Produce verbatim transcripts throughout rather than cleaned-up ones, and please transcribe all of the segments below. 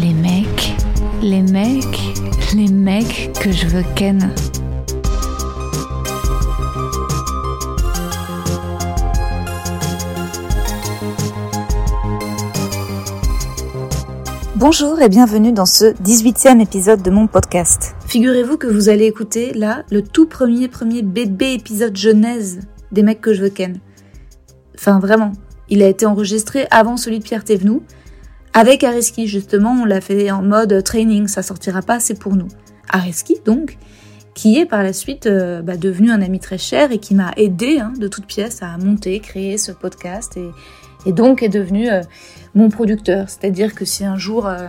Les mecs, les mecs, les mecs que je veux ken. Bonjour et bienvenue dans ce dix-huitième épisode de mon podcast. Figurez-vous que vous allez écouter là le tout premier premier bébé épisode genèse des mecs que je veux ken. Enfin vraiment, il a été enregistré avant celui de Pierre Thévenou. Avec Areski, justement, on l'a fait en mode training, ça sortira pas, c'est pour nous. Areski, donc, qui est par la suite euh, bah, devenu un ami très cher et qui m'a aidé hein, de toute pièce à monter, créer ce podcast et, et donc est devenu euh, mon producteur. C'est-à-dire que si un jour euh,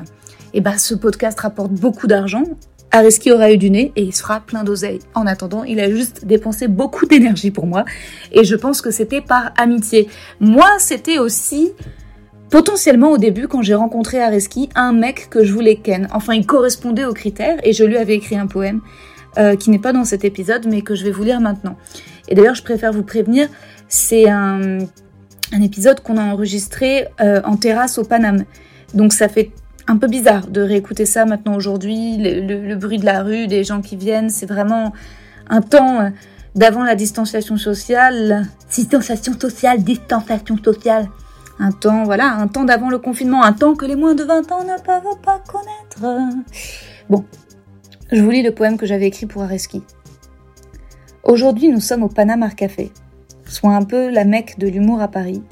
et bah, ce podcast rapporte beaucoup d'argent, Areski aura eu du nez et il se fera plein d'oseille. En attendant, il a juste dépensé beaucoup d'énergie pour moi et je pense que c'était par amitié. Moi, c'était aussi... Potentiellement, au début, quand j'ai rencontré Areski, un mec que je voulais ken. Enfin, il correspondait aux critères et je lui avais écrit un poème euh, qui n'est pas dans cet épisode, mais que je vais vous lire maintenant. Et d'ailleurs, je préfère vous prévenir, c'est un, un épisode qu'on a enregistré euh, en terrasse au Paname. Donc ça fait un peu bizarre de réécouter ça maintenant aujourd'hui, le, le, le bruit de la rue, des gens qui viennent, c'est vraiment un temps... Euh, d'avant la distanciation sociale... Distanciation sociale, distanciation sociale... Un temps, voilà, un temps d'avant le confinement, un temps que les moins de vingt ans ne peuvent pas connaître. Bon, je vous lis le poème que j'avais écrit pour Areski. Aujourd'hui, nous sommes au Paname Café, soit un peu la Mecque de l'humour à Paris.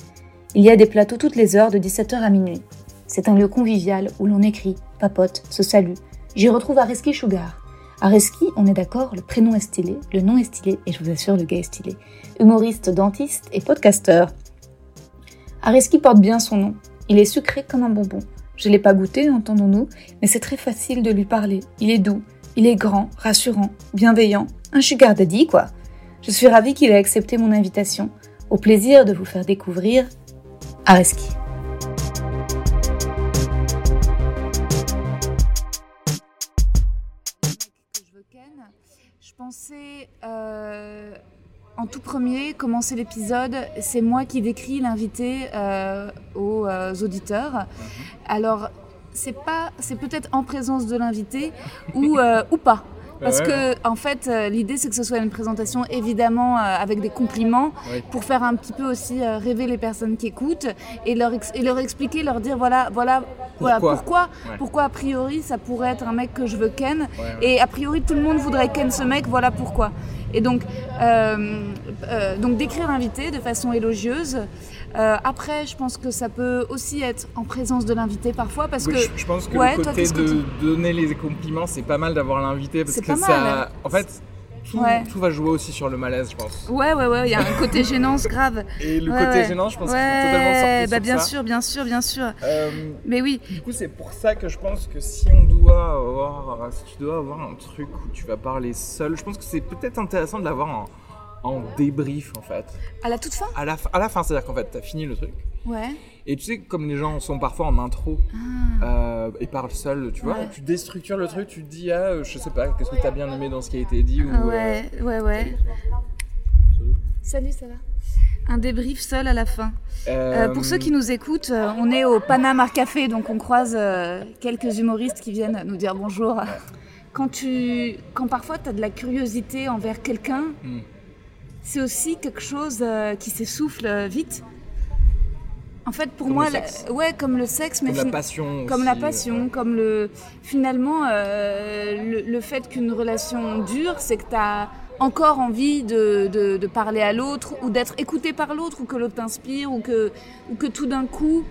Il y a des plateaux toutes les heures de dix-sept heures à minuit. C'est un lieu convivial où l'on écrit, papote, se salue. J'y retrouve Areski Sugar. Areski, on est d'accord, le prénom est stylé, le nom est stylé et je vous assure, le gars est stylé. Humoriste, dentiste et podcasteur. Areski porte bien son nom. Il est sucré comme un bonbon. Je ne l'ai pas goûté, entendons-nous, mais c'est très facile de lui parler. Il est doux, il est grand, rassurant, bienveillant, un sugar daddy, quoi. Je suis ravie qu'il ait accepté mon invitation. Au plaisir de vous faire découvrir Areski. Je pensais... Euh... En tout premier, commencer l'épisode, c'est moi qui décris l'invité euh, aux euh, auditeurs. Alors, c'est pas, c'est peut-être en présence de l'invité ou euh, ou pas, parce que en fait, l'idée c'est que ce soit une présentation évidemment euh, avec des compliments oui. Pour faire un petit peu aussi euh, rêver les personnes qui écoutent et leur ex- et leur expliquer, leur dire voilà, voilà, voilà pourquoi, pourquoi, ouais. Pourquoi a priori ça pourrait être un mec que je veux ken ouais, ouais. Et a priori tout le monde voudrait ken ce mec, voilà pourquoi. Et donc, euh, euh, donc décrire l'invité de façon élogieuse. Euh, après, je pense que ça peut aussi être en présence de l'invité parfois, parce oui, que je pense que ouais, le côté toi, de que donner les compliments, c'est pas mal d'avoir l'invité, parce c'est que ça, en fait, tout, ouais. Tout va jouer aussi sur le malaise, je pense. Ouais, ouais, ouais. Il y a un côté gênance grave. Et le ouais, côté ouais. gênant, je pense, ouais, qu'il faut totalement sortir bah, bien ça. sûr, bien sûr, bien sûr. Euh, Mais oui. Du coup, c'est pour ça que je pense que si on doit avoir, si tu dois avoir un truc où tu vas parler seul, je pense que c'est peut-être intéressant de l'avoir en, en débrief, en fait. À la toute fin. À la, à la fin, c'est-à-dire qu'en fait, t'as fini le truc. Ouais. Et tu sais, comme les gens sont parfois en intro ah. euh, et parlent seuls, tu vois, ouais. Tu déstructures le truc, tu te dis, ah, je sais pas, qu'est-ce que t'as bien aimé dans ce qui a été dit ou, Ouais, euh... ouais, ouais. Salut, ça va ? Un débrief seul à la fin. Euh... Euh, pour ceux qui nous écoutent, euh, on est au Paname Café, donc on croise euh, quelques humoristes qui viennent nous dire bonjour. Quand, tu... Quand parfois t'as de la curiosité envers quelqu'un, mm. C'est aussi quelque chose euh, qui s'essouffle euh, vite. En fait, pour comme moi, la, ouais, comme le sexe, mais comme fin, la passion, comme aussi, la passion, ouais. Comme le finalement euh, le, le fait qu'une relation dure, c'est que t'as encore envie de, de de parler à l'autre ou d'être écouté par l'autre ou que l'autre t'inspire ou que ou que tout d'un coup,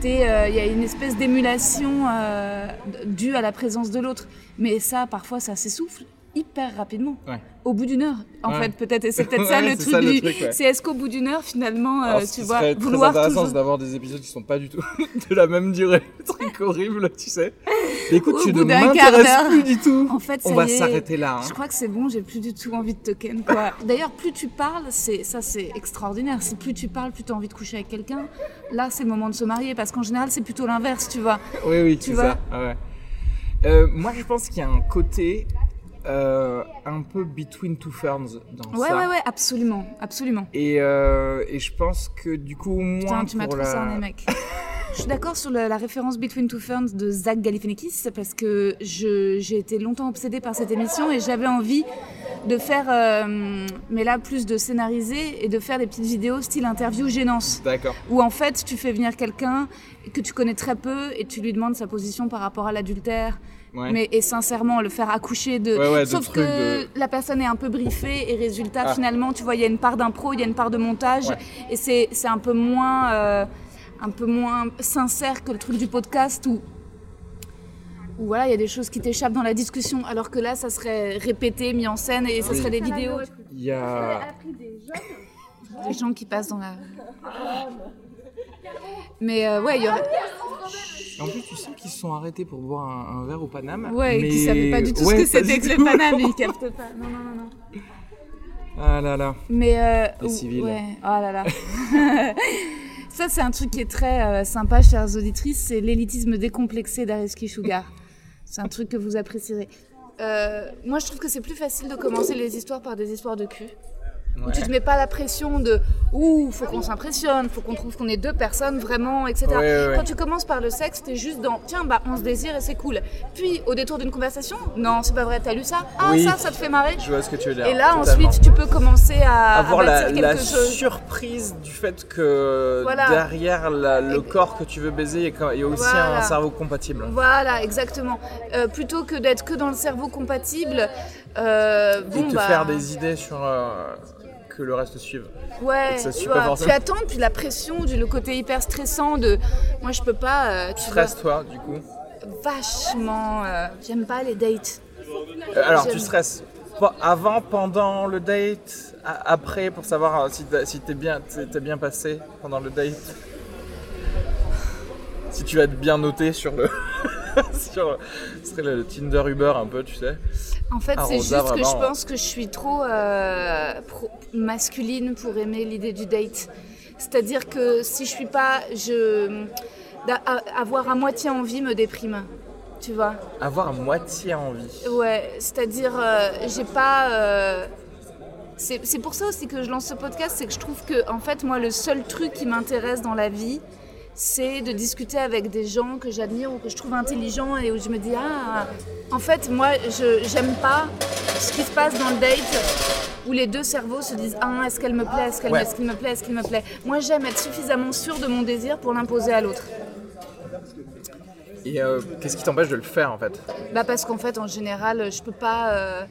t'es il euh, y a une espèce d'émulation euh, due à la présence de l'autre. Mais ça, parfois, ça s'essouffle. hyper rapidement. Ouais. Au bout d'une heure, en ouais. fait, peut-être. Et c'est peut-être ça, ouais, le, truc ça du... le truc. Ouais. C'est est-ce qu'au bout d'une heure, finalement, alors, euh, tu vois, vouloir toujours... C'est intéressant toujours... d'avoir des épisodes qui ne sont pas du tout de la même durée. Truc horrible, tu sais. Et écoute, au tu ne m'intéresses plus du tout. En fait, ça On va est... s'arrêter là. Hein. Je crois que c'est bon, j'ai plus du tout envie de te ken, quoi. D'ailleurs, plus tu parles, c'est... ça c'est extraordinaire. C'est plus tu parles, plus tu as envie de coucher avec quelqu'un. Là, c'est le moment de se marier, parce qu'en général, c'est plutôt l'inverse, tu vois. Oui, oui, tu c'est vois. Ça. Ah ouais. Euh, moi, je pense qu'il y a un côté euh, un peu between two ferns dans ouais, ça. Ouais, ouais, ouais, absolument, absolument. Et, euh, et je pense que du coup, moins Putain, tu m'as trop la... cerné, mec. Je suis d'accord sur la, la référence Between Two Ferns de Zach Galifianakis, parce que je, j'ai été longtemps obsédée par cette émission et j'avais envie de faire, euh, mais là plus de scénariser et de faire des petites vidéos style interview gênance. D'accord. Où en fait tu fais venir quelqu'un que tu connais très peu et tu lui demandes sa position par rapport à l'adultère. Ouais. Mais et sincèrement le faire accoucher de, ouais, ouais, sauf que de... la personne est un peu briefée et résultat ah. finalement tu vois il y a une part d'impro, il y a une part de montage ouais. et c'est c'est un peu moins euh, un peu moins sincère que le truc du podcast où, où voilà il y a des choses qui t'échappent dans la discussion, alors que là ça serait répété, mis en scène et ça oui. serait des vidéos. Il y a des gens qui passent dans la mais euh, ouais il y a... En plus, tu sais qu'ils se sont arrêtés pour boire un, un verre au Paname. Ouais, mais... et qu'ils ne savaient pas du tout ouais, ce que c'était que le Paname, ils ne captent pas. Non, non, non, non. Ah là là. Mais euh... Les civils. Ouais. Oh là là. Ça, c'est un truc qui est très euh, sympa, chères auditrices, c'est l'élitisme décomplexé d'Areski Sugar. C'est un truc que vous apprécierez. Euh, moi, je trouve que c'est plus facile de commencer les histoires par des histoires de cul. Ouais. Où tu te mets pas la pression de « Ouh, faut qu'on s'impressionne, faut qu'on trouve qu'on est deux personnes vraiment, et cetera » ouais, ouais, ouais. Quand tu commences par le sexe, t'es juste dans « Tiens, bah, on se désire et c'est cool. » Puis, au détour d'une conversation, « Non, c'est pas vrai, t'as lu ça ? Ah, oui, ça, ça te fait marrer ?» Je vois ce que tu veux dire. Et là, totalement. Ensuite, tu peux commencer à avoir à bâtir la, quelque la chose. Surprise du fait que voilà. derrière la, le et... corps que tu veux baiser, il y a aussi voilà. un cerveau compatible. Voilà, exactement. Euh, plutôt que d'être que dans le cerveau compatible, euh, et bon, te bah... faire des idées sur... Euh... que le reste suive. Ouais, ça suit ouais. Pas tu attends, puis la pression, du, le côté hyper stressant de moi je peux pas. Euh, tu stresses toi, du coup vachement. Euh, j'aime pas les dates. Euh, alors j'aime. Tu stresses avant, pendant le date, à, après pour savoir si, si t'es bien, t'es, t'es bien passé pendant le date. Si tu vas être bien noté sur le. Sur, ce serait le Tinder Uber un peu, tu sais. En fait, ah, c'est Rosa, juste que vraiment. Je pense que je suis trop euh, pro- masculine pour aimer l'idée du date. C'est-à-dire que si je suis pas, je avoir à moitié envie me déprime, tu vois. Avoir à moitié envie. Ouais, c'est-à-dire euh, j'ai pas. Euh, c'est, c'est pour ça aussi que je lance ce podcast, c'est que je trouve que en fait moi le seul truc qui m'intéresse dans la vie. C'est de discuter avec des gens que j'admire ou que je trouve intelligents et où je me dis « Ah !» En fait, moi, je j'aime pas ce qui se passe dans le date où les deux cerveaux se disent « Ah, est-ce qu'elle me plaît, est-ce qu'elle ouais. est-ce qu'il me plaît, est-ce qu'il me plaît ?» Moi, j'aime être suffisamment sûre de mon désir pour l'imposer à l'autre. Et euh, qu'est-ce qui t'empêche de le faire, en fait ? Bah parce qu'en fait, en général, je peux pas... Euh...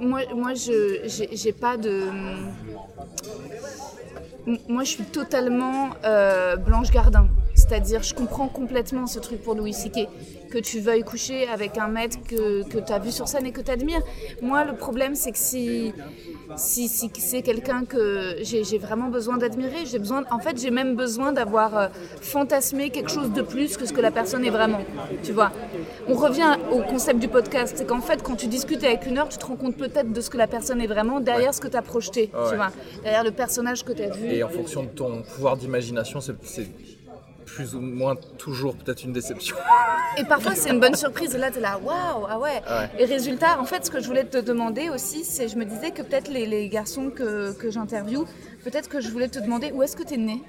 Moi, moi, je j'ai, j'ai pas de... Moi, je suis totalement euh, Blanche Gardin. C'est-à-dire, je comprends complètement ce truc pour Louis C K, que tu veuilles coucher avec un maître que, que tu as vu sur scène et que tu admires. Moi, le problème, c'est que si, si, si c'est quelqu'un que j'ai, j'ai vraiment besoin d'admirer, j'ai besoin, en fait, j'ai même besoin d'avoir euh, fantasmé quelque chose de plus que ce que la personne est vraiment, tu vois. On revient au concept du podcast, c'est qu'en fait, quand tu discutes avec une heure, tu te rends compte peut-être de ce que la personne est vraiment derrière ouais. ce que tu as projeté, oh, tu ouais. vois, derrière le personnage que tu as vu. Et en fonction de ton pouvoir d'imagination, c'est... c'est... plus ou moins toujours peut-être une déception. Et parfois c'est une bonne surprise et là t'es là waouh ah ouais. ouais. Et résultat en fait ce que je voulais te demander aussi c'est je me disais que peut-être les, les garçons que, que j'interviewe peut-être que je voulais te demander où est-ce que t'es né.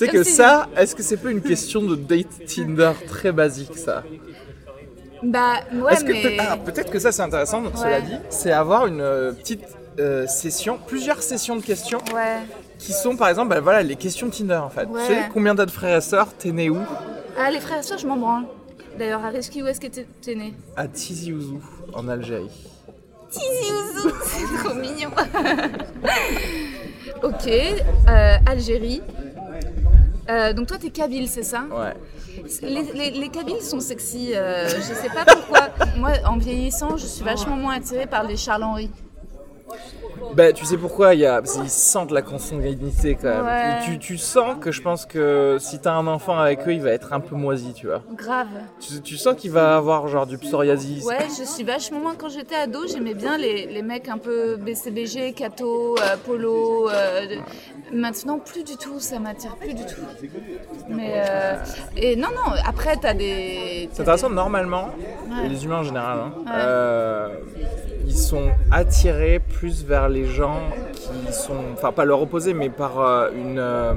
C'est que si ça je... est-ce que c'est pas une question de date Tinder très basique ça. Bah ouais est-ce mais... Que peut- ah, peut-être que ça c'est intéressant ouais. Cela dit c'est avoir une euh, petite euh, session plusieurs sessions de questions. Ouais. Qui sont par exemple bah, voilà, les questions Tinder en fait. Ouais. Tu sais combien t'as de frères et sœurs, t'es né où ? Ah les frères et sœurs je m'en branle. D'ailleurs Areski où est-ce que t'es, t'es né ? À Tizi Ouzou en Algérie. Tizi Ouzou, c'est trop mignon. Ok, euh, Algérie. Euh, donc toi t'es kabyle, c'est ça ? Ouais. Les, les, les kabyles sont sexy, euh, je sais pas pourquoi. Moi en vieillissant je suis vachement moins attirée par les Charles-Henri. Bah tu sais pourquoi, il y a... ils sentent la consanguinité quand même. Ouais. Et tu, tu sens que je pense que si t'as un enfant avec eux, il va être un peu moisi, tu vois. Grave. Tu, tu sens qu'il va avoir genre du psoriasis. Ouais, je suis vachement moins, quand j'étais ado, j'aimais bien les, les mecs un peu B C B G, Kato, euh, Polo. Euh, de... Maintenant plus du tout, ça m'attire plus du tout. Mais euh... et non non, après t'as des. T'as ça te ressemble des... normalement. Ouais. Et les humains en général. Hein, ouais. euh, ils sont attirés plus vers les gens qui sont, enfin pas leur opposé, mais par euh, une euh,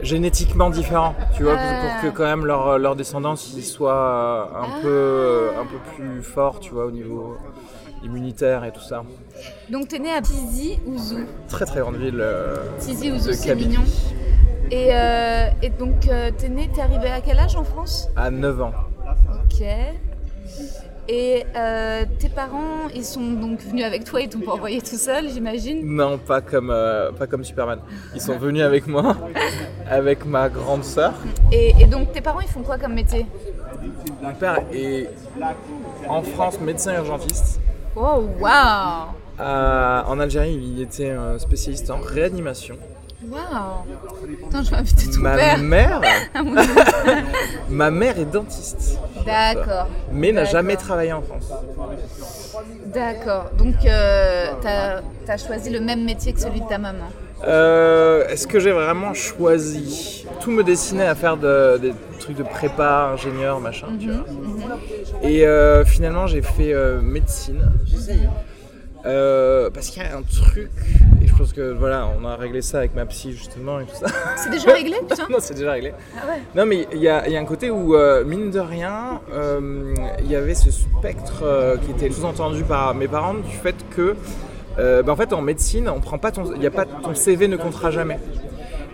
génétiquement différent, tu vois, euh... pour que quand même leur, leur descendance ils soient un ah... peu un peu plus forts, tu vois, au niveau immunitaire et tout ça. Donc t'es né à Tizi Ouzou. Très très grande ville. Euh, Tizi Ouzou, c'est mignon. Et, euh, et donc euh, t'es né, t'es arrivé à quel âge en France ? À neuf ans. Ok. Et euh, tes parents, ils sont donc venus avec toi, ils t'ont pas envoyé tout seul, j'imagine ? Non, pas comme, euh, pas comme Superman. Ils sont venus avec moi, avec ma grande sœur. Et, et donc, tes parents, ils font quoi comme métier ? Mon père est en France médecin urgentiste. Oh, waouh ! En Algérie, il était spécialiste en réanimation. Waouh ! Attends, je vais inviter ton ma père. Mère... Ma mère est dentiste. D'accord. Mais D'accord. n'a jamais travaillé en France. D'accord. Donc, euh, t'as, t'as choisi le même métier que celui de ta maman. Euh, est-ce que j'ai vraiment choisi ? Tout me destinait à faire de, des trucs de prépa, ingénieur, machin, mm-hmm, tu vois. Mm-hmm. Et euh, finalement, j'ai fait euh, médecine. Euh, parce qu'il y a un truc... Je pense que voilà, on a réglé ça avec ma psy justement et tout ça. C'est déjà réglé, putain ? Non, c'est déjà réglé. Ah ouais. Non, mais il y, y a un côté où, euh, mine de rien, il euh, y avait ce spectre euh, qui était sous-entendu par mes parents du fait que, euh, ben, en fait, en médecine, on prend pas ton, y a pas, ton C V ne comptera jamais.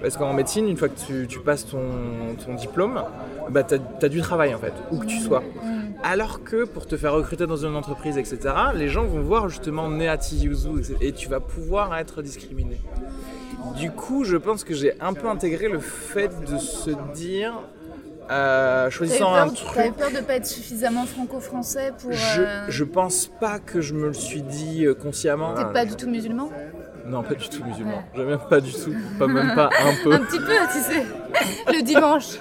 Parce qu'en médecine, une fois que tu, tu passes ton, ton diplôme, bah, t'as, t'as du travail en fait, où que tu sois. Alors que pour te faire recruter dans une entreprise, et cetera, les gens vont voir justement né à Tizi Ouzou et tu vas pouvoir être discriminé. Du coup, je pense que j'ai un peu intégré le fait de se dire, euh, choisissant un truc... T'avais peur de ne pas être suffisamment franco-français pour... Euh... Je, je pense pas que je me le suis dit consciemment. T'es pas du tout musulman ? Non, pas du tout musulman. J'aime même pas du tout, pas même pas un peu. Un petit peu, tu sais, le dimanche.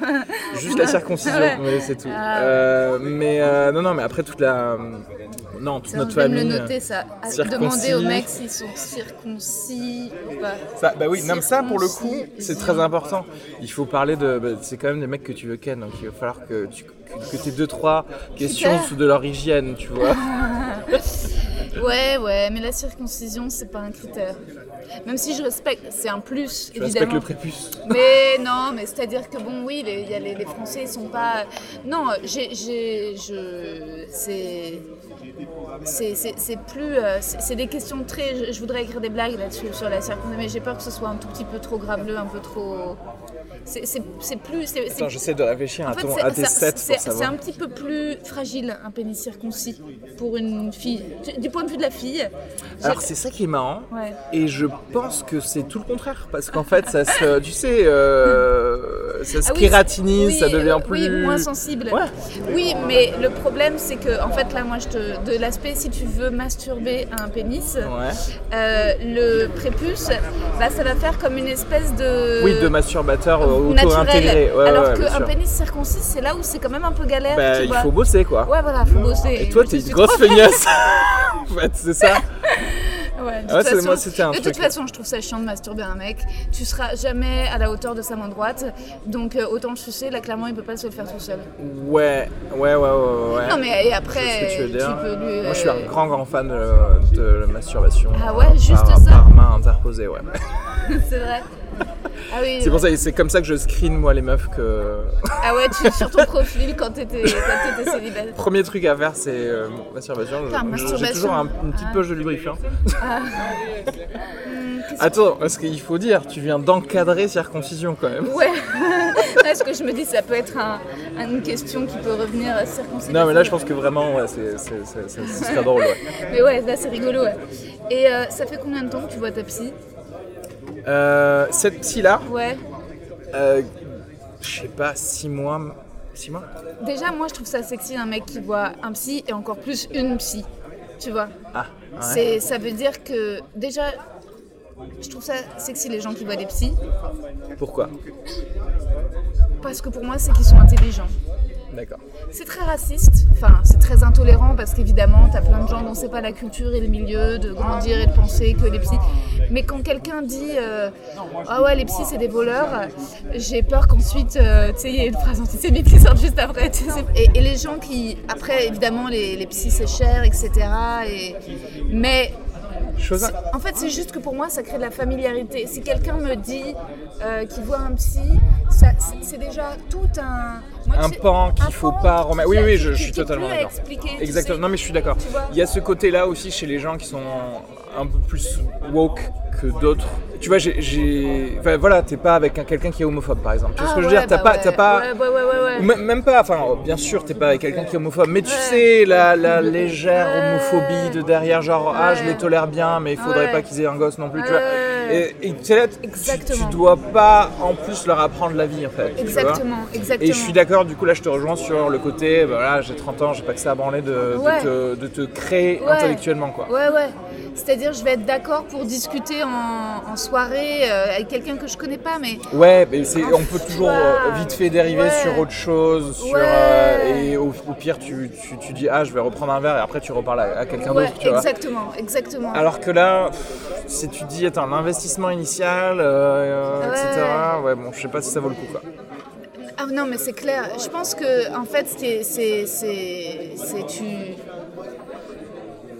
Juste la circoncision, ouais. Mais c'est tout. Euh, mais euh, non, non, mais après toute la, non, toute ça, notre famille. Le noter, ça. Demander aux mecs s'ils sont circoncis ou pas. Ça, bah oui, même ça pour le coup, c'est très important. Il faut parler de, bah, c'est quand même des mecs que tu veux ken, donc il va falloir que tu, que, que t'aies deux trois questions sous de leur hygiène, tu vois. Ouais, ouais, mais la circoncision, c'est pas un critère. Même si je respecte, c'est un plus, tu évidemment. Tu respectes le prépuce. Mais non, mais c'est-à-dire que bon, oui, les, y a les, les Français, ils sont pas... Non, j'ai... j'ai je... C'est... C'est, c'est, c'est plus... Euh, c'est, c'est des questions très... Je, je voudrais écrire des blagues là-dessus, sur la circoncision, mais j'ai peur que ce soit un tout petit peu trop graveleux, un peu trop... C'est, c'est, c'est plus... C'est, c'est... Attends, j'essaie de réfléchir en à, fait, ton, à tes sets pour savoir. C'est un petit peu plus fragile, un pénis circoncis, pour une fille. Du point de vue de la fille. Alors, j'ai... c'est ça qui est marrant. Ouais. Et je pense que c'est tout le contraire. Parce qu'en fait, ça se... Tu sais, euh, ça se ah oui, kératinise, oui, ça devient plus... Oui, moins sensible. Ouais. Oui, mais le problème, c'est que... En fait, là, moi, je te... De l'aspect, si tu veux masturber un pénis, ouais. euh, le prépuce, bah, ça va faire comme une espèce de... Oui, de masturbateur. Naturel, ouais, alors ouais, qu'un pénis circoncis, c'est là où c'est quand même un peu galère. Bah, tu il vois. Faut bosser quoi. Ouais, voilà, faut bosser. Et toi, t'es une grosse feignasse. En fait, c'est ça. Ouais, de, ouais, toute façon, moi, c'était un de toute façon, je trouve ça chiant de masturber un mec. Tu seras jamais à la hauteur de sa main droite, donc euh, autant le sucer. Là, clairement, il peut pas se le faire tout seul. Ouais, ouais, ouais, ouais, ouais. Non, mais et après, tu, tu peux lui. Moi, je suis un grand, grand fan de, de la masturbation. Ah ouais, euh, juste par, ça. Par main interposée, ouais. C'est vrai. Ah oui, c'est pour ça, c'est comme ça que je screen moi les meufs que. Ah ouais, tu sur ton profil quand t'étais, quand t'étais célibataire. Premier truc à faire, c'est euh, masturbation. Enfin, je, masturbation. J'ai toujours un, une petite ah. poche de lubrifiant. Ah. Attends, parce qu'il faut dire, tu viens d'encadrer circoncision quand même. Ouais. Parce que je me dis, ça peut être un, une question qui peut revenir à circoncision. Non, mais là, je pense que vraiment, ouais, c'est, c'est, c'est, c'est, c'est super drôle. Ouais. Mais ouais, là, c'est rigolo. Ouais. Et euh, ça fait combien de temps que tu vois ta psy ? Euh, cette psy là, ouais. euh, je sais pas, six mois. Six mois ? Déjà, moi, je trouve ça sexy, un mec qui voit un psy et encore plus une psy, tu vois. Ah, ouais. C'est, ça veut dire que, déjà, je trouve ça sexy, les gens qui voient des psys. Pourquoi ? Parce que pour moi, c'est qu'ils sont intelligents. D'accord. C'est très raciste, enfin, c'est très intolérant parce qu'évidemment, t'as plein de gens dont c'est pas la culture et le milieu de grandir et de penser que les psys. Mais quand quelqu'un dit euh, ah ouais, les psys c'est des voleurs, j'ai peur qu'ensuite, euh, tu sais, il y ait une phrase antisémite qui sorte juste après. Et, et les gens qui, après, évidemment, les, les psys c'est cher, et cetera. Et, mais. C'est, en fait, c'est juste que pour moi, ça crée de la familiarité. Si quelqu'un me dit euh, qu'il voit un psy, ça, c'est, c'est déjà tout un... Moi, un pan qu'il ne faut pas remettre. Oui, oui, je, je suis totalement d'accord. Exactement. Non, mais je suis d'accord. Il y a ce côté-là aussi chez les gens qui sont un peu plus woke que d'autres. Tu vois, j'ai, j'ai... Enfin, voilà, t'es pas avec quelqu'un qui est homophobe, par exemple. Tu vois ah, ce que ouais, je veux dire, t'as bah pas, ouais. t'as pas, ouais, ouais, ouais, ouais, ouais. même pas. Enfin, bien sûr, t'es pas avec quelqu'un qui est homophobe, mais ouais. tu sais la, la légère ouais. homophobie de derrière, genre ouais. ah, je les tolère bien, mais il faudrait ouais. pas qu'ils aient un gosse non plus. Ouais. Tu vois. Et, et tu sais là, tu, tu dois pas en plus leur apprendre la vie, en fait. Exactement, exactement. Et je suis d'accord. Du coup, là, je te rejoins sur le côté. Ben, voilà, j'ai trente ans, j'ai pas que ça à branler de, ouais. de, te, de te créer ouais. intellectuellement, quoi. Ouais, ouais. C'est-à-dire, je vais être d'accord pour discuter en, en soirée euh, avec quelqu'un que je connais pas, mais... Ouais, mais c'est, on peut toujours euh, vite fait dériver ouais. sur autre chose, sur, ouais. euh, et au, au pire, tu, tu, tu dis « Ah, je vais reprendre un verre », et après, tu reparles à, à quelqu'un ouais, d'autre, tu exactement, vois. Exactement. Alors que là, pff, si tu dis « Attends, l'investissement initial, euh, ouais. et cetera » Ouais, bon, je sais pas si ça vaut le coup, quoi. Ah non, mais c'est clair. Je pense que, en fait, c'est... c'est, c'est, c'est tu...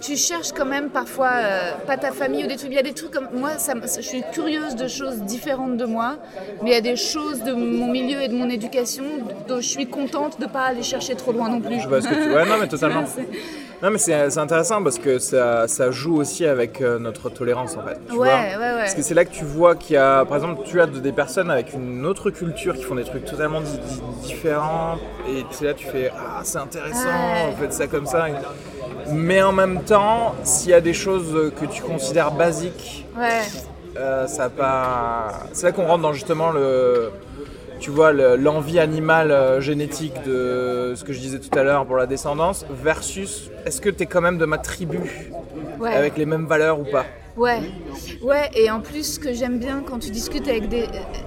Tu cherches quand même parfois, euh, pas ta famille ou des trucs, il y a des trucs comme, moi ça, je suis curieuse de choses différentes de moi, mais il y a des choses de mon milieu et de mon éducation dont je suis contente de ne pas aller chercher trop loin non plus. Je vois ce que tu... Ouais, non mais totalement. Non mais c'est, c'est intéressant parce que ça, ça joue aussi avec euh, notre tolérance en fait. Tu ouais, vois ouais, ouais. Parce que c'est là que tu vois qu'il y a, par exemple, tu as des personnes avec une autre culture qui font des trucs totalement d- d- différents et c'est là que tu fais, ah c'est intéressant, ouais. faites ça comme ça. Mais en même temps, s'il y a des choses que tu considères basiques, ouais. euh, ça pas... c'est là qu'on rentre dans justement le, tu vois, le, l'envie animale génétique de ce que je disais tout à l'heure pour la descendance versus est-ce que t'es quand même de ma tribu ouais. avec les mêmes valeurs ou pas. Ouais, ouais, et en plus, ce que j'aime bien quand tu discutes avec des,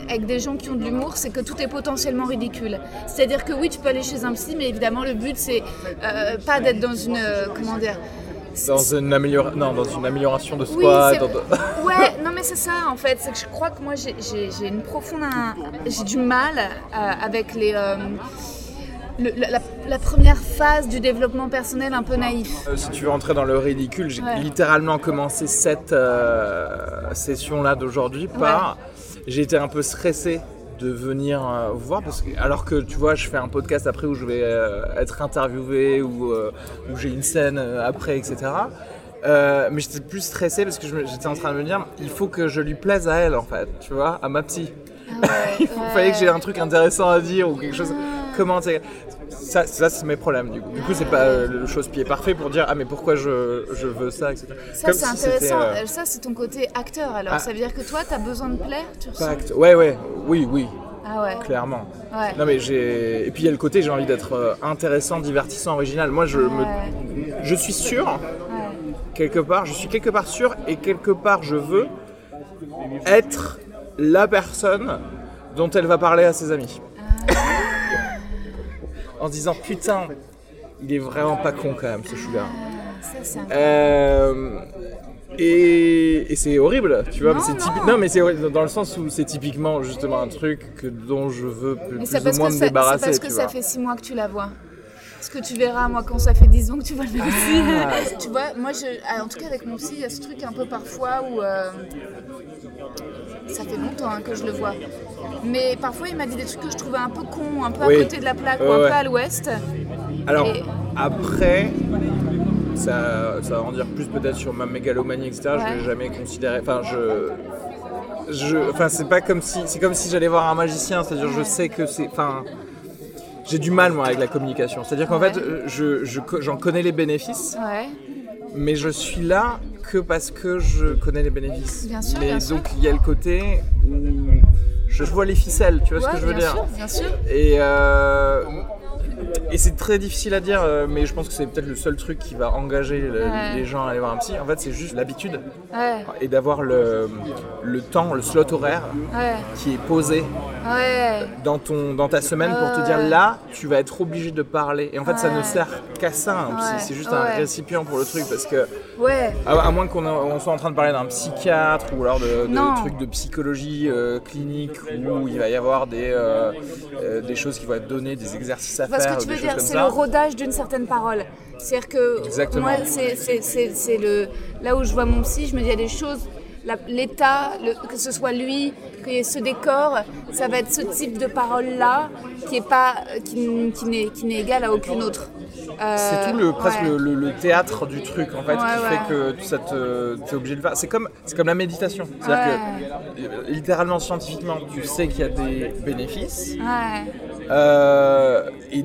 avec des gens qui ont de l'humour, c'est que tout est potentiellement ridicule. C'est-à-dire que oui, tu peux aller chez un psy, mais évidemment, le but, c'est euh, pas d'être dans une... Euh, comment dire dans une, améliora... non, dans une amélioration de soi. Oui, dans... ouais, non, mais c'est ça, en fait. C'est que je crois que moi, j'ai, j'ai, j'ai une profonde... Un... J'ai du mal euh, avec les... Euh... Le, la, la première phase du développement personnel un peu naïf. Euh, si tu veux rentrer dans le ridicule, j'ai ouais. littéralement commencé cette euh, session-là d'aujourd'hui par... Ouais. J'ai été un peu stressé de venir euh, vous voir, parce que, alors que tu vois, je fais un podcast après où je vais euh, être interviewé, ou euh, où j'ai une scène euh, après, et cetera. Euh, mais j'étais plus stressé parce que je, j'étais en train de me dire, il faut que je lui plaise à elle, en fait, tu vois, à ma petite. Ouais, il faut, ouais. fallait que j'ai un truc intéressant à dire ou quelque chose... Comment c'est... Ça, ça, c'est mes problèmes du coup. Du coup, c'est pas euh, le chausse-pied parfait pour dire ah mais pourquoi je, je veux ça, et cetera. Ça, comme c'est si intéressant. Euh... Ça, c'est ton côté acteur. Alors, ah. ça veut dire que toi, t'as besoin de plaire, tu ressens. Act... Ouais, ouais, oui, oui. Ah ouais. Clairement. Ouais. Non mais j'ai. Et puis il y a le côté, j'ai envie d'être intéressant, divertissant, original. Moi, je ouais. me, je suis sûr. Ouais. Quelque part, je suis quelque part sûr et quelque part, je veux être la personne dont elle va parler à ses amis. En se disant putain, il est vraiment pas con quand même ce Sugar. Ça, ça. Euh, et, et c'est horrible, tu vois. Non, mais c'est typi- non. non, mais c'est horrible dans le sens où c'est typiquement justement un truc que, dont je veux plus, mais plus ou moins me ça, débarrasser. C'est parce que tu ça vois. Fait six mois que tu la vois. Ce que tu verras, moi, quand ça fait dix ans que tu vois le même psy. Ah. Tu vois, moi, je, en tout cas, avec mon psy, il y a ce truc un peu parfois où. Euh, ça fait longtemps hein, que je le vois. Mais parfois, il m'a dit des trucs que je trouvais un peu cons, un peu oui. à côté de la plaque, euh, ou un ouais. peu à l'ouest. Alors, et... après, ça, ça va en dire plus peut-être sur ma mégalomanie, et cetera. Ouais. Je ne l'ai jamais considéré. Enfin, je. je enfin, c'est pas comme si. C'est comme si j'allais voir un magicien, c'est-à-dire, je sais que c'est. Enfin. J'ai du mal, moi, avec la communication. C'est-à-dire qu'en ouais. fait, je, je, j'en connais les bénéfices, ouais. mais je suis là que parce que je connais les bénéfices. Bien sûr, mais bien donc, il y a le côté où je, je vois les ficelles, tu vois ouais, ce que je veux dire. Bien sûr, bien sûr. Et, euh, et c'est très difficile à dire, mais je pense que c'est peut-être le seul truc qui va engager le, ouais. les gens à aller voir un psy. En fait, c'est juste l'habitude ouais. et d'avoir le, le temps, le slot horaire ouais. qui est posé ouais. dans, ton, dans ta semaine ouais. pour te dire là, tu vas être obligé de parler. Et en fait, ouais. ça ne sert qu'à ça, un psy. Ouais. C'est juste ouais. un récipient pour le truc parce que, ouais. à, à moins qu'on a, on soit en train de parler d'un psychiatre ou alors de, de trucs de psychologie euh, clinique où il va y avoir des, euh, euh, des choses qui vont être données, des exercices à faire. Ce que tu veux dire, c'est ça. Le rodage d'une certaine parole. C'est-à-dire que Exactement. moi, c'est, c'est, c'est, c'est le, là où je vois mon psy, je me dis il y a des choses, la, l'état, le, que ce soit lui, qu'il y ait ce décor, ça va être ce type de parole-là qui, est pas, qui, qui, n'est, qui n'est égal à aucune autre. Euh, c'est tout le, presque ouais. le, le, le théâtre du truc en fait, ouais, qui ouais. fait que ça te, t'es obligé de faire. C'est comme, c'est comme la méditation. C'est-à-dire ouais. que littéralement, scientifiquement, tu sais qu'il y a des bénéfices. Ouais. Euh, et,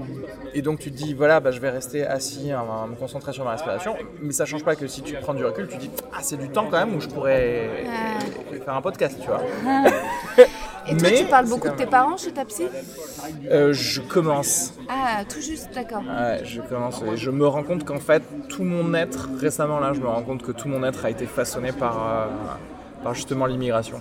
et donc tu te dis voilà bah, je vais rester assis, hein, me concentrer sur ma respiration, mais ça change pas que si tu prends du recul tu dis ah c'est du temps quand même où je pourrais ouais. faire un podcast tu vois. Ouais. Et toi, mais tu parles beaucoup de tes parents chez ta psy ? euh, Je commence. Ah, tout juste, d'accord. Ouais, je commence. Et je me rends compte qu'en fait, tout mon être, récemment là, je me rends compte que tout mon être a été façonné par, euh, par justement l'immigration.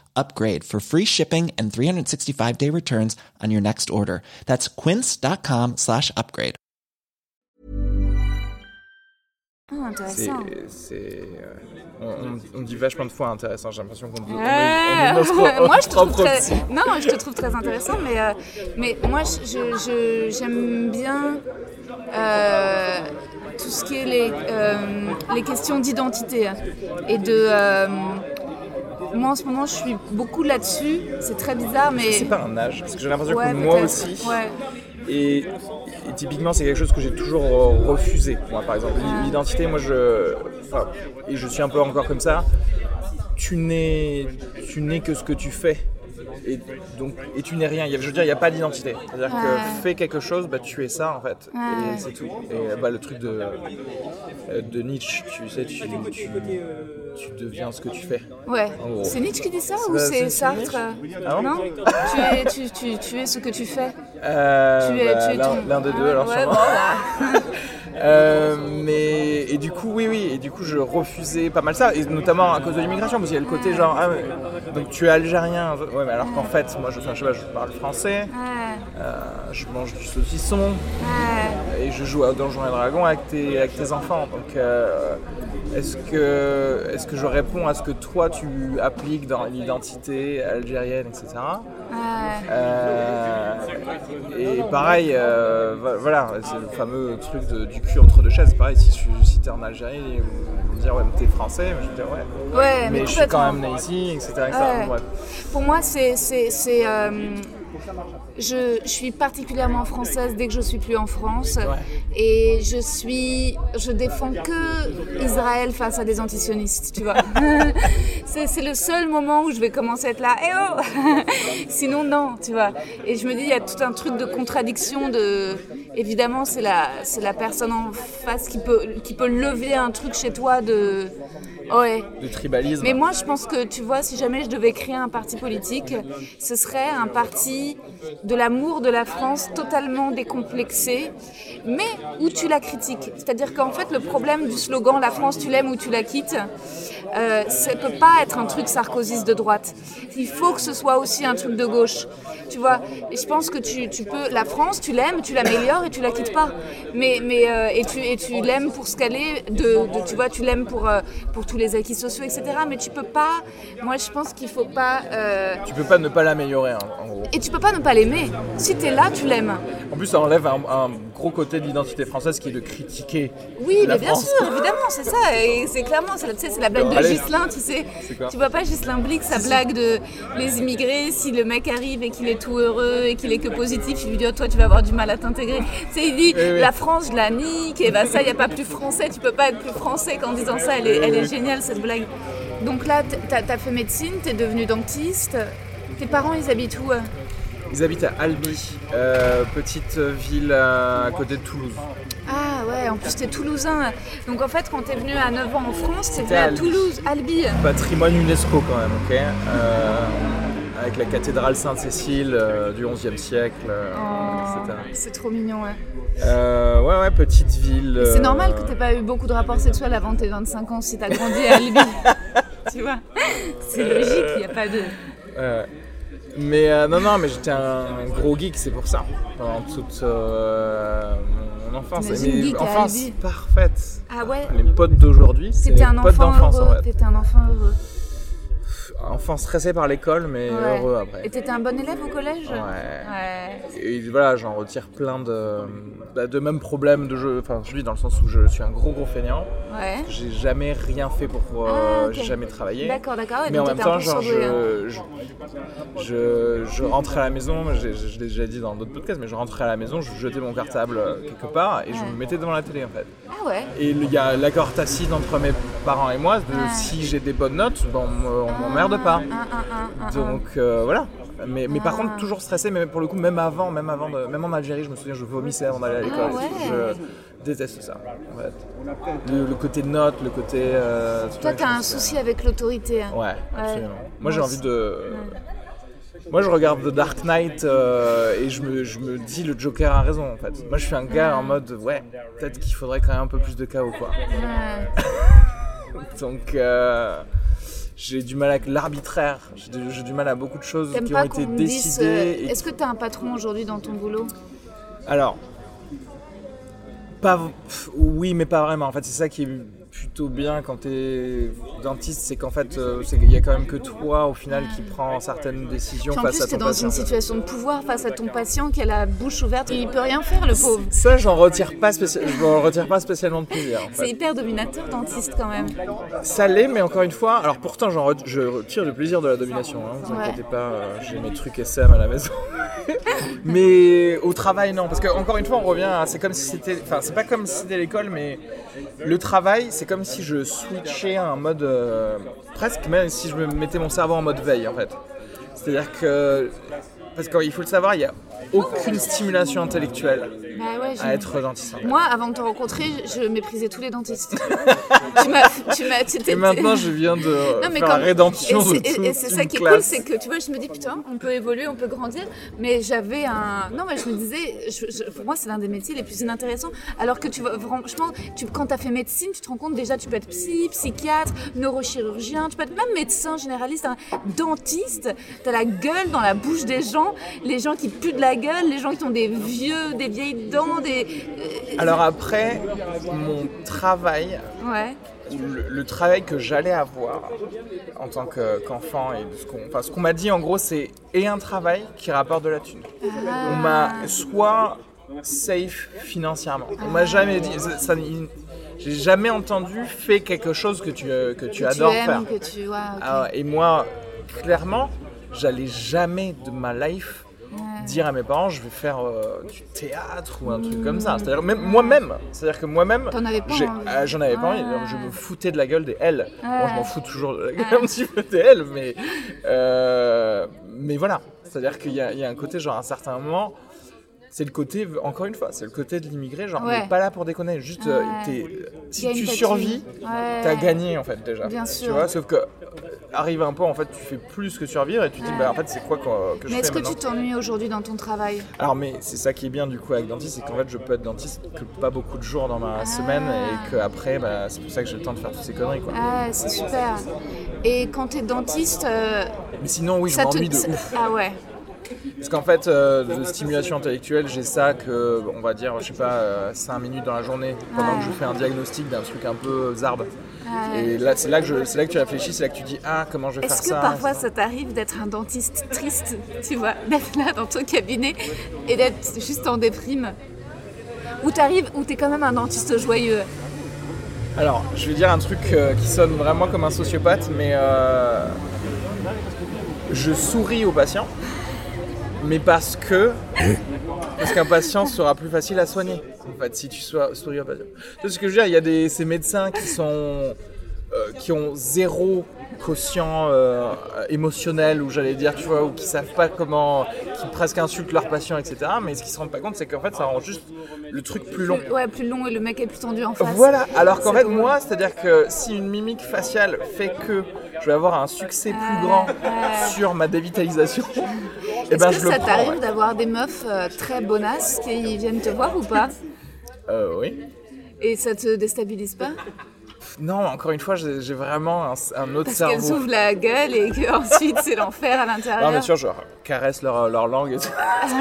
upgrade for free shipping and three sixty-five day returns on your next order. That's quince.com slash upgrade. Oh, intéressant. C'est, c'est, euh, on, on, on dit vachement de fois intéressant, j'ai l'impression qu'on dit... Ouais. Moi, je te trouve très, non, je te trouve très intéressant, mais, euh, mais moi, je, je, je, j'aime bien euh, tout ce qui est les, euh, les questions d'identité et de... Euh, moi en ce moment je suis beaucoup là-dessus, c'est très bizarre mais... C'est pas un âge, parce que j'ai l'impression ouais, que moi peut-être. aussi, ouais. et, et typiquement c'est quelque chose que j'ai toujours refusé, moi par exemple, ouais. l'identité, moi je... Enfin, et je suis un peu encore comme ça, tu n'es, tu n'es que ce que tu fais. Et, donc, et tu n'es rien, je veux dire, il n'y a pas d'identité. C'est-à-dire ouais. que fais quelque chose, bah, tu es ça en fait, ouais. et c'est tout. Et bah, le truc de, de Nietzsche, tu sais, tu, tu, tu deviens ce que tu fais. Ouais, c'est Nietzsche qui dit ça, ça ou c'est, c'est Sartre ah, Non, non tu, es, tu, tu, tu es ce que tu fais. Euh, tu es, bah, tu es l'un, ton... l'un des deux, alors ouais, sûrement. Voilà. Euh, mais et du coup oui oui et du coup je refusais pas mal ça et notamment à cause de l'immigration parce qu'il y a le côté genre ah mais, donc tu es algérien ouais mais alors qu'en fait moi je, enfin, je sais pas je parle français euh, je mange du saucisson et je joue à Donjons et Dragons avec tes avec tes enfants donc euh, est-ce que est-ce que je réponds à ce que toi tu appliques dans l'identité algérienne et cetera euh, et pareil euh, voilà c'est le fameux truc de, du cul entre deux chaises, pareil, si, si t'es en Algérie, ils vont me dire ouais, mais t'es français, mais je vais dire ouais, ouais mais, mais je suis quand même né ici, et cetera. Ouais. et cetera. Bon, bref. Pour moi, c'est. c'est, c'est euh... Je, je suis particulièrement française dès que je suis plus en France et je suis, je défends que Israël face à des antisionistes, tu vois. c'est, c'est le seul moment où je vais commencer à être là, eh oh sinon non, tu vois. Et je me dis, il y a tout un truc de contradiction, de... évidemment c'est la, c'est la personne en face qui peut, qui peut lever un truc chez toi de... Ouais. De tribalisme. Mais moi, je pense que, tu vois, si jamais je devais créer un parti politique, ce serait un parti de l'amour de la France totalement décomplexé, mais où tu la critiques. C'est-à-dire qu'en fait, le problème du slogan « La France, tu l'aimes ou tu la quittes », Euh, ça peut pas être un truc sarkozyste de droite. Il faut que ce soit aussi un truc de gauche. Tu vois, et je pense que tu, tu peux... La France, tu l'aimes, tu l'améliores et tu la quittes pas. Mais, mais, euh, et, tu, et tu l'aimes pour ce qu'elle est. De, de, tu vois, tu l'aimes pour, euh, pour tous les les acquis sociaux, et cetera. Mais tu peux pas, moi je pense qu'il faut pas... Euh... Tu peux pas ne pas l'améliorer, hein, en gros. Et tu peux pas ne pas l'aimer. Si t'es là, tu l'aimes. En plus, ça enlève un, un gros côté de l'identité française qui est de critiquer Oui, la mais bien France. Sûr, évidemment, c'est ça. Et c'est clairement, c'est la, tu sais, c'est la blague de Allez. Ghislain, tu sais. Tu vois pas Ghislain Blix, sa blague de les immigrés, si le mec arrive et qu'il est tout heureux et qu'il est que positif, il lui dit oh, toi tu vas avoir du mal à t'intégrer. Tu sais, il dit oui, oui. la France, je la nique, et bah ça, il n'y a pas plus français, tu peux pas être plus français qu'en disant ça. Elle est, elle est géniale cette blague. Donc là, t'as, t'as fait médecine, t'es devenu dentiste. Tes parents, ils habitent où? Ils habitent à Albi, euh, petite ville à côté de Toulouse. Ah ouais, en plus t'es toulousain. Donc en fait, quand t'es venu à neuf ans en France, t'es venu à, à Toulouse, Albi. Patrimoine UNESCO quand même, ok euh, avec la cathédrale Sainte-Cécile euh, du onzième siècle, euh, oh, et cetera. C'est trop mignon, ouais. Euh, ouais, ouais, petite ville. Euh... C'est normal que t'aies pas eu beaucoup de rapports sexuels avant tes vingt-cinq ans si t'as grandi à Albi. Tu vois, c'est logique, il n'y a pas de... Euh... Mais euh, non, non, mais j'étais un gros geek, c'est pour ça, pendant toute euh, mon enfance. Mais enfance parfaite. Ah ouais. Les potes d'aujourd'hui, c'est les potes d'enfance en fait. T'étais un enfant heureux. Enfant stressé par l'école, mais ouais. heureux après. Et t'étais un bon élève au collège ? Ouais. ouais. Et voilà, j'en retire plein de, de mêmes problèmes de jeu. Enfin, je dis dans le sens où je suis un gros gros feignant. Ouais. J'ai jamais rien fait pour. pour ah, okay. J'ai jamais travaillé. D'accord, d'accord. Et mais en même temps, genre, je, hein. je, je, je rentrais à la maison, je, je, je l'ai déjà dit dans d'autres podcasts, mais je rentrais à la maison, je jetais mon cartable quelque part et ouais. je me mettais devant la télé en fait. Ah ouais. Et il y a l'accord tacite entre mes parents et moi de ouais. si j'ai des bonnes notes, bon, on ah. m'emmerde. De pas. Ah, ah, ah, ah, Donc euh, voilà. Mais, mais ah. par contre toujours stressé, mais pour le coup même avant, même avant, de, même en Algérie, je me souviens, je vomissais avant d'aller à l'école. Ah, ouais. Je déteste ça. En fait. le, le côté note, le côté. Euh, Toi t'as un souci avec l'autorité. Hein. Ouais, absolument. Ouais. Moi j'ai envie de. Ouais. Moi je regarde The Dark Knight euh, et je me, je me dis le Joker a raison en fait. Moi je suis un gars en mode ouais, peut-être qu'il faudrait quand même un peu plus de chaos quoi. Ouais. Donc. Euh... J'ai du mal avec l'arbitraire, j'ai du, j'ai du mal à beaucoup de choses T'aimes qui ont été décidées. Euh, et... Est-ce que tu as un patron aujourd'hui dans ton boulot ? Alors, pas, pff, oui mais pas vraiment. En fait, c'est ça qui est plutôt bien quand tu es dentiste, c'est qu'en fait, euh, c'est, y a quand même que toi au final qui prend certaines décisions face à ton patient. En plus, tu es dans patient. Une situation de pouvoir face à ton patient qui a la bouche ouverte et il peut rien faire le pauvre. Ça, j'en retire pas, spécial... j'en retire pas spécialement de plaisir. En fait. C'est hyper dominateur dentiste quand même. Ça l'est, mais encore une fois, alors pourtant, j'en retire, je retire le plaisir de la domination. Hein, vous ouais. inquiétez pas, euh, j'ai mes trucs S M à la maison. Mais au travail, non, parce que encore une fois, on revient. À, c'est comme si c'était, enfin, c'est pas comme si c'était l'école, mais le travail, c'est comme si je switchais à un mode euh, presque, même si je mettais mon cerveau en mode veille en fait. C'est-à-dire que, parce qu'il faut le savoir, il n'y a aucune stimulation intellectuelle bah ouais, à être dentiste. Moi, avant de te rencontrer, je méprisais tous les dentistes. tu m'as, tu m'as, tu et maintenant, je viens de non, mais faire la rédemption de tout. Et c'est ça qui est cool, c'est que tu vois, je me dis putain, on peut évoluer, on peut grandir, mais j'avais un. Non, mais je me disais, je, je, pour moi, c'est l'un des métiers les plus inintéressants. Alors que tu vois, franchement, tu, quand tu as fait médecine, tu te rends compte déjà, tu peux être psy, psychiatre, neurochirurgien, tu peux être même médecin généraliste, hein, dentiste. T'as la gueule dans la bouche des gens, les gens qui puent de la gueule, les gens qui ont des vieux, des vieilles dents, des... Alors après, mon travail, ouais. le, le travail que j'allais avoir en tant que, qu'enfant, et ce qu'on, enfin, ce qu'on m'a dit en gros, c'est et un travail qui rapporte de la thune. Ah. On m'a soit safe financièrement, on m'a jamais dit... Ça, ça, j'ai jamais entendu fais quelque chose que tu, que tu, que tu adores aimes, faire. Que tu... Ouais, okay. Alors, et moi, clairement, j'allais jamais de ma life ouais. dire à mes parents je vais faire euh, du théâtre ou un mmh. truc comme ça. C'est-à-dire même, moi-même, c'est-à-dire que moi-même, T'en avais pas, j'ai, hein, euh, j'en avais ah. pas envie. Je me foutais de la gueule des L. Ouais. Moi, je m'en fous toujours de la gueule ouais. un petit peu des L, mais euh, mais voilà. C'est-à-dire qu'il y a, il y a un côté genre à un certain moment. C'est le côté, encore une fois, c'est le côté de l'immigré, genre, ouais. on n'est pas là pour déconner, juste, ouais. t'es, si tu survis, ouais. t'as gagné, en fait, déjà. Bien sûr. Tu vois, sauf que, arrive un point, en fait, tu fais plus que survivre, et tu te dis, ouais. bah, en fait, c'est quoi que, que je fais maintenant ? Mais est-ce que tu t'ennuies aujourd'hui dans ton travail ? Alors, mais c'est ça qui est bien, du coup, avec dentiste, c'est qu'en fait, je peux être dentiste que pas beaucoup de jours dans ma ah. semaine, et qu'après, bah, c'est pour ça que j'ai le temps de faire toutes ces conneries, quoi. Ah, c'est super. Et quand t'es dentiste... Euh, mais sinon, oui, je m'ennuie te... de ouf. Ah ouais. Parce qu'en fait, euh, de stimulation intellectuelle, j'ai ça que, on va dire, je sais pas, euh, cinq minutes dans la journée, pendant ouais. que je fais un diagnostic d'un truc un peu zarbe. Ouais. Et là, c'est là que je, c'est là que tu réfléchis, c'est là que tu dis ah comment je vais Est-ce faire ça. Est-ce que parfois ça t'arrive d'être un dentiste triste, tu vois, d'être là dans ton cabinet et d'être juste en déprime, ou t'arrives, ou t'es quand même un dentiste joyeux? Alors, je vais dire un truc euh, qui sonne vraiment comme un sociopathe, mais euh, je souris aux patients, mais parce que parce qu'un patient sera plus facile à soigner. En fait, si tu sois, souris aux patients. Tu sais ce que je veux dire, il y a des, ces médecins qui sont euh, qui ont zéro quotient euh, émotionnel, ou j'allais dire, tu vois, ou qui savent pas comment, qui presque insultent leurs patients, et cetera. Mais ce qu'ils se rendent pas compte, c'est qu'en fait, ça rend juste le truc plus long. Ouais, plus long, et le mec est plus tendu en face. Voilà. Alors qu'en c'est fait, cool. moi, c'est-à-dire que si une mimique faciale fait que je vais avoir un succès plus euh, grand euh... sur ma dévitalisation, et ben je le prends. Est-ce que ça t'arrive ouais. d'avoir des meufs euh, très bonasses qui viennent te voir ou pas? Euh, oui. Et ça te déstabilise pas? Non, encore une fois, j'ai, j'ai vraiment un, un autre Parce cerveau. Parce qu'elles ouvrent la gueule et qu'ensuite, c'est l'enfer à l'intérieur. Non, mais sûr, genre, caressent leur, leur langue et tout.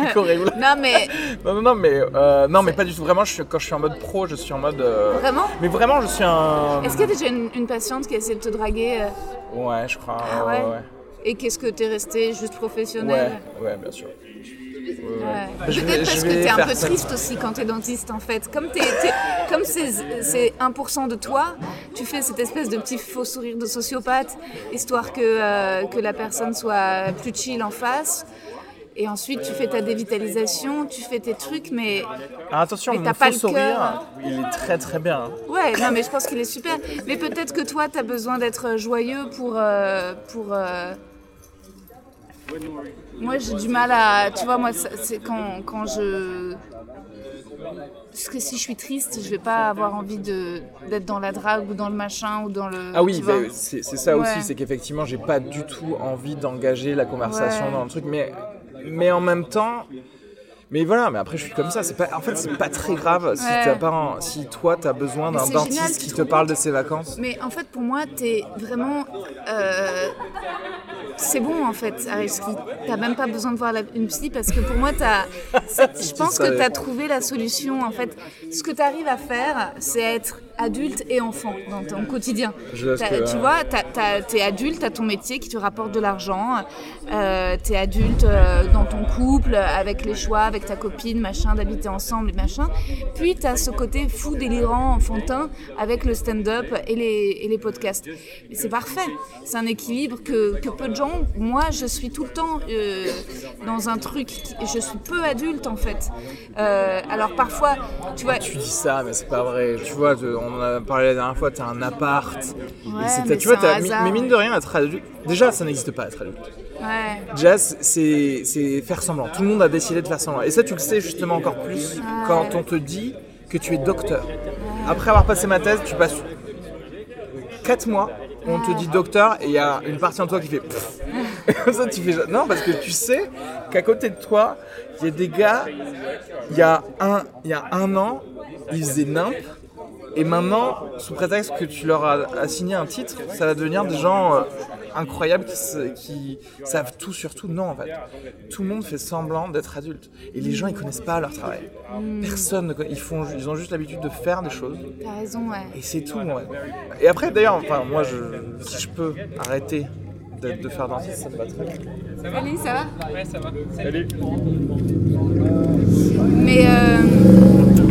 C'est horrible. Non, mais... Non, non, non, mais, euh, non, mais pas du tout. Vraiment, je suis, quand je suis en mode pro, je suis en mode... Euh... Vraiment? Mais vraiment, je suis un... Est-ce qu'il y a déjà une, une patiente qui a essayé de te draguer? euh... Ouais, je crois. Ah, ouais. ouais. Et qu'est-ce que t'es resté juste professionnel? Ouais, ouais, bien sûr. Ouais. Peut-être vais, parce que t'es un peu triste ça. aussi quand t'es dentiste, en fait. Comme, t'es, t'es, comme c'est, c'est un pour cent de toi, tu fais cette espèce de petit faux sourire de sociopathe, histoire que, euh, que la personne soit plus chill en face. Et ensuite, tu fais ta dévitalisation, tu fais tes trucs, mais, ah, attention, mais t'as mon pas faux le sourire, cœur. Il est très très bien. Ouais, non, mais je pense qu'il est super. Mais peut-être que toi, t'as besoin d'être joyeux pour... Euh, pour euh, moi j'ai du mal à, tu vois, moi c'est quand, quand je, parce que si je suis triste je vais pas avoir envie de, d'être dans la drague ou dans le machin ou dans le... Ah oui, bah, c'est, c'est ça ouais. aussi, c'est qu'effectivement j'ai pas du tout envie d'engager la conversation ouais. dans le truc, mais, mais en même temps... Mais voilà, mais après je suis comme ça, c'est pas, en fait c'est pas très grave si, ouais. t'as pas un, si toi t'as besoin d'un dentiste génial, qui te parle de ses vacances. Mais en fait pour moi t'es vraiment, euh, c'est bon en fait Areski, t'as même pas besoin de voir la, une psy parce que pour moi t'as, je pense que t'as trouvé la solution en fait. Ce que t'arrives à faire c'est être adulte et enfant dans ton quotidien. Je que, tu vois, t'as, t'as, t'es adulte, t'as ton métier qui te rapporte de l'argent, euh, t'es adulte euh, dans ton couple, avec les choix, avec ta copine, machin, d'habiter ensemble et machin. Puis t'as ce côté fou, délirant, enfantin, avec le stand-up et les, et les podcasts. Et c'est parfait. C'est un équilibre que, que peu de gens... Moi, je suis tout le temps euh, dans un truc... Qui, je suis peu adulte, en fait. Euh, alors parfois, tu vois... Tu dis ça, mais c'est pas vrai. Tu vois, je, on... On a parlé la dernière fois, t'as un appart. Ouais, et mais, tu vois, t'as, hasard, mais mine de rien, être adulte. Déjà, ça n'existe pas être adulte. Ouais. Déjà, c'est, c'est faire semblant. Tout le monde a décidé de faire semblant. Et ça, tu le sais justement encore plus ouais. quand on te dit que tu es docteur. Ouais. Après avoir passé ma thèse, tu passes quatre mois, on ouais. te dit docteur, et il y a une partie en toi qui fait. Ça, tu fais. Non, parce que tu sais qu'à côté de toi, il y a des gars, il y a un, il y a un an, ils faisaient nimp. Et maintenant, sous prétexte que tu leur as assigné un titre, ça va devenir des gens euh, incroyables qui, qui savent tout sur tout. Non, en fait. Tout le monde fait semblant d'être adulte. Et les gens, ils connaissent pas leur travail. Mmh. Personne ne connaît. Ils, font, ils ont juste l'habitude de faire des choses. T'as raison, ouais. Et c'est tout, ouais. Et après, d'ailleurs, enfin, moi, je, si je peux arrêter de, de faire dentiste, ça me va très bien. Salut, ça va ? Ouais, ça va. Salut. Mais... Euh...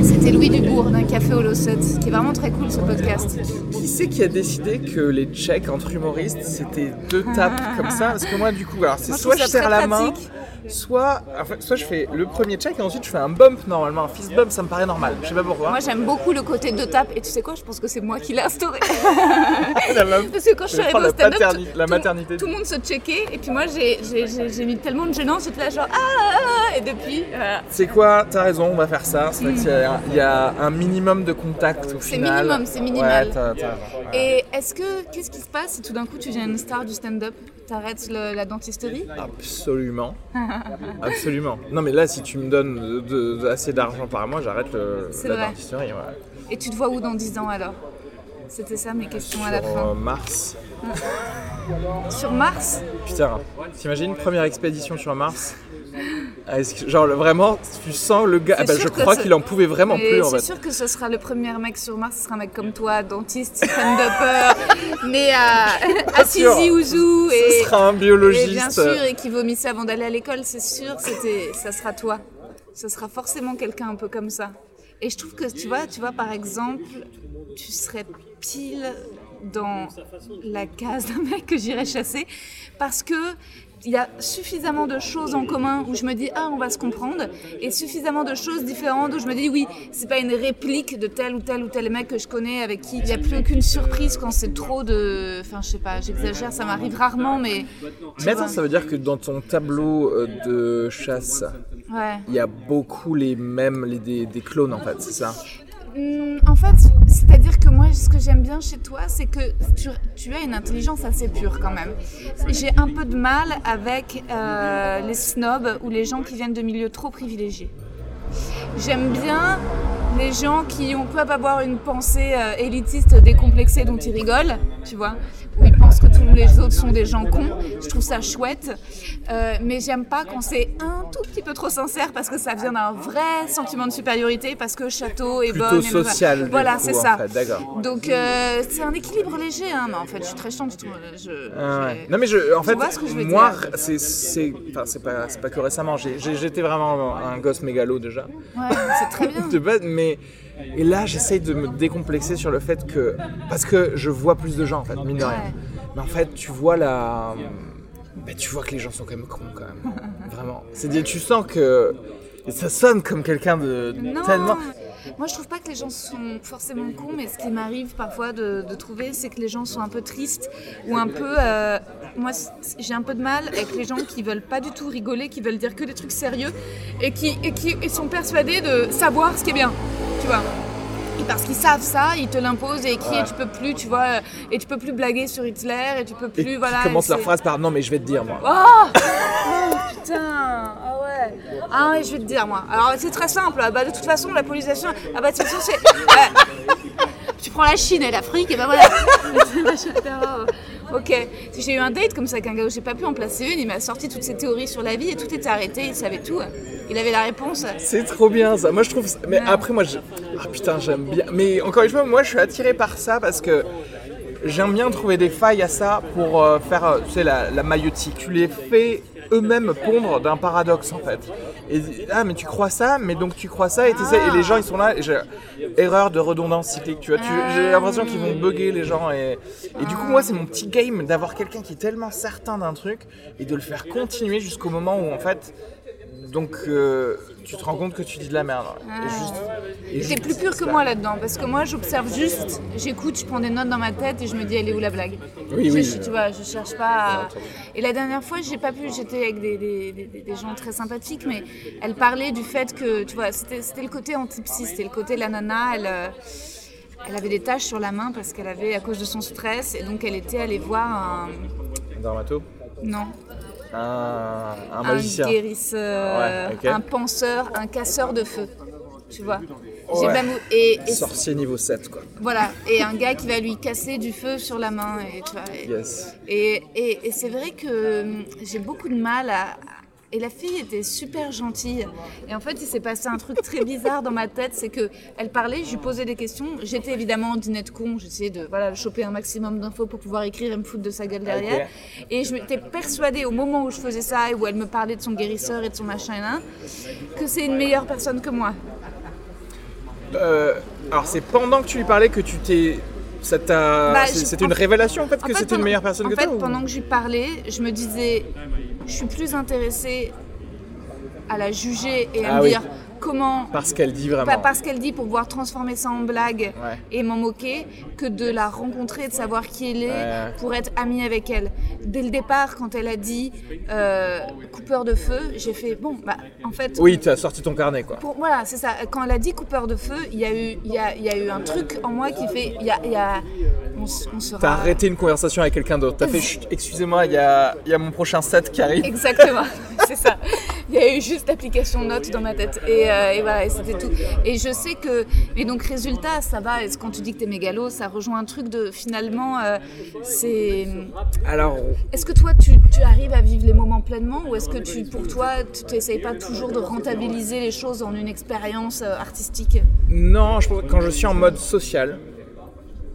C'était Louis Dubourg d'un café au Lossette, qui est vraiment très cool ce podcast. Qui c'est qui a décidé que les checks entre humoristes c'était deux tapes comme ça? Parce que moi du coup, alors c'est moi, soit je, je serre la main, soit, enfin, soit je fais le premier check et ensuite je fais un bump normalement, un fist bump, ça me paraît normal, je sais pas pourquoi. Moi j'aime beaucoup le côté deux tapes et tu sais quoi, je pense que c'est moi qui l'ai instauré. Parce que quand je suis arrivée au stand-up, paterni- tout, la maternité. Tout le monde se checkait et puis moi j'ai, j'ai, j'ai, j'ai mis tellement de gênance, j'étais là genre ah, ah et depuis... Voilà. C'est quoi, t'as raison, on va faire ça, c'est vrai que c'est... Il y a un minimum de contact au final. C'est minimum, c'est minimal. Ouais, t'as, t'as, ouais. Et est-ce que, qu'est-ce qui se passe si tout d'un coup tu deviens une star du stand-up? T'arrêtes le, la dentisterie? Absolument. Absolument. Non mais là, si tu me donnes de, de, assez d'argent par mois, j'arrête le, la vrai. dentisterie. Ouais. Et tu te vois où dans dix ans alors? C'était ça mes questions Sur à la fin. Mars. Sur Mars? Putain, t'imagines, première expédition sur Mars. Genre vraiment, tu sens le gars, ben, je crois ça... qu'il en pouvait vraiment mais plus en fait. C'est sûr que ce sera le premier mec sur Mars, ce sera un mec comme toi, dentiste, stand-upper, né à, à Tizi Ouzou. Ce sera un biologiste. Et bien sûr, et qui vomissait avant d'aller à l'école, c'est sûr, c'était, ça sera toi. Ce sera forcément quelqu'un un peu comme ça. Et je trouve que tu vois, tu vois par exemple, tu serais pile dans la case d'un mec que j'irais chasser parce que il y a suffisamment de choses en commun où je me dis ah on va se comprendre et suffisamment de choses différentes où je me dis oui c'est pas une réplique de tel ou tel ou tel mec que je connais avec qui il n'y a plus aucune surprise quand c'est trop de enfin je sais pas j'exagère ça m'arrive rarement mais mais attends ça veut dire que dans ton tableau de chasse ouais. il y a beaucoup les mêmes les des, des clones en fait c'est ça mmh, en fait c'est-à-dire que moi, ce que j'aime bien chez toi, c'est que tu, tu as une intelligence assez pure quand même. J'ai un peu de mal avec euh, les snobs ou les gens qui viennent de milieux trop privilégiés. J'aime bien les gens qui ont peuvent avoir une pensée euh, élitiste décomplexée dont ils rigolent, tu vois, où ils pensent que tous les autres sont des gens cons. Je trouve ça chouette, euh, mais j'aime pas quand c'est un tout petit peu trop sincère parce que ça vient d'un vrai sentiment de supériorité parce que château est bon. Plutôt social. Et voilà, coup, c'est ça. En fait, d'accord. Donc euh, c'est un équilibre léger, hein. Mais en fait, je suis très chiante. Euh, non mais je, en fait, je moi, c'est c'est, enfin, c'est pas c'est pas que récemment. J'ai, j'ai, j'étais vraiment un gosse mégalo déjà. Ouais, c'est très bien. De base, mais et là j'essaye de me décomplexer sur le fait que parce que je vois plus de gens en fait mine de rien. Ouais. Mais en fait tu vois la, bah, tu vois que les gens sont quand même cons quand même. Vraiment. C'est-à-dire tu sens que ça sonne comme quelqu'un de non. tellement. Moi, je trouve pas que les gens sont forcément cons, mais ce qui m'arrive parfois de, de trouver, c'est que les gens sont un peu tristes ou un peu. Euh, moi, j'ai un peu de mal avec les gens qui veulent pas du tout rigoler, qui veulent dire que des trucs sérieux et qui, et qui et sont persuadés de savoir ce qui est bien, tu vois. Et parce qu'ils savent ça, ils te l'imposent et qui ouais. et tu peux plus, tu vois, et tu peux plus blaguer sur Hitler et tu peux plus, et voilà. Ils commencent leur phrase par non, mais je vais te dire moi. Oh, oh putain. Oh. Ah oui, je vais te dire moi. Alors c'est très simple. Bah de toute façon la polarisation. Ah bah de toute façon c'est. Euh, tu prends la Chine et l'Afrique et ben voilà. Ok. J'ai eu un date comme ça avec un gars où j'ai pas pu en placer une. Il m'a sorti toutes ses théories sur la vie et tout était arrêté. Il savait tout. Il avait la réponse. C'est trop bien ça. Moi je trouve. Ça... Mais ouais. après moi je. Ah putain j'aime bien. Mais encore une fois moi je suis attiré par ça parce que. J'aime bien trouver des failles à ça pour euh, faire, euh, tu sais, la, la maïotique. Tu les fais eux-mêmes pondre d'un paradoxe, en fait. Et ah, mais tu crois ça, mais donc tu crois ça, et tu sais, et les gens, ils sont là, et j'ai... erreur de redondance cyclique, tu vois. Tu... J'ai l'impression qu'ils vont bugger, les gens, et... et du coup, moi, c'est mon petit game d'avoir quelqu'un qui est tellement certain d'un truc, et de le faire continuer jusqu'au moment où, en fait, donc euh, tu te rends compte que tu dis de la merde. Ah. Et juste, et juste, t'es plus pur que moi là-dedans, parce que moi j'observe juste, j'écoute, je prends des notes dans ma tête et je me dis elle est où la blague. Oui, je, oui. Je, tu vois, je cherche pas. À... Et la dernière fois, j'ai pas pu. J'étais avec des, des, des, des gens très sympathiques, mais elle parlait du fait que, tu vois, c'était, c'était le côté antipsy, c'était le côté la nana, elle. Euh... Elle avait des taches sur la main parce qu'elle avait, à cause de son stress, et donc elle était allée voir un... Un dermato ? Non. Un, un magicien. Un guérisseur, ouais, okay. Un penseur, un casseur de feu, tu vois. J'ai ouais. même... et, et... Sorcier niveau sept, quoi. Voilà, et un gars qui va lui casser du feu sur la main, et tu vois. Et, yes. et, et, et c'est vrai que j'ai beaucoup de mal à... Et la fille était super gentille. Et en fait, il s'est passé un truc très bizarre dans ma tête, c'est que elle parlait, je lui posais des questions. J'étais évidemment en dîner de con, j'essayais de voilà, choper un maximum d'infos pour pouvoir écrire et me foutre de sa gueule derrière. Okay. Et je m'étais persuadée au moment où je faisais ça et où elle me parlait de son guérisseur et de son machin et là, que c'est une meilleure personne que moi. Euh, alors c'est pendant que tu lui parlais que tu t'es... Ça t'a... Bah, c'était une révélation en fait en que fait, c'était pendant... une meilleure personne en que toi En fait, ou... pendant que je lui parlais, je me disais... Je suis plus intéressée à la juger et à ah me dire oui. comment... Parce qu'elle dit vraiment. Pas parce qu'elle dit pour pouvoir transformer ça en blague ouais. et m'en moquer que de la rencontrer, de savoir qui elle est ouais. pour être amie avec elle. Dès le départ, quand elle a dit euh, « coupeur de feu », j'ai fait « bon, bah en fait... » Oui, tu as sorti ton carnet quoi. Pour, voilà, c'est ça. Quand elle a dit « coupeur de feu », il y a eu, y a, y a eu un truc en moi qui fait... Y a, y a, On s- on sera... T'as arrêté une conversation avec quelqu'un d'autre. T'as fait, excusez-moi, il y a, y a mon prochain set qui arrive. Exactement, c'est ça. il y a eu juste l'application notes dans ma tête et, euh, et voilà, et c'était tout. Et je sais que, mais donc résultat, ça va. Quand tu dis que t'es mégalo, ça rejoint un truc de finalement, euh, c'est. Alors. Est-ce que toi, tu, tu arrives à vivre les moments pleinement, ou est-ce que tu, pour toi, tu t'essayes pas toujours de rentabiliser les choses en une expérience euh, artistique ? Non, je pense que quand je suis en mode social.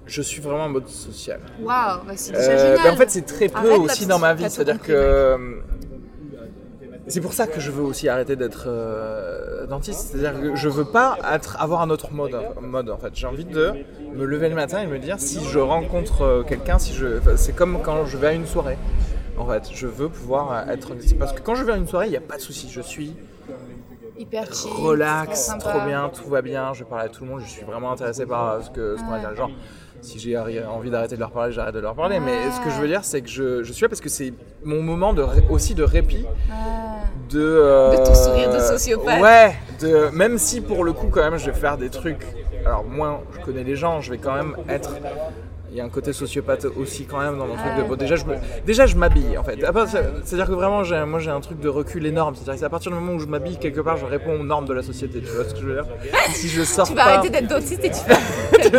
Je suis vraiment en mode social. Waouh, c'est déjà euh, génial. Ben en fait, c'est très peu. Arrête aussi dans ma vie. C'est-à-dire que c'est pour ça que je veux aussi arrêter d'être euh, dentiste. C'est-à-dire que je veux pas être, avoir un autre mode. Mode en fait, j'ai envie de me lever le matin et me dire si je rencontre quelqu'un, si je, c'est comme quand je vais à une soirée. En fait, je veux pouvoir être parce que quand je vais à une soirée, il y a pas de souci. Je suis hyper chill, relax, trop bien, tout va bien. Je parle à tout le monde. Je suis vraiment intéressé par ce que ce qu'on va dire, genre. Si j'ai envie d'arrêter de leur parler, j'arrête de leur parler. Ah. Mais ce que je veux dire, c'est que je, je suis là parce que c'est mon moment de ré, aussi de répit. Ah. De, euh, de ton sourire de sociopathe. Ouais, de, même si pour le coup, quand même, je vais faire des trucs. Alors, moi, je connais les gens, je vais quand même être. Il y a un côté sociopathe aussi, quand même, dans mon ah. truc de. Bon, déjà, je, déjà, je m'habille, en fait. Après, c'est-à-dire que vraiment, j'ai, moi, j'ai un truc de recul énorme. C'est-à-dire que c'est à partir du moment où je m'habille, quelque part, je réponds aux normes de la société. Tu vois ce que je veux dire ? Si je sors. Tu vas pas... arrêter d'être dentiste et tu vas.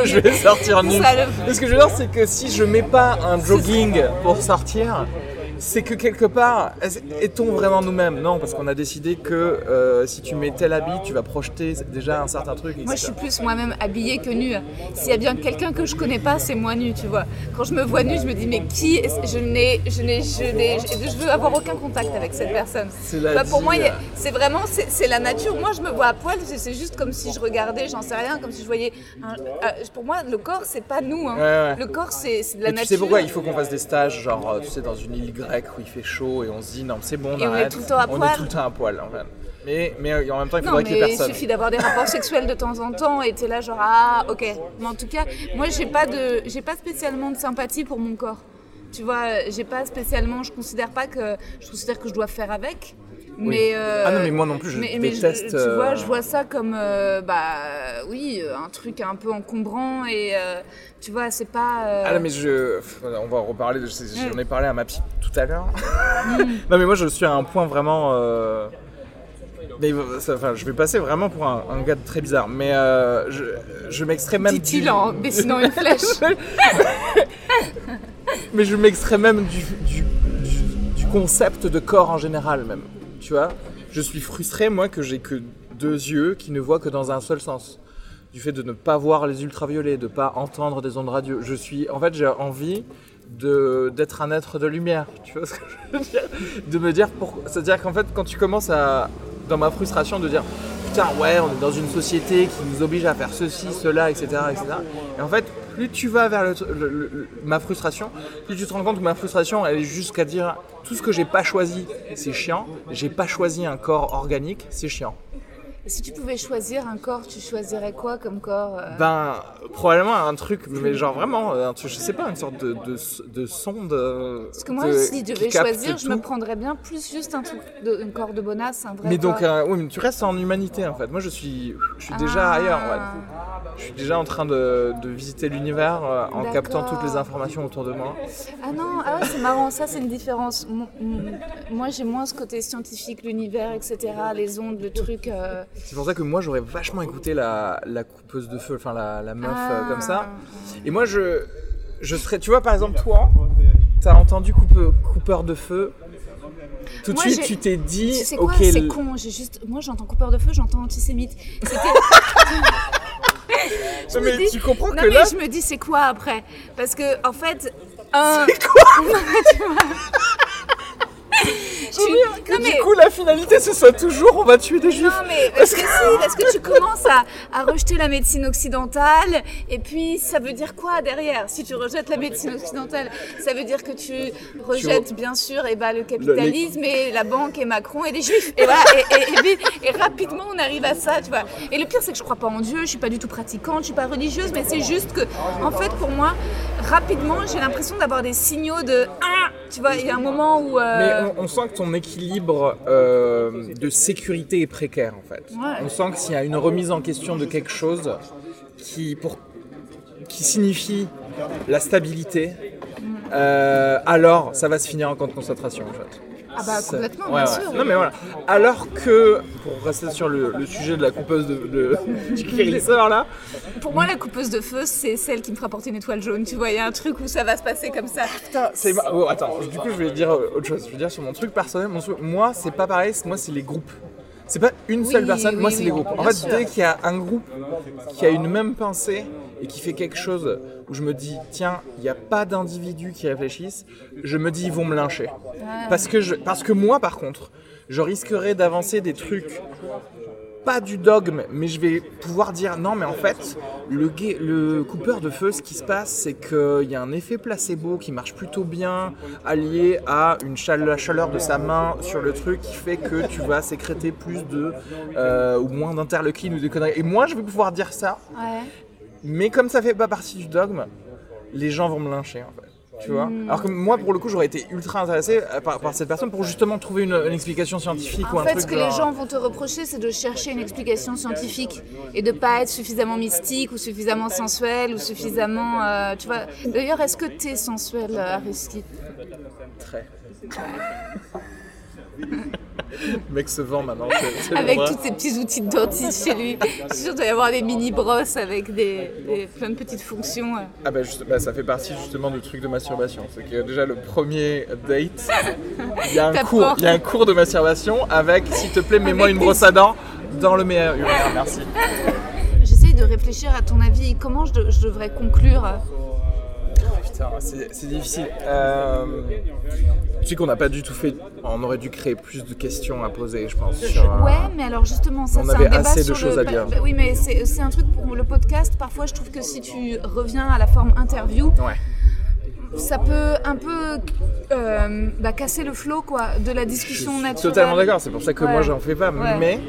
Je vais sortir nu. Ce que je veux dire, c'est que si je mets pas un jogging pour sortir, c'est que quelque part, est-on vraiment nous-mêmes ? Non, parce qu'on a décidé que euh, si tu mets tel habit, tu vas projeter déjà un certain truc, et cetera. Moi, je suis plus moi-même habillée que nue. S'il y a bien quelqu'un que je connais pas, c'est moi nue, tu vois. Quand je me vois nue, je me dis, mais qui est-ce ? Je n'ai, je n'ai, je n'ai, je, je veux avoir aucun contact avec cette personne. Bah, pour moi, a, c'est vraiment, c'est, c'est la nature. Moi, je me vois à poil, c'est, c'est juste comme si je regardais, j'en sais rien, comme si je voyais. Un, euh, pour moi, le corps, c'est pas nous. Hein. Ouais, ouais. Le corps, c'est, c'est de la et nature. Tu sais pourquoi il faut qu'on fasse des stages, genre, tu sais, dans une île grec où il fait chaud et on se dit non c'est bon on et arrête, on est tout le temps à on poil, est tout le temps à poil en fait. mais, mais en même temps il faudrait non, que les personnes il suffit d'avoir des rapports sexuels de temps en temps et t'es là genre ah ok, mais en tout cas moi j'ai pas, de, j'ai pas spécialement de sympathie pour mon corps, tu vois, j'ai pas spécialement, je considère pas que je considère que je dois faire avec. Oui. Mais euh, ah non mais moi non plus je mais, déteste mais je, tu vois je vois ça comme euh, bah oui un truc un peu encombrant et euh, tu vois c'est pas euh... ah non mais je on va en reparler de, mm. j'en ai parlé à ma psy tout à l'heure mm. Non mais moi je suis à un point vraiment euh, mais ça, enfin je vais passer vraiment pour un, un gars très bizarre mais euh, je je m'extrais même dit-il du... en dessinant une flèche mais je m'extrais même du, du, du, du concept de corps en général même. Tu vois, je suis frustré, moi, que j'ai que deux yeux qui ne voient que dans un seul sens. Du fait de ne pas voir les ultraviolets, de ne pas entendre des ondes radio. Je suis, en fait, j'ai envie de, d'être un être de lumière. Tu vois ce que je veux dire ? De me dire pourquoi. C'est-à-dire qu'en fait, quand tu commences à, dans ma frustration, de dire putain, ouais, on est dans une société qui nous oblige à faire ceci, cela, et cetera, et cetera. Et en fait, plus tu vas vers le, le, le, ma frustration, plus tu te rends compte que ma frustration, elle est jusqu'à dire tout ce que j'ai pas choisi, c'est chiant. J'ai pas choisi un corps organique, c'est chiant. Si tu pouvais choisir un corps, tu choisirais quoi comme corps euh... Ben, probablement un truc, mais genre vraiment, un truc, je sais pas, une sorte de, de, de sonde. Parce que moi, de, si je devais choisir, je me prendrais bien plus juste un truc, de, un corps de bonasse, un vrai. Mais corps. donc, euh, oui, mais tu restes en humanité en fait. Moi, je suis, je suis ah. déjà ailleurs. Ouais. Je suis déjà en train de, de visiter l'univers euh, en D'accord. captant toutes les informations autour de moi. Ah non, ah ouais, c'est marrant, ça c'est une différence. Moi, j'ai moins ce côté scientifique, l'univers, et cetera, les ondes, le truc. Euh... C'est pour ça que moi j'aurais vachement écouté la, la coupeuse de feu, enfin la, la meuf ah. euh, comme ça. Et moi je, je serais, tu vois par exemple toi, t'as entendu coupe, coupeur de feu, tout de moi, suite j'ai... tu t'es dit. Tu sais quoi, okay, c'est le... con, j'ai juste... moi j'entends coupeur de feu, j'entends antisémite. C'était... je mais me dis... tu comprends non, que mais là... je me dis c'est quoi après ? Parce que en fait... Euh... C'est quoi ? Tu vois... Tu... Oui, que non, du mais... coup la finalité ce soit toujours on va tuer des juifs. Non mais parce que si, parce que tu commences à, à rejeter la médecine occidentale et puis ça veut dire quoi derrière ? Si tu rejettes la médecine occidentale, ça veut dire que tu rejettes tu... bien sûr et bah, le capitalisme le... et la banque et Macron et les juifs et, voilà, et, et, et, et, et rapidement on arrive à ça tu vois. Et le pire c'est que je crois pas en Dieu, je suis pas du tout pratiquante, je suis pas religieuse mais c'est juste que en fait pour moi rapidement j'ai l'impression d'avoir des signaux de ah tu vois il y a un moment où euh... mais on, on sent que ton équilibre euh, de sécurité est précaire en fait. Ouais. On sent que s'il y a une remise en question de quelque chose qui, pour, qui signifie la stabilité, mmh. euh, alors ça va se finir en camp de concentration en fait. Ah bah complètement, ouais, bien ouais. sûr. Non, mais voilà. Alors que, pour rester sur le, le sujet de la coupeuse de, de, du guérisseur là... Pour moi, la coupeuse de feu, c'est celle qui me fera porter une étoile jaune. Tu vois, il y a un truc où ça va se passer comme ça. Putain, c'est... Oh, attends, du coup, je vais dire autre chose. Je vais dire sur mon truc personnel. Mon truc... Moi, c'est pas pareil. Moi, c'est les groupes. C'est pas une seule oui, personne, oui, moi c'est oui, les groupes. En fait, sûr. Dès qu'il y a un groupe qui a une même pensée et qui fait quelque chose où je me dis, tiens, il n'y a pas d'individus qui réfléchissent, je me dis, ils vont me lyncher. Ah. Parce que je, parce que moi, par contre, je risquerais d'avancer des trucs, pas du dogme, mais je vais pouvoir dire, non, mais en fait, le, gay, le coupeur de feu, ce qui se passe, c'est qu'il y a un effet placebo qui marche plutôt bien, allié à une chaleur, la chaleur de sa main sur le truc qui fait que tu vas sécréter plus de, euh, ou moins d'interleukine ou de conneries. Et moi, je vais pouvoir dire ça, ouais. mais comme ça fait pas partie du dogme, les gens vont me lyncher, en fait. Tu vois, mmh. alors que moi pour le coup j'aurais été ultra intéressé par, par cette personne pour justement trouver une, une explication scientifique en ou un fait, truc. En fait, ce que genre... les gens vont te reprocher, c'est de chercher une explication scientifique et de pas être suffisamment mystique ou suffisamment sensuel ou suffisamment, euh, tu vois. D'ailleurs, est-ce que t'es sensuel, Areski ? Très. Le mec se vend maintenant. C'est, c'est avec tous ses petits outils de dentiste chez lui. Je suis sûre qu'il doit y avoir des mini-brosses avec des, des, plein de petites fonctions. Ah bah, juste, bah ça fait partie justement du truc de masturbation. C'est que déjà le premier date, il y a un, cours, y a un cours de masturbation avec, s'il te plaît, mets-moi une brosse à dents dans le meilleur urinaire. Merci. J'essaye de réfléchir à ton avis. Comment je, de, je devrais conclure ? Putain, c'est, c'est difficile. Euh, tu sais qu'on n'a pas du tout fait. On aurait dû créer plus de questions à poser, je pense. Sur, ouais, euh, mais alors justement, ça, on c'est avait un débat assez de sur choses le, à dire. Bah, oui, mais c'est, c'est un truc pour le podcast. Parfois, je trouve que si tu reviens à la forme interview, ouais. ça peut un peu euh, bah, casser le flow, quoi, de la discussion je suis naturelle. Totalement d'accord. C'est pour ça que ouais. moi, j'en fais pas. Ouais. Mais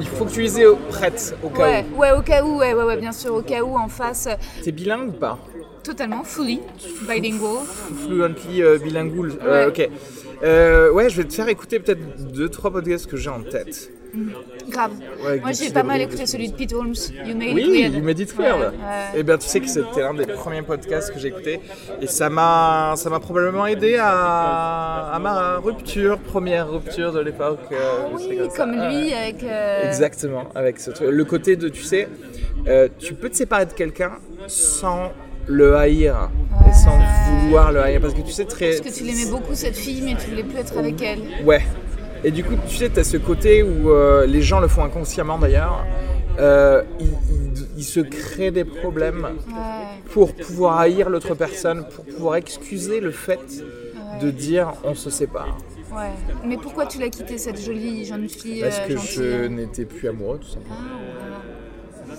il faut que tu les aies prêtes au cas ouais. où. Ouais, au cas où. Ouais, ouais, ouais, bien sûr, au cas où en face. T'es bilingue ou pas? Totalement, fully, bilingual. Fluently euh, bilingual, euh, ouais. ok. Euh, ouais, je vais te faire écouter peut-être deux, trois podcasts que j'ai en tête. Mmh. Grave. Ouais, moi, j'ai pas mal écouté celui de Pete Holmes, You Made It Weird. Oui, You Made It Weird. Ouais, ouais. Et bien, tu sais que c'était l'un des premiers podcasts que j'ai écouté. Et ça m'a, ça m'a probablement aidé à, à ma rupture, première rupture de l'époque. Euh, oui, comme, comme lui, avec... Euh... Exactement, avec ce truc. Le côté de, tu sais, euh, tu peux te séparer de quelqu'un sans... le haïr ouais. et sans vouloir le haïr parce que tu sais très... Parce que tu l'aimais beaucoup cette fille mais tu voulais plus être avec elle. Ouais. Et du coup tu sais t'as ce côté où euh, les gens le font inconsciemment d'ailleurs. Euh, ils, ils, ils se créent des problèmes ouais. pour pouvoir haïr l'autre personne, pour pouvoir excuser le fait ouais. de dire on se sépare. Ouais. Mais pourquoi tu l'as quittée cette jolie jeune fille? Parce euh, que gentille. Je n'étais plus amoureux tout simplement. Ah, ouais.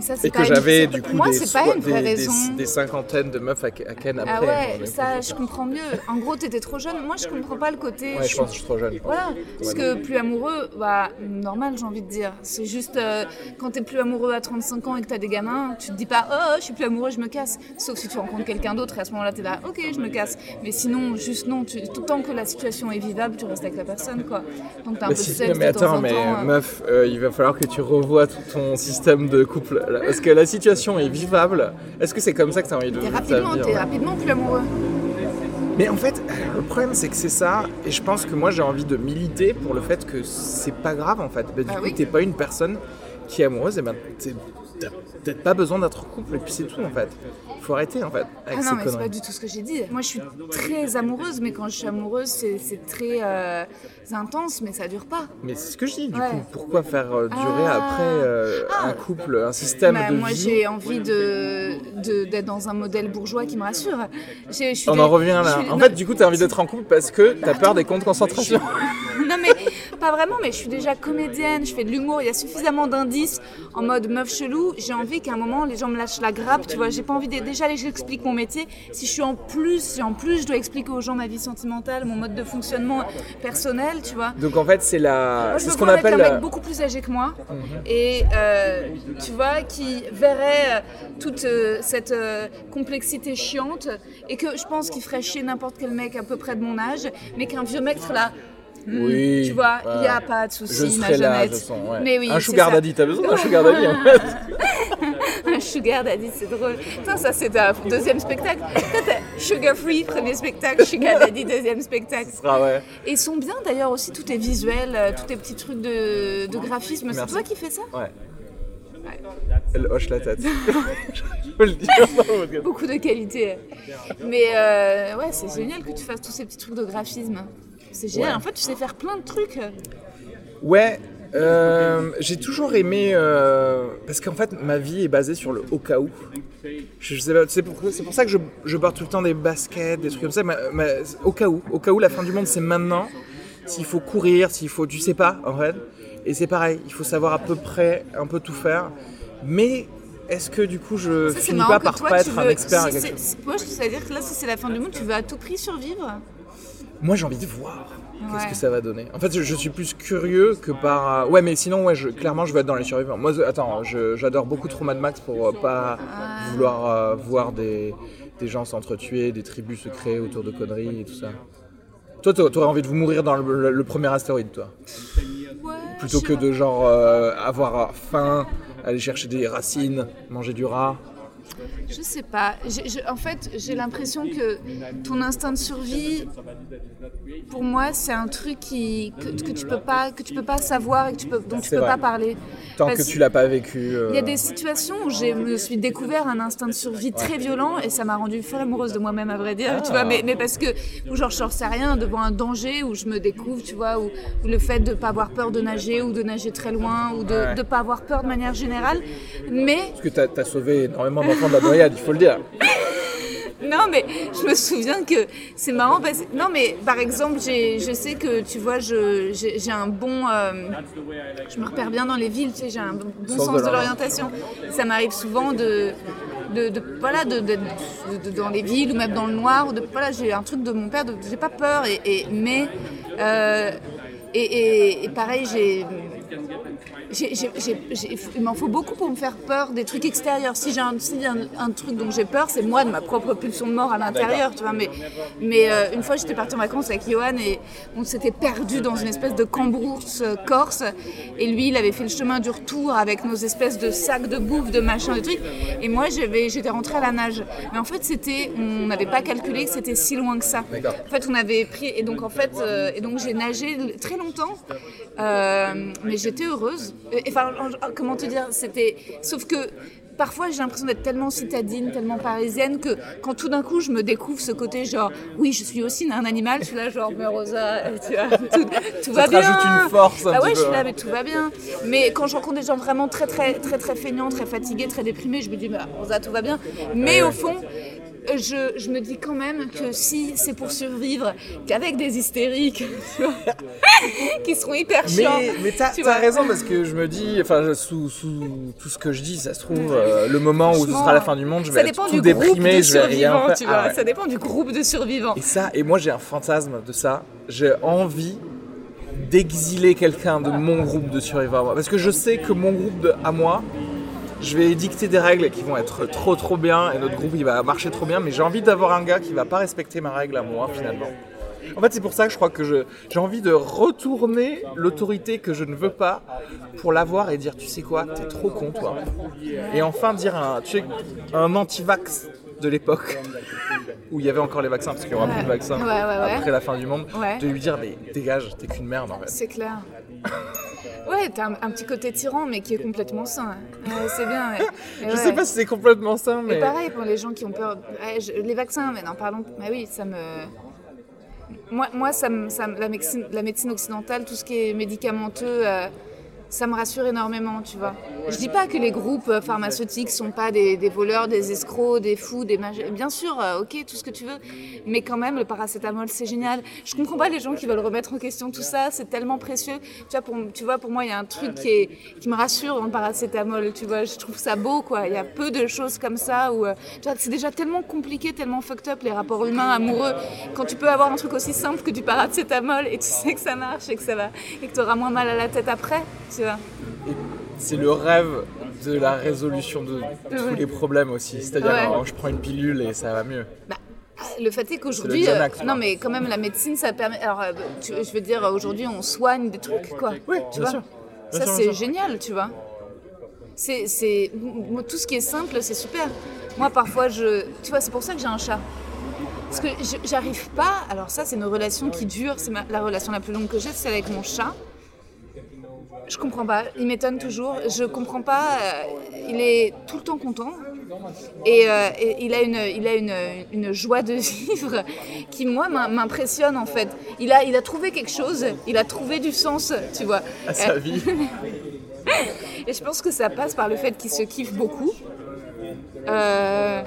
Ça, et que j'avais du coup moi, des, so- des, des, des cinquantaines de meufs à, à ken après. Ah ouais, ça je comprends mieux. En gros, t'étais trop jeune. Moi, je comprends pas le côté. Ouais, je, je pense que je suis trop jeune. Voilà, parce que plus amoureux, bah normal, j'ai envie de dire. C'est juste euh, quand t'es plus amoureux à trente-cinq ans et que t'as des gamins, tu te dis pas oh, je suis plus amoureux, je me casse. Sauf si tu rencontres quelqu'un d'autre et à ce moment-là, t'es là, ok, je me casse. Mais sinon, juste non, tu, tant que la situation est vivable, tu restes avec la personne, quoi. Donc t'as un mais peu si, de sexe. Mais attends, mais temps, meuf, euh, il va falloir que tu revoies tout ton système de couple. Est-ce que la situation est vivable? Est-ce que c'est comme ça que t'as envie de vivre? T'es rapidement, t'es rapidement plus amoureux. Mais en fait, le problème c'est que c'est ça, et je pense que moi j'ai envie de militer pour le fait que c'est pas grave en fait. Bah, du ah, coup, oui. t'es pas une personne qui est amoureuse, et ben t'as peut-être pas besoin d'être en couple, et puis c'est tout en fait. Faut arrêter en fait. Avec ah non, ces mais conneries. C'est pas du tout ce que j'ai dit. Moi je suis très amoureuse, mais quand je suis amoureuse, c'est, c'est très euh, intense, mais ça dure pas. Mais c'est ce que je dis, du ouais. coup, pourquoi faire euh, durer ah. après euh, ah. un couple, un système bah, de moi, vie. Moi j'ai envie de, de, d'être dans un modèle bourgeois qui me rassure. J'ai, On des, en revient là. Suis, en non, fait, du coup, t'as envie d'être en couple parce que t'as bah, peur des comptes de concentration. Non mais pas vraiment, mais je suis déjà comédienne, je fais de l'humour, il y a suffisamment d'indices en mode meuf chelou. J'ai envie qu'à un moment les gens me lâchent la grappe, tu vois. J'ai pas envie de, déjà j'explique mon métier. Si je suis en plus, si en plus je dois expliquer aux gens ma vie sentimentale, mon mode de fonctionnement personnel, tu vois. Donc en fait c'est la, moi, c'est ce qu'on appelle. Je me vois avec un mec beaucoup plus âgé que moi mm-hmm. et euh, tu vois qui verrait toute euh, cette euh, complexité chiante et que je pense qu'il ferait chier n'importe quel mec à peu près de mon âge, mais qu'un vieux mec serait là. oui, mmh, tu vois, il ouais. n'y a pas de souci, ma Jeannette. Je sens, ouais. Mais oui, un sugar daddy, t'as besoin d'un sugar daddy en fait. Un sugar daddy, c'est drôle. Putain, ça c'est un deuxième spectacle. Sugar free, premier spectacle, sugar daddy, deuxième spectacle. Ce sera, ouais. Et ils sont bien d'ailleurs aussi, tout est visuel, tous tes petits trucs de, de graphisme. Merci. C'est toi qui fais ça ? Ouais. Ouais. Elle hoche la tête. Je peux le dire. Beaucoup de qualité. Mais euh, ouais, c'est génial que tu fasses tous ces petits trucs de graphisme. C'est génial. Ouais. En fait, tu sais faire plein de trucs. Ouais. Euh, j'ai toujours aimé euh, parce qu'en fait, ma vie est basée sur le au cas où. Je sais pas, c'est pour, c'est pour ça que je, je porte tout le temps des baskets, des trucs comme ça. Mais, mais, au cas où, au cas où, la fin du monde, c'est maintenant. S'il faut courir, s'il faut, tu sais pas, en fait. Et c'est pareil, il faut savoir à peu près un peu tout faire. Mais est-ce que du coup je ça, finis pas par toi, pas être veux... un expert si, à quelque chose ? Moi, je veux dire que là, si c'est la fin du monde, tu veux à tout prix survivre ? Moi, j'ai envie de voir ouais. qu'est-ce que ça va donner. En fait, je, je suis plus curieux que par. Ouais, mais sinon, ouais, je, clairement, je veux être dans les survivants. Moi, attends, je, j'adore beaucoup trop Mad Max pour euh, pas ah. vouloir euh, voir des, des gens s'entretuer, des tribus se créer autour de conneries et tout ça. Toi, t'aurais envie de vous mourir dans le, le, le premier astéroïde, toi ? Ouais, plutôt que de genre euh, avoir faim, aller chercher des racines, manger du rat. Je sais pas. J'ai, je, en fait, j'ai l'impression que ton instinct de survie, pour moi, c'est un truc qui, que, que tu peux pas, que tu peux pas savoir et que tu peux, dont tu peux pas parler. Tant Parce que tu l'as pas vécu. Il euh... y a des situations où je me suis découvert un instinct de survie très violent et ça m'a rendue folle amoureuse de moi-même, à vrai dire. Ah. Tu vois, mais, mais parce que où genre je n'en sais rien devant un danger où je me découvre, tu vois, où, où le fait de pas avoir peur de nager ou de nager très loin ou de, ouais. de pas avoir peur de manière générale, mais. Parce que t'as, t'as sauvé énormément d'enfants. De la noyade, il faut le dire. Non, mais je me souviens que c'est marrant parce que non, mais par exemple, j'ai, je sais que tu vois, je, j'ai, j'ai un bon, euh, je me repère bien dans les villes, tu sais, j'ai un bon sens, sens de, de l'orientation. Ça m'arrive souvent de, de, de voilà, de, de, de, de dans les villes ou même dans le noir. Ou de, voilà, j'ai un truc de mon père, de, j'ai pas peur et, et mais euh, et, et, et pareil, j'ai. J'ai, j'ai, j'ai, j'ai, il m'en faut beaucoup pour me faire peur des trucs extérieurs. Si j'ai un, si un, un truc dont j'ai peur, c'est moi de ma propre pulsion de mort à l'intérieur, tu vois. Mais, mais euh, une fois, j'étais partie en vacances avec Johan et on s'était perdu dans une espèce de cambrousse corse. Et lui, il avait fait le chemin du retour avec nos espèces de sacs de bouffe, de machin, de trucs. Et moi, j'avais, j'étais rentrée à la nage. Mais en fait, c'était, on n'avait pas calculé que c'était si loin que ça. En fait, on avait pris et donc en fait, euh, et donc j'ai nagé très longtemps, euh, mais j'étais heureuse. Enfin, comment te dire, c'était... Sauf que parfois, j'ai l'impression d'être tellement citadine, tellement parisienne, que quand tout d'un coup, je me découvre ce côté genre, oui, je suis aussi un animal, je suis là genre, mais Rosa, tu vois, tout, tout va bien. Ça te rajoute une force un petit peu. Ah ouais, je suis là, mais tout va bien. Mais quand je rencontre des gens vraiment très, très, très, très feignants, très fatigués, très déprimés, je me dis, mais Rosa, tout va bien. Mais au fond... Je, je me dis quand même que si c'est pour survivre qu'avec des hystériques, tu vois, qui seront hyper chiants. Mais, mais t'as, tu t'as raison parce que je me dis, enfin, sous, sous tout ce que je dis, ça se trouve, euh, le moment où ce sera la fin du monde, je vais être tout déprimé, je vais rien faire. Tu vois, ah ouais. Ça dépend du groupe de survivants. Et ça, et moi j'ai un fantasme de ça, j'ai envie d'exiler quelqu'un de mon groupe de survivants à moi. Parce que je sais que mon groupe de, à moi, je vais dicter des règles qui vont être trop trop bien et notre groupe il va marcher trop bien, mais j'ai envie d'avoir un gars qui va pas respecter ma règle à moi finalement. En fait, c'est pour ça que je crois que je, j'ai envie de retourner l'autorité que je ne veux pas pour l'avoir et dire tu sais quoi, t'es trop con toi. Et enfin dire un, tu sais, un anti-vax de l'époque où il y avait encore les vaccins, parce qu'il y aura ouais. plus de vaccins ouais, ouais, ouais. après la fin du monde, ouais. de lui dire mais dégage, t'es qu'une merde en fait. C'est clair. Ouais, t'as un, un petit côté tyran, mais qui est complètement sain. Ouais, c'est bien. Ouais. Je ouais. sais pas si c'est complètement sain, mais... Et pareil, pour les gens qui ont peur... Ouais, je... Les vaccins, mais non, parlons... Mais oui, ça me... Moi, moi ça me, ça me... La, médecine, la médecine occidentale, tout ce qui est médicamenteux, euh, ça me rassure énormément, tu vois. Je dis pas que les groupes pharmaceutiques sont pas des, des voleurs, des escrocs, des fous, des... Magi... Bien sûr, ok, tout ce que tu veux, mais quand même, le paracétamol, c'est génial. Je comprends pas les gens qui veulent remettre en question tout ça, c'est tellement précieux. Tu vois, pour, tu vois, pour moi, il y a un truc qui, est, qui me rassure dans le paracétamol, tu vois, je trouve ça beau, quoi. Il y a peu de choses comme ça où... Tu vois, c'est déjà tellement compliqué, tellement fucked up, les rapports humains, amoureux, quand tu peux avoir un truc aussi simple que du paracétamol et tu sais que ça marche et que ça va... et que t'auras moins mal à la tête après, tu vois. Et c'est le rêve de la résolution de tous les problèmes aussi. C'est-à-dire, ouais. oh, je prends une pilule et ça va mieux. Bah, le fait est qu'aujourd'hui, euh, non mais quand même la médecine, ça permet. Alors, euh, tu, je veux dire, aujourd'hui, on soigne des trucs, quoi. Oui, tu bien vois. Sûr. Ça bien c'est sûr. Génial, tu vois. C'est, c'est tout ce qui est simple, c'est super. Moi, parfois, je, tu vois, c'est pour ça que j'ai un chat. Parce que je, j'arrive pas. Alors ça, c'est une relation qui dure. C'est ma, la relation la plus longue que j'ai, c'est avec mon chat. Je comprends pas, il m'étonne toujours, je comprends pas, euh, il est tout le temps content et, euh, et il a, une, il a une, une joie de vivre qui moi m'impressionne en fait. Il a, il a trouvé quelque chose, il a trouvé du sens, tu vois. À sa vie. Et je pense que ça passe par le fait qu'il se kiffe beaucoup euh,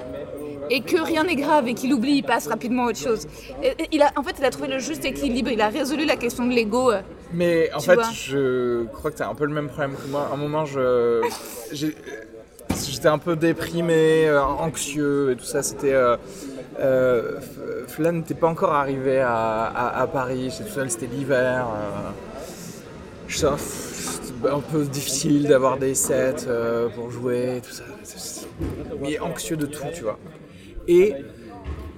et que rien n'est grave et qu'il oublie, il passe rapidement à autre chose. Et, et il a, en fait, il a trouvé le juste équilibre, il a résolu la question de l'ego. Mais en tu fait, vois. Je crois que t'as un peu le même problème que moi. À un moment, je, j'ai, j'étais un peu déprimé, euh, anxieux et tout ça. C'était. Euh, euh, Flan n'était pas encore arrivé à, à, à Paris, j'étais tout seul, c'était l'hiver. Euh, je sais, c'était un peu difficile d'avoir des sets euh, pour jouer et tout ça. Mais anxieux de tout, tu vois. Et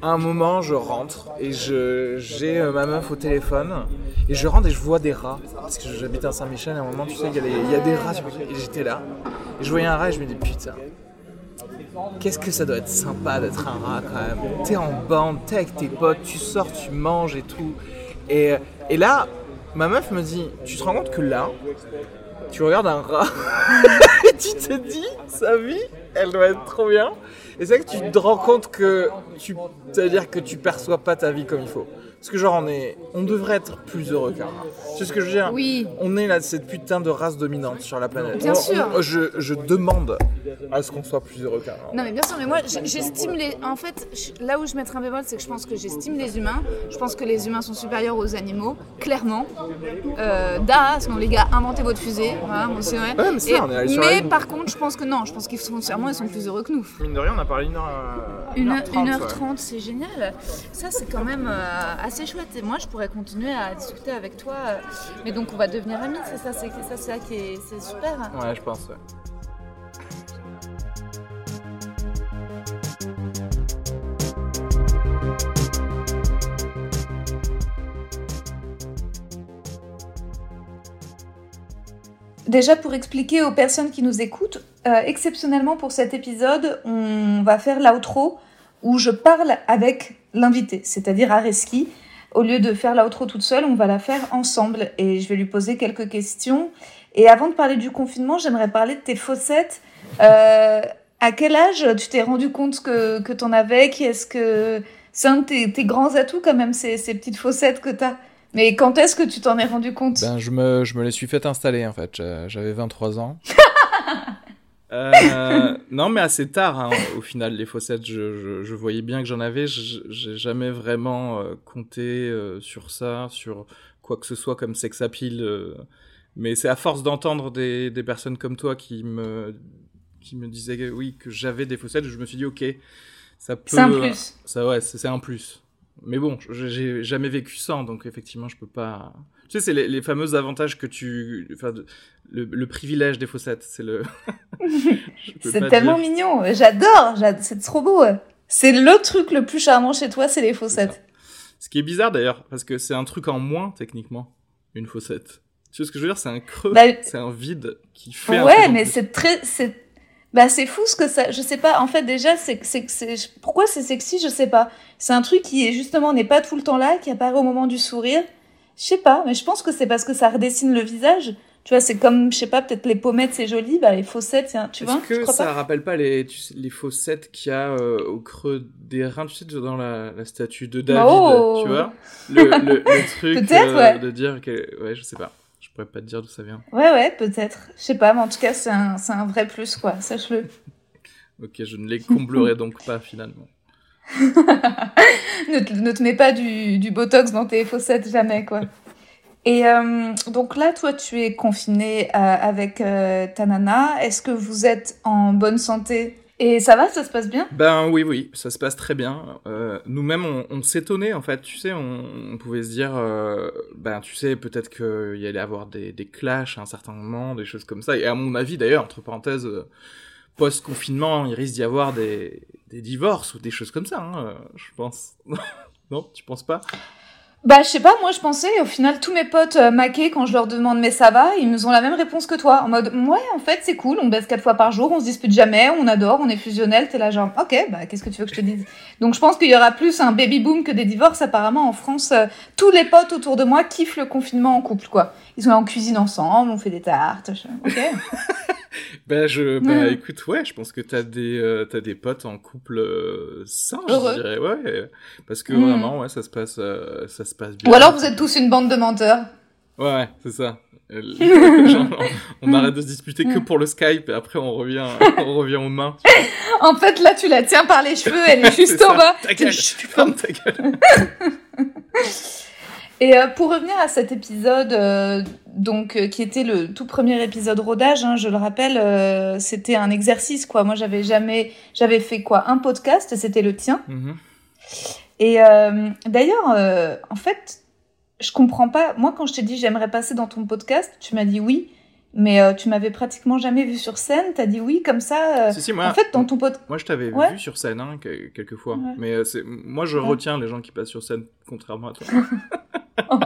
à un moment, je rentre et je, j'ai ma meuf au téléphone. Et je rentre et je vois des rats, parce que j'habite à Saint-Michel, à un moment, tu sais, il y a, les, il y a des rats, et j'étais là, et je voyais un rat et je me dis, putain, qu'est-ce que ça doit être sympa d'être un rat, quand même. T'es en bande, t'es avec tes potes, tu sors, tu manges et tout. Et, et là, ma meuf me dit, tu te rends compte que là, tu regardes un rat, et tu te dis, sa vie, elle doit être trop bien. Et c'est là que tu te rends compte que tu, c'est-à-dire que tu perçois pas ta vie comme il faut. Parce que genre on est, on devrait être plus heureux qu'un rat. C'est ce que je veux dire. Oui. On est là cette putain de race dominante sur la planète. Bien on, sûr. On, je, je demande à ce qu'on soit plus heureux qu'un rat. Non mais bien sûr, mais moi j'estime les, en fait je, là où je mettrais un bémol, c'est que je pense que j'estime les humains. Je pense que les humains sont supérieurs aux animaux, clairement. Euh, da, parce que les gars inventez votre fusée, voilà, bon, c'est vrai. Ouais, mais c'est Et, là, on est allé sur mais par contre je pense que non, je pense qu'ils sont sûrement ils sont plus heureux que nous. Mine de rien on a parlé une heure. Une heure trente, une heure trente, ouais. C'est génial. Ça c'est quand même. Euh, assez chouette et moi je pourrais continuer à discuter avec toi mais donc on va devenir amis, c'est ça, c'est, c'est ça, c'est ça qui est, c'est super. Ouais je pense. Ouais. Déjà pour expliquer aux personnes qui nous écoutent, euh, exceptionnellement pour cet épisode on va faire l'outro où je parle avec l'invité, c'est-à-dire Areski. Au lieu de faire l'outro toute seule, on va la faire ensemble et je vais lui poser quelques questions. Et avant de parler du confinement, j'aimerais parler de tes fossettes. Euh, à quel âge tu t'es rendu compte que, que t'en avais ? Est-ce que c'est un de tes, tes grands atouts quand même, ces, ces petites fossettes que t'as ? Mais quand est-ce que tu t'en es rendu compte ? Ben, je me, je me les suis fait installer en fait. J'avais vingt-trois ans. euh, non mais assez tard hein, au final les fossettes je, je, je voyais bien que j'en avais, je, j'ai jamais vraiment euh, compté euh, sur ça, sur quoi que ce soit comme sex appeal euh, mais c'est à force d'entendre des, des personnes comme toi qui me, qui me disaient oui, que j'avais des fossettes, je me suis dit ok ça peut, c'est un plus, ça, ouais, c'est, c'est un plus mais bon j'ai, j'ai jamais vécu sans donc effectivement je peux pas. Tu sais, c'est les, les fameux avantages que tu... Enfin, le, le privilège des fossettes, c'est le... C'est tellement dire. Mignon, j'adore, j'adore, c'est trop beau. C'est le truc le plus charmant chez toi, c'est les fossettes. C'est ce qui est bizarre d'ailleurs, parce que c'est un truc en moins, techniquement, une fossette. Tu vois ce que je veux dire ? C'est un creux, bah, c'est un vide qui fait... Ouais, mais c'est très... C'est... Bah, c'est fou ce que ça... Je sais pas, en fait, déjà, c'est, c'est, c'est... pourquoi c'est sexy, je sais pas. C'est un truc qui, justement, n'est pas tout le temps là, qui apparaît au moment du sourire. Je sais pas, mais je pense que c'est parce que ça redessine le visage. Tu vois, c'est comme, je sais pas, peut-être les pommettes, c'est joli, bah les fossettes, tu vois. Est-ce que ça pas rappelle pas les, tu sais, les fossettes qu'il y a euh, au creux des reins, tu sais, dans la, la statue de David, oh tu vois le, le, le truc peut-être, euh, ouais. De dire que... Ouais, je sais pas, je pourrais pas te dire d'où ça vient. Ouais, ouais, peut-être. Je sais pas, mais en tout cas, c'est un, c'est un vrai plus, quoi, sache-le. Ok, je ne les comblerai donc pas, finalement. ne, te, ne te mets pas du, du botox dans tes fossettes jamais quoi. Et euh, donc là toi tu es confiné euh, avec euh, ta nana, est-ce que vous êtes en bonne santé et ça va, ça se passe bien ? Ben oui oui, ça se passe très bien. Euh, nous-mêmes on, on s'étonnait en fait, tu sais on, on pouvait se dire euh, ben tu sais peut-être qu'il y allait avoir des, des clashs à un certain moment, des choses comme ça et à mon avis d'ailleurs entre parenthèses euh, post-confinement, il risque d'y avoir des, des divorces ou des choses comme ça, hein, je pense. Non, tu penses pas? Bah, je sais pas, moi je pensais, au final, tous mes potes euh, maqués, quand je leur demande mais ça va, ils nous ont la même réponse que toi. En mode, ouais, en fait, c'est cool, on baisse quatre fois par jour, on se dispute jamais, on adore, on est fusionnel, t'es là genre, ok, bah, qu'est-ce que tu veux que je te dise? Donc, je pense qu'il y aura plus un baby boom que des divorces. Apparemment, en France, euh, tous les potes autour de moi kiffent le confinement en couple, quoi. Ils sont là en cuisine ensemble, on fait des tartes, je... ok. Bah, je, bah, mmh. écoute, ouais, je pense que t'as des, euh, t'as des potes en couple euh, sains, heureux. Je dirais, ouais. Parce que mmh. vraiment, ouais, ça se passe, euh, ça se passe bien. Ou alors vous êtes tous une bande de menteurs. Ouais, c'est ça. Genre, on, on arrête de se disputer que pour le Skype et après on revient, on revient aux mains. En fait, là, tu la tiens par les cheveux, elle est juste en bas. Ta gueule, tu fermes ta gueule. Et euh, pour revenir à cet épisode, euh, donc euh, qui était le tout premier épisode rodage, hein, je le rappelle, euh, c'était un exercice, quoi. Moi, j'avais jamais, j'avais fait quoi, un podcast, c'était le tien. Mm-hmm. Et euh, d'ailleurs, euh, en fait, je comprends pas. Moi, quand je t'ai dit j'aimerais passer dans ton podcast, tu m'as dit oui, mais euh, tu m'avais pratiquement jamais vu sur scène. T'as dit oui comme ça. Euh... Si, si, moi, en fait, dans ton podcast, moi, je t'avais ouais. vu sur scène, hein, quelques fois. Ouais. Mais euh, c'est, moi, je ouais. retiens les gens qui passent sur scène, contrairement à toi. non,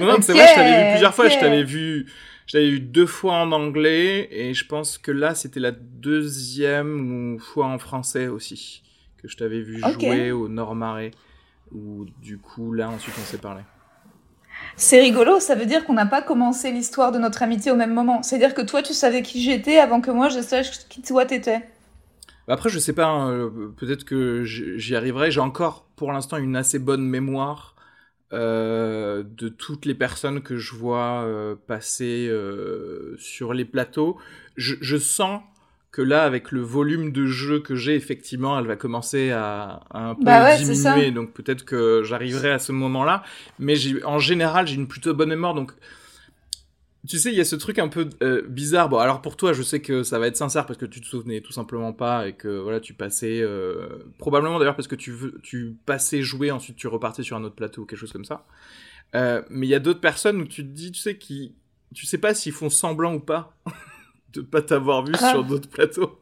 non, okay, c'est vrai, je t'avais vu plusieurs fois, okay. je t'avais vu, je t'avais vu deux fois en anglais, et je pense que là, c'était la deuxième fois en français aussi, que je t'avais vu okay. jouer au Nord Marais, où du coup, là, ensuite, on s'est parlé. C'est rigolo, ça veut dire qu'on n'a pas commencé l'histoire de notre amitié au même moment. C'est-à-dire que toi, tu savais qui j'étais avant que moi, je sache qui toi t'étais. Après, je sais pas, hein, peut-être que j'y arriverai, j'ai encore, pour l'instant, une assez bonne mémoire Euh, de toutes les personnes que je vois euh, passer euh, sur les plateaux. Je, je sens que là, avec le volume de jeu que j'ai, effectivement, elle va commencer à, à un peu bah ouais, diminuer. Donc peut-être que j'arriverai à ce moment-là. Mais j'ai, en général, j'ai une plutôt bonne mémoire. Donc, tu sais, il y a ce truc un peu euh, bizarre. Bon, alors pour toi, je sais que ça va être sincère parce que tu te souvenais tout simplement pas et que voilà, tu passais euh, probablement d'ailleurs parce que tu tu passais jouer, ensuite tu repartais sur un autre plateau ou quelque chose comme ça. Euh, mais il y a d'autres personnes où tu te dis, tu sais qui, tu sais pas s'ils font semblant ou pas de pas t'avoir vu ah. sur d'autres plateaux.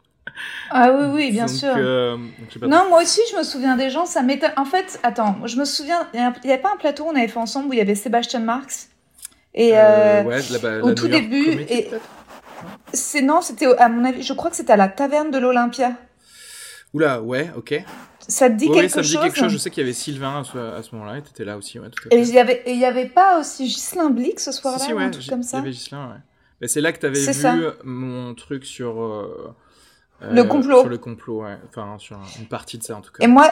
Ah oui, oui, bien donc, sûr. Euh, donc, non, moi aussi, je me souviens des gens. Ça m'étonne. En fait, attends, je me souviens, il y, y avait pas un plateau on avait fait ensemble où il y avait Sébastien Marx. Et euh, euh, ouais, la, la, au la tout New York début, et c'est non, c'était à mon avis, je crois que c'était à la Taverne de l'Olympia. Oula, ouais, ok. Ça te dit ouais, quelque chose? Ça me dit chose, quelque hein. chose. Je sais qu'il y avait Sylvain à ce, à ce moment-là, et t'étais là aussi, ouais. Tout à et il y avait, il y avait pas aussi Ghislain Blix ce soir-là, si, si, ouais, ou un truc G- comme ça. Il y avait Ghislain, ouais. Mais c'est là que t'avais c'est vu ça. Mon truc sur euh, le euh, complot. Sur le complot, ouais. Enfin, sur une partie de ça en tout cas. Et moi,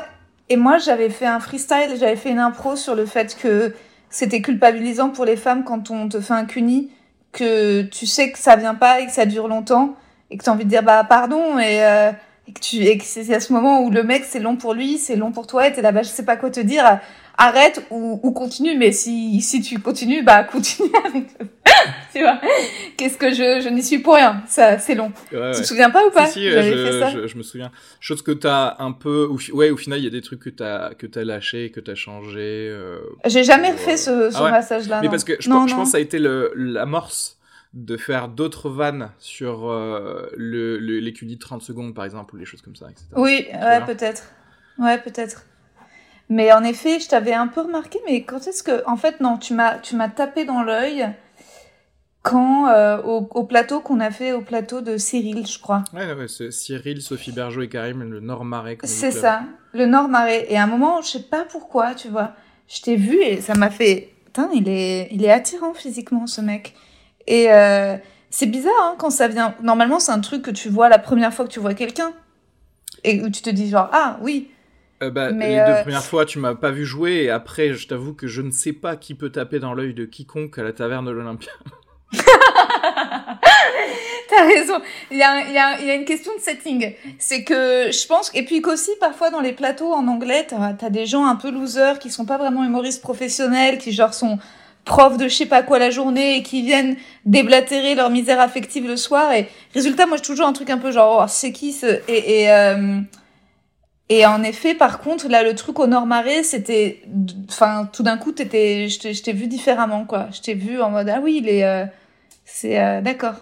et moi, j'avais fait un freestyle, j'avais fait une impro sur le fait que c'était culpabilisant pour les femmes quand on te fait un cuni, que tu sais que ça vient pas et que ça dure longtemps et que t'as envie de dire bah pardon et, euh, et que tu et que c'est à ce moment où le mec c'est long pour lui, c'est long pour toi et t'es là bah je sais pas quoi te dire, arrête ou, ou continue, mais si si tu continues bah continue avec le... tu vois qu'est-ce que je je n'y suis pour rien, ça c'est long. Ouais, ouais. Tu te souviens pas ou pas? Si, si, J'avais je, fait ça. Je, je me souviens. Chose que t'as un peu ouais au final il y a des trucs que t'as que t'as lâché, que t'as changé. Euh, J'ai jamais refait euh... ce, ce ah ouais. massage là. Mais non. Parce que je, non, je non. pense que ça a été le l'amorce de faire d'autres vannes sur euh, le, le les cunis de trente secondes par exemple ou des choses comme ça, et cetera. Oui tu ouais peut-être ouais peut-être. Mais en effet je t'avais un peu remarqué, mais quand est-ce que en fait non tu m'as tu m'as tapé dans l'œil. Quand euh, au, au plateau qu'on a fait, au plateau de Cyril, je crois. Ouais, ouais, c'est Cyril, Sophie Bergeau et Karim, le Nord Marais. C'est ça, le Nord Marais. Et à un moment, je sais pas pourquoi, tu vois, je t'ai vu et ça m'a fait, putain, il est, il est attirant physiquement ce mec. Et euh, c'est bizarre hein, quand ça vient. Normalement, c'est un truc que tu vois la première fois que tu vois quelqu'un et où tu te dis genre ah oui. Euh, bah, mais les euh... deux premières fois, tu m'as pas vu jouer et après, je t'avoue que je ne sais pas qui peut taper dans l'œil de quiconque à la Taverne de l'Olympia. T'as raison. Il y a, il y a, il y a une question de setting. C'est que je pense, et puis qu'aussi parfois dans les plateaux en anglais, t'as, t'as des gens un peu losers qui sont pas vraiment humoristes professionnels, qui genre sont profs de je sais pas quoi la journée et qui viennent déblatérer leur misère affective le soir. Et résultat, moi j'ai toujours un truc un peu genre oh, c'est qui ce et et euh... Et en effet, par contre, là, le truc au Nord Marais, c'était, enfin, tout d'un coup, t'étais, je t'ai, je t'ai vu différemment, quoi. Je t'ai vu en mode ah oui, il est, euh... c'est, euh... d'accord.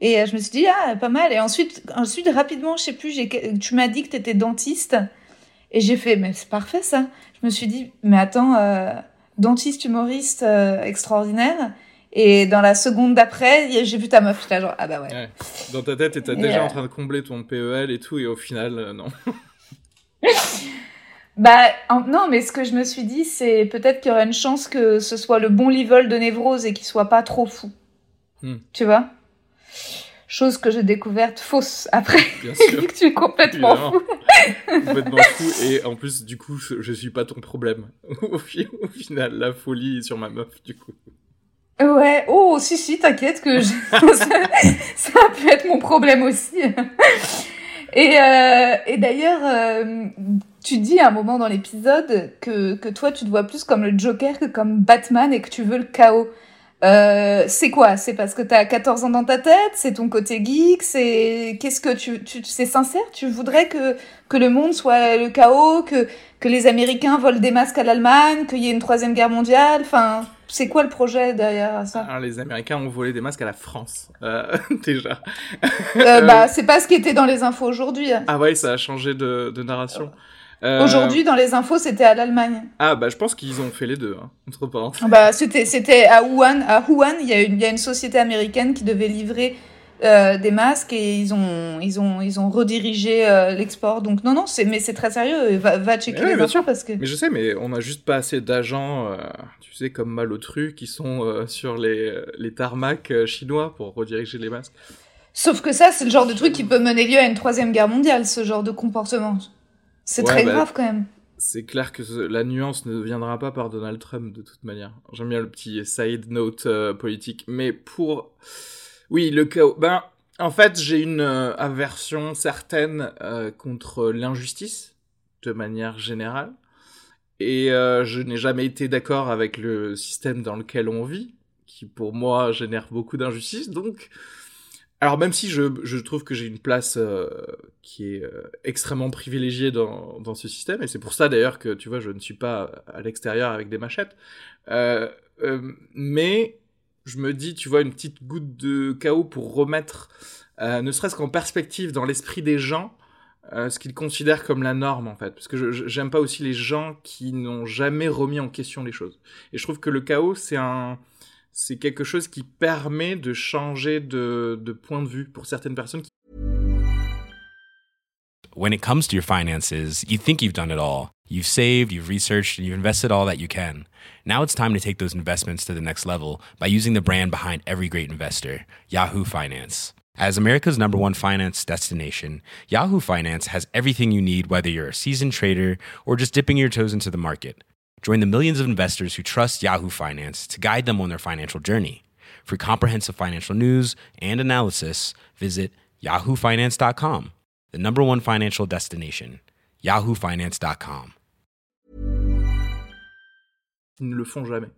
Et je me suis dit, ah, pas mal. Et ensuite, ensuite rapidement, je sais plus, j'ai... tu m'as dit que tu étais dentiste. Et j'ai fait, mais c'est parfait, ça. Je me suis dit, mais attends, euh, dentiste, humoriste, euh, extraordinaire. Et dans la seconde d'après, j'ai vu ta meuf. J'étais genre, ah bah ouais. ouais. Dans ta tête, t'étais et déjà euh... en train de combler ton P E L et tout. Et au final, euh, non. bah en... non, mais ce que je me suis dit, c'est peut-être qu'il y aurait une chance que ce soit le bon level de névrose et qu'il soit pas trop fou. Hmm. Tu vois ? Chose que j'ai découverte fausse après, bien sûr. Vu que tu es complètement Évidemment. fou. complètement fou, et en plus, du coup, je suis pas ton problème. Au final, la folie est sur ma meuf, du coup. Ouais, oh, si, si, t'inquiète que je... ça a pu être mon problème aussi. et, euh, et d'ailleurs, euh, tu dis à un moment dans l'épisode que, que toi, tu te vois plus comme le Joker que comme Batman et que tu veux le chaos. Euh, c'est quoi ? C'est parce que t'as quatorze ans dans ta tête ? C'est ton côté geek ? C'est qu'est-ce que tu tu c'est sincère ? Tu voudrais que que le monde soit le chaos, que que les Américains volent des masques à l'Allemagne, qu'il y ait une troisième guerre mondiale ? Enfin, c'est quoi le projet derrière ça ? Alors, les Américains ont volé des masques à la France euh, déjà. euh, bah c'est pas ce qui était dans les infos aujourd'hui. Ah ouais, ça a changé de de narration. Ouais. Euh... Aujourd'hui, dans les infos, c'était à l'Allemagne. Ah, bah, je pense qu'ils ont fait les deux, hein, entre parenthèses. Bah, c'était, c'était à Wuhan. À Wuhan, il y a une, il y a une société américaine qui devait livrer, euh, des masques et ils ont, ils ont, ils ont redirigé, euh, l'export. Donc, non, non, c'est, mais c'est très sérieux. Va, va checker ouais, les infos parce que. Mais je sais, mais on a juste pas assez d'agents, euh, tu sais, comme Malotru, qui sont, euh, sur les, les tarmacs chinois pour rediriger les masques. Sauf que ça, c'est le genre de truc qui peut mener lieu à une troisième guerre mondiale, ce genre de comportement. C'est ouais, très bah, grave, quand même. C'est clair que la nuance ne viendra pas par Donald Trump, de toute manière. J'aime bien le petit side note euh, politique. Mais pour... Oui, le chaos... Ben, en fait, j'ai une euh, aversion certaine euh, contre l'injustice, de manière générale. Et euh, je n'ai jamais été d'accord avec le système dans lequel on vit, qui, pour moi, génère beaucoup d'injustice, donc... Alors même si je, je trouve que j'ai une place euh, qui est euh, extrêmement privilégiée dans, dans ce système, et c'est pour ça d'ailleurs que tu vois je ne suis pas à l'extérieur avec des machettes, euh, euh, mais je me dis tu vois une petite goutte de chaos pour remettre, euh, ne serait-ce qu'en perspective dans l'esprit des gens, euh, ce qu'ils considèrent comme la norme en fait, parce que je, je, j'aime pas aussi les gens qui n'ont jamais remis en question les choses. Et je trouve que le chaos c'est un... C'est quelque chose qui permet de changer de, de point de vue pour certaines personnes. When it comes to your finances, you think you've done it all. You've saved, you've researched, and you've invested all that you can. Now it's time to take those investments to the next level by using the brand behind every great investor, Yahoo Finance. As America's number one finance destination, Yahoo Finance has everything you need, whether you're a seasoned trader or just dipping your toes into the market. Join the millions of investors who trust Yahoo Finance to guide them on their financial journey. For comprehensive financial news and analysis, visit yahoo finance dot com, the number one financial destination, yahoo finance dot com. Ils ne le font jamais.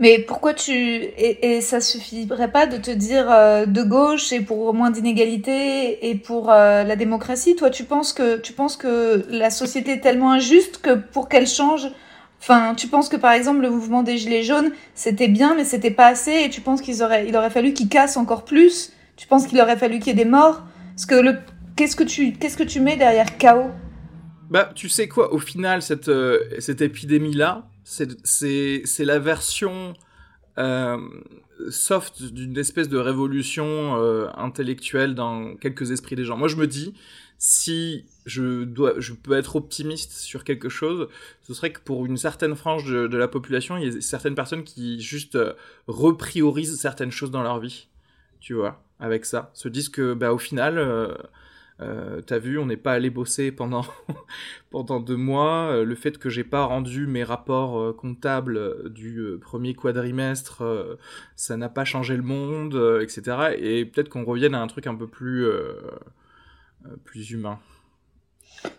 Mais pourquoi tu... Et, et ça suffirait pas de te dire euh, de gauche et pour moins d'inégalités et pour euh, la démocratie ? Toi, tu penses que tu penses que la société est tellement injuste que pour qu'elle change... Enfin, tu penses que, par exemple, le mouvement des Gilets jaunes, c'était bien, mais c'était pas assez et tu penses qu'il aurait, il aurait fallu qu'ils cassent encore plus ? Tu penses qu'il aurait fallu qu'il y ait des morts ? Parce que le... Qu'est-ce que tu... Qu'est-ce que tu mets derrière chaos ? Bah, tu sais quoi, au final, cette, euh, cette épidémie-là, C'est, c'est, c'est la version euh, soft d'une espèce de révolution euh, intellectuelle dans quelques esprits des gens. Moi, je me dis, si je, dois, je peux être optimiste sur quelque chose, ce serait que pour une certaine frange de, de la population, il y a certaines personnes qui juste euh, repriorisent certaines choses dans leur vie, tu vois, avec ça. Se disent que, bah, au final... Euh, Euh, t'as vu, on n'est pas allé bosser pendant, pendant deux mois, euh, le fait que j'ai pas rendu mes rapports euh, comptables du euh, premier quadrimestre, euh, ça n'a pas changé le monde, euh, et cetera. Et peut-être qu'on revienne à un truc un peu plus, euh, plus humain.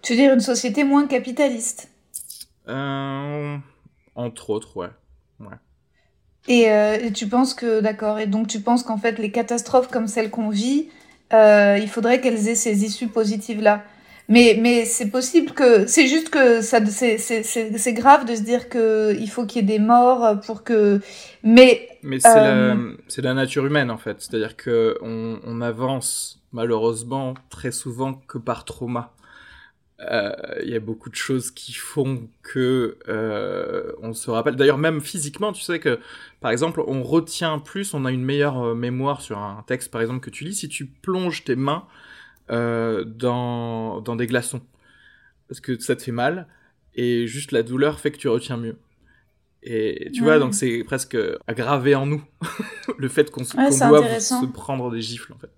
Tu veux dire une société moins capitaliste ? euh, Entre autres, ouais. ouais. Et, euh, et tu penses que, d'accord, et donc tu penses qu'en fait les catastrophes comme celles qu'on vit... Euh, il faudrait qu'elles aient ces issues positives-là. Mais, mais c'est possible que... C'est juste que ça, c'est, c'est, c'est, c'est grave de se dire qu'il faut qu'il y ait des morts pour que... Mais Mais c'est, euh... la, c'est la nature humaine, en fait. C'est-à-dire qu'on on avance, malheureusement, très souvent que par trauma. Il euh, y a beaucoup de choses qui font que euh, on se rappelle. D'ailleurs, même physiquement, tu sais que, par exemple, on retient plus, on a une meilleure mémoire sur un texte, par exemple, que tu lis, si tu plonges tes mains euh, dans, dans des glaçons. Parce que ça te fait mal, et juste la douleur fait que tu retiens mieux. Et tu ouais. vois, donc c'est presque aggravé en nous, le fait qu'on, se, ouais, qu'on doit se prendre des gifles, en fait,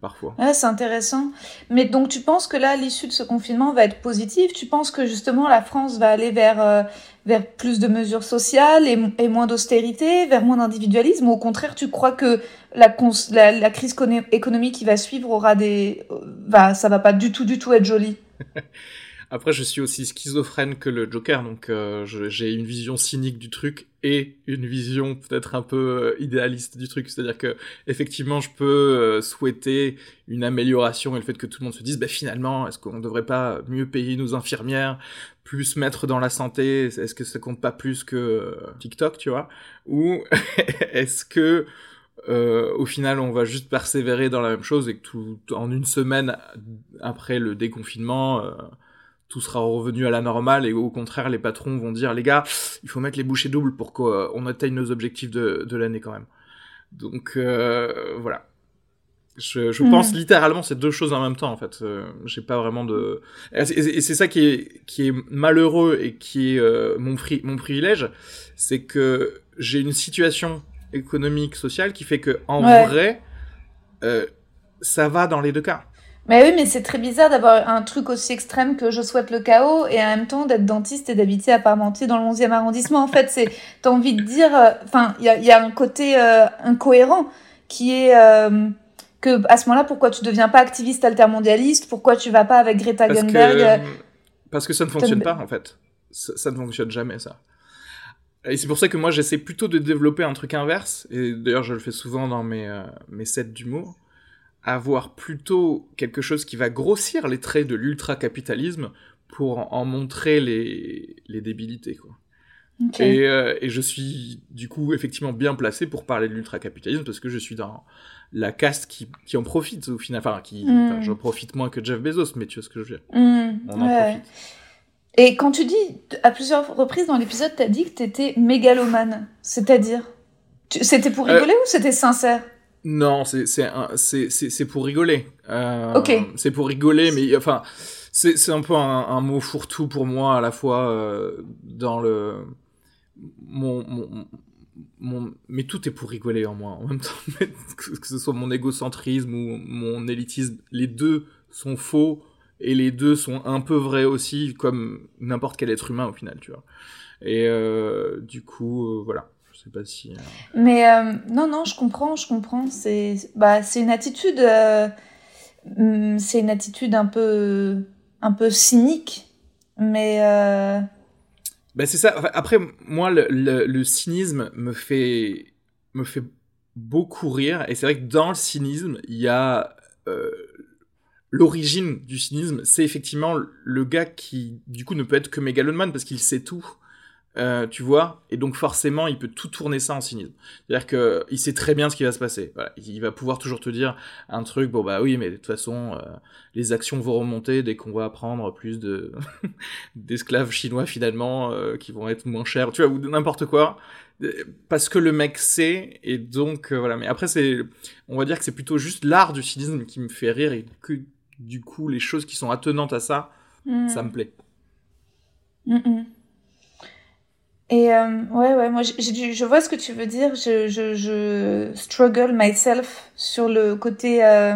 parfois. Ouais, c'est intéressant. Mais donc, tu penses que là, l'issue de ce confinement va être positive? Tu penses que, justement, la France va aller vers, euh, vers plus de mesures sociales et, et moins d'austérité, vers moins d'individualisme? Ou au contraire, tu crois que la, cons- la, la crise con- économique qui va suivre aura des... Bah, ça va pas du tout, du tout être joli. Après, je suis aussi schizophrène que le Joker, donc euh, je, j'ai une vision cynique du truc et une vision peut-être un peu euh, idéaliste du truc. C'est-à-dire que effectivement, je peux euh, souhaiter une amélioration et le fait que tout le monde se dise, bah, finalement, est-ce qu'on ne devrait pas mieux payer nos infirmières, plus mettre dans la santé, est-ce que ça compte pas plus que euh, TikTok, tu vois? Ou est-ce que Euh, au final, on va juste persévérer dans la même chose et que tout, en une semaine après le déconfinement, euh, tout sera revenu à la normale et au contraire, les patrons vont dire « Les gars, il faut mettre les bouchées doubles pour qu'on atteigne nos objectifs de, de l'année quand même. » Donc, euh, voilà. Je, je mmh. pense littéralement ces deux choses en même temps, en fait. Euh, j'ai pas vraiment de... Et c'est, et c'est ça qui est, qui est malheureux et qui est euh, mon, pri- mon privilège, c'est que j'ai une situation... économique, sociale, qui fait que en ouais. vrai, euh, ça va dans les deux cas. Mais oui, mais c'est très bizarre d'avoir un truc aussi extrême que je souhaite le chaos et en même temps d'être dentiste et d'habiter à Parmentier dans le onzième arrondissement. En fait, c'est t'as envie de dire, enfin, euh, il y a, y a un côté euh, incohérent qui est euh, que à ce moment-là, pourquoi tu deviens pas activiste altermondialiste? Pourquoi tu vas pas avec Greta parce Thunberg que, euh, Parce que ça ne fonctionne Thunberg. pas en fait. Ça, ça ne fonctionne jamais ça. Et c'est pour ça que moi, j'essaie plutôt de développer un truc inverse, et d'ailleurs, je le fais souvent dans mes, euh, mes sets d'humour, avoir plutôt quelque chose qui va grossir les traits de l'ultra-capitalisme pour en, en montrer les, les débilités, quoi. Okay. Et, euh, et je suis, du coup, effectivement bien placé pour parler de l'ultra-capitalisme, parce que je suis dans la caste qui, qui en profite, au final. Enfin, qui, mm. enfin, j'en profite moins que Jeff Bezos, mais tu vois ce que je veux dire. Mm, On ouais. en profite. Et quand tu dis, à plusieurs reprises dans l'épisode, t'as dit que t'étais mégalomane. C'est-à-dire? Tu, c'était pour rigoler euh, ou c'était sincère? Non, c'est, c'est, un, c'est, c'est, c'est pour rigoler. Euh, ok. C'est pour rigoler, mais enfin, c'est, c'est un peu un, un mot fourre-tout pour moi, à la fois euh, dans le... Mon, mon, mon... Mais tout est pour rigoler en moi, en même temps. Que ce soit mon égocentrisme ou mon élitisme, les deux sont faux. Et les deux sont un peu vrais aussi, comme n'importe quel être humain au final, tu vois. Et euh, du coup, euh, voilà, je sais pas si... Euh... Mais euh, non, non, je comprends, je comprends. C'est, bah, c'est une attitude... Euh, c'est une attitude un peu, un peu cynique, mais... Euh... Bah c'est ça. Après, moi, le, le, le cynisme me fait, me fait beaucoup rire. Et c'est vrai que dans le cynisme, il y a... Euh, l'origine du cynisme, c'est effectivement le gars qui, du coup, ne peut être que mégalomane parce qu'il sait tout, euh, tu vois, et donc forcément, il peut tout tourner ça en cynisme. C'est-à-dire qu'il sait très bien ce qui va se passer. Voilà. Il va pouvoir toujours te dire un truc, bon bah oui, mais de toute façon, euh, les actions vont remonter dès qu'on va prendre plus de d'esclaves chinois, finalement, euh, qui vont être moins chers, tu vois, ou n'importe quoi, parce que le mec sait, et donc, euh, voilà. Mais après, c'est, on va dire que c'est plutôt juste l'art du cynisme qui me fait rire, et que du coup, les choses qui sont attenantes à ça, mmh. ça me plaît. Mmh. Et euh, ouais, ouais, moi, j'ai du, je vois ce que tu veux dire. Je, je, je struggle myself sur le côté euh,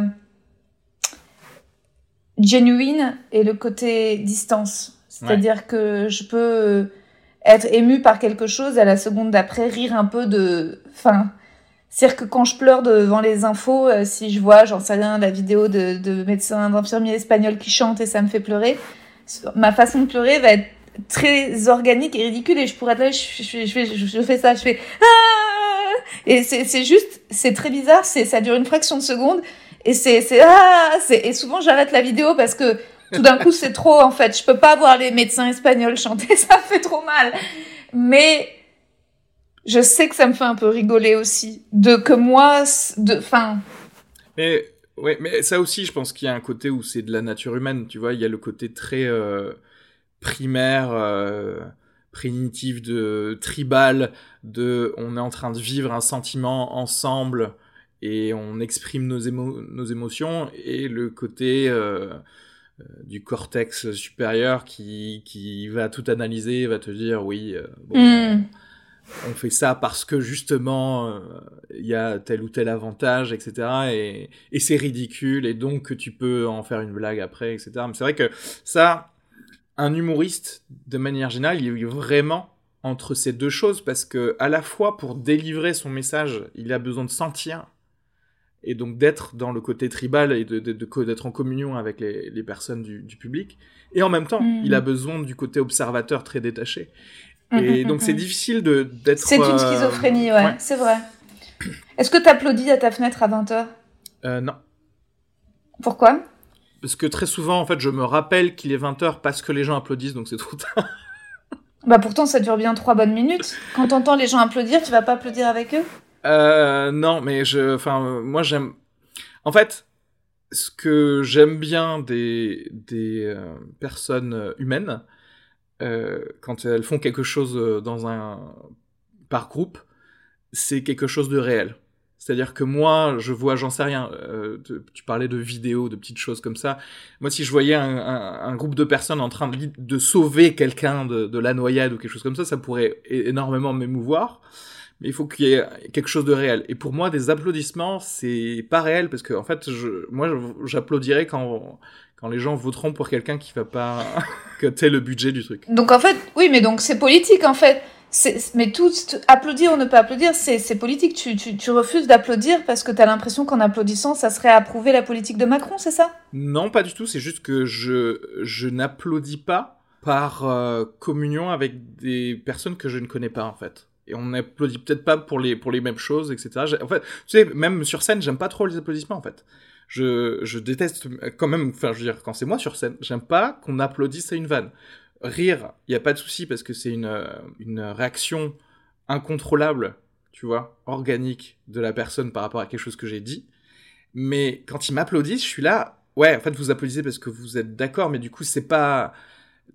genuine et le côté distance. C'est-à-dire ouais. que je peux être émue par quelque chose à la seconde d'après, rire un peu de... Enfin... C'est-à-dire que quand je pleure devant les infos, euh, si je vois, j'en sais rien, la vidéo de, de médecins, d'infirmiers espagnols qui chantent et ça me fait pleurer, ma façon de pleurer va être très organique et ridicule et je pourrais être là, je, je, je, je, je fais ça, je fais ah et c'est, c'est juste, c'est très bizarre, c'est, ça dure une fraction de seconde et c'est, c'est ah c'est, et souvent j'arrête la vidéo parce que tout d'un coup c'est trop en fait, je peux pas voir les médecins espagnols chanter, ça me fait trop mal, mais je sais que ça me fait un peu rigoler aussi, de que moi, de, enfin. Mais ouais, mais ça aussi, je pense qu'il y a un côté où c'est de la nature humaine, tu vois. Il y a le côté très euh, primaire, euh, primitif, de tribal, de on est en train de vivre un sentiment ensemble et on exprime nos émo- nos émotions, et le côté euh, du cortex supérieur qui qui va tout analyser, va te dire oui, euh, bon, mm. on fait ça parce que justement il euh, y a tel ou tel avantage, et cetera. Et, et c'est ridicule, et donc tu peux en faire une blague après, et cetera. Mais c'est vrai que ça, un humoriste, de manière générale, il est vraiment entre ces deux choses, parce que à la fois pour délivrer son message, il a besoin de sentir, et donc d'être dans le côté tribal et de, de, de, d'être en communion avec les, les personnes du, du public, et en même temps, mmh. il a besoin du côté observateur très détaché. Et mmh, donc, mmh. c'est difficile de, d'être... C'est une schizophrénie, ouais, ouais. c'est vrai. Est-ce que t'applaudis à ta fenêtre à vingt heures? euh, Non. Pourquoi? Parce que très souvent, en fait, je me rappelle qu'il est vingt heures parce que les gens applaudissent, donc c'est trop tard. Bah pourtant, ça dure bien trois bonnes minutes. Quand t'entends les gens applaudir, tu vas pas applaudir avec eux? euh, Non, mais je... Enfin, moi, j'aime... En fait, ce que j'aime bien des, des euh, personnes humaines... Euh, quand elles font quelque chose dans un par groupe, c'est quelque chose de réel. C'est-à-dire que moi, je vois, j'en sais rien. Euh, te, tu parlais de vidéos, de petites choses comme ça. Moi, si je voyais un, un, un groupe de personnes en train de, de sauver quelqu'un de, de la noyade ou quelque chose comme ça, ça pourrait énormément m'émouvoir. Mais il faut qu'il y ait quelque chose de réel. Et pour moi, des applaudissements, c'est pas réel, parce que en fait, je, moi, j'applaudirais quand. Quand les gens voteront pour quelqu'un qui va pas coter le budget du truc. Donc en fait, oui, mais donc c'est politique en fait. C'est, mais tout, applaudir ou ne pas applaudir, c'est, c'est politique. Tu, tu, tu refuses d'applaudir parce que t'as l'impression qu'en applaudissant, ça serait approuver la politique de Macron, c'est ça? Non, pas du tout. C'est juste que je, je n'applaudis pas par euh, communion avec des personnes que je ne connais pas en fait. Et on n'applaudit peut-être pas pour les, pour les mêmes choses, et cetera. J'ai, en fait, tu sais, même sur scène, j'aime pas trop les applaudissements en fait. Je, je déteste quand même, enfin je veux dire, quand c'est moi sur scène, j'aime pas qu'on applaudisse à une vanne. Rire, il n'y a pas de souci parce que c'est une, une réaction incontrôlable, tu vois, organique de la personne par rapport à quelque chose que j'ai dit. Mais quand ils m'applaudissent, je suis là, ouais, en fait vous applaudissez parce que vous êtes d'accord, mais du coup c'est pas...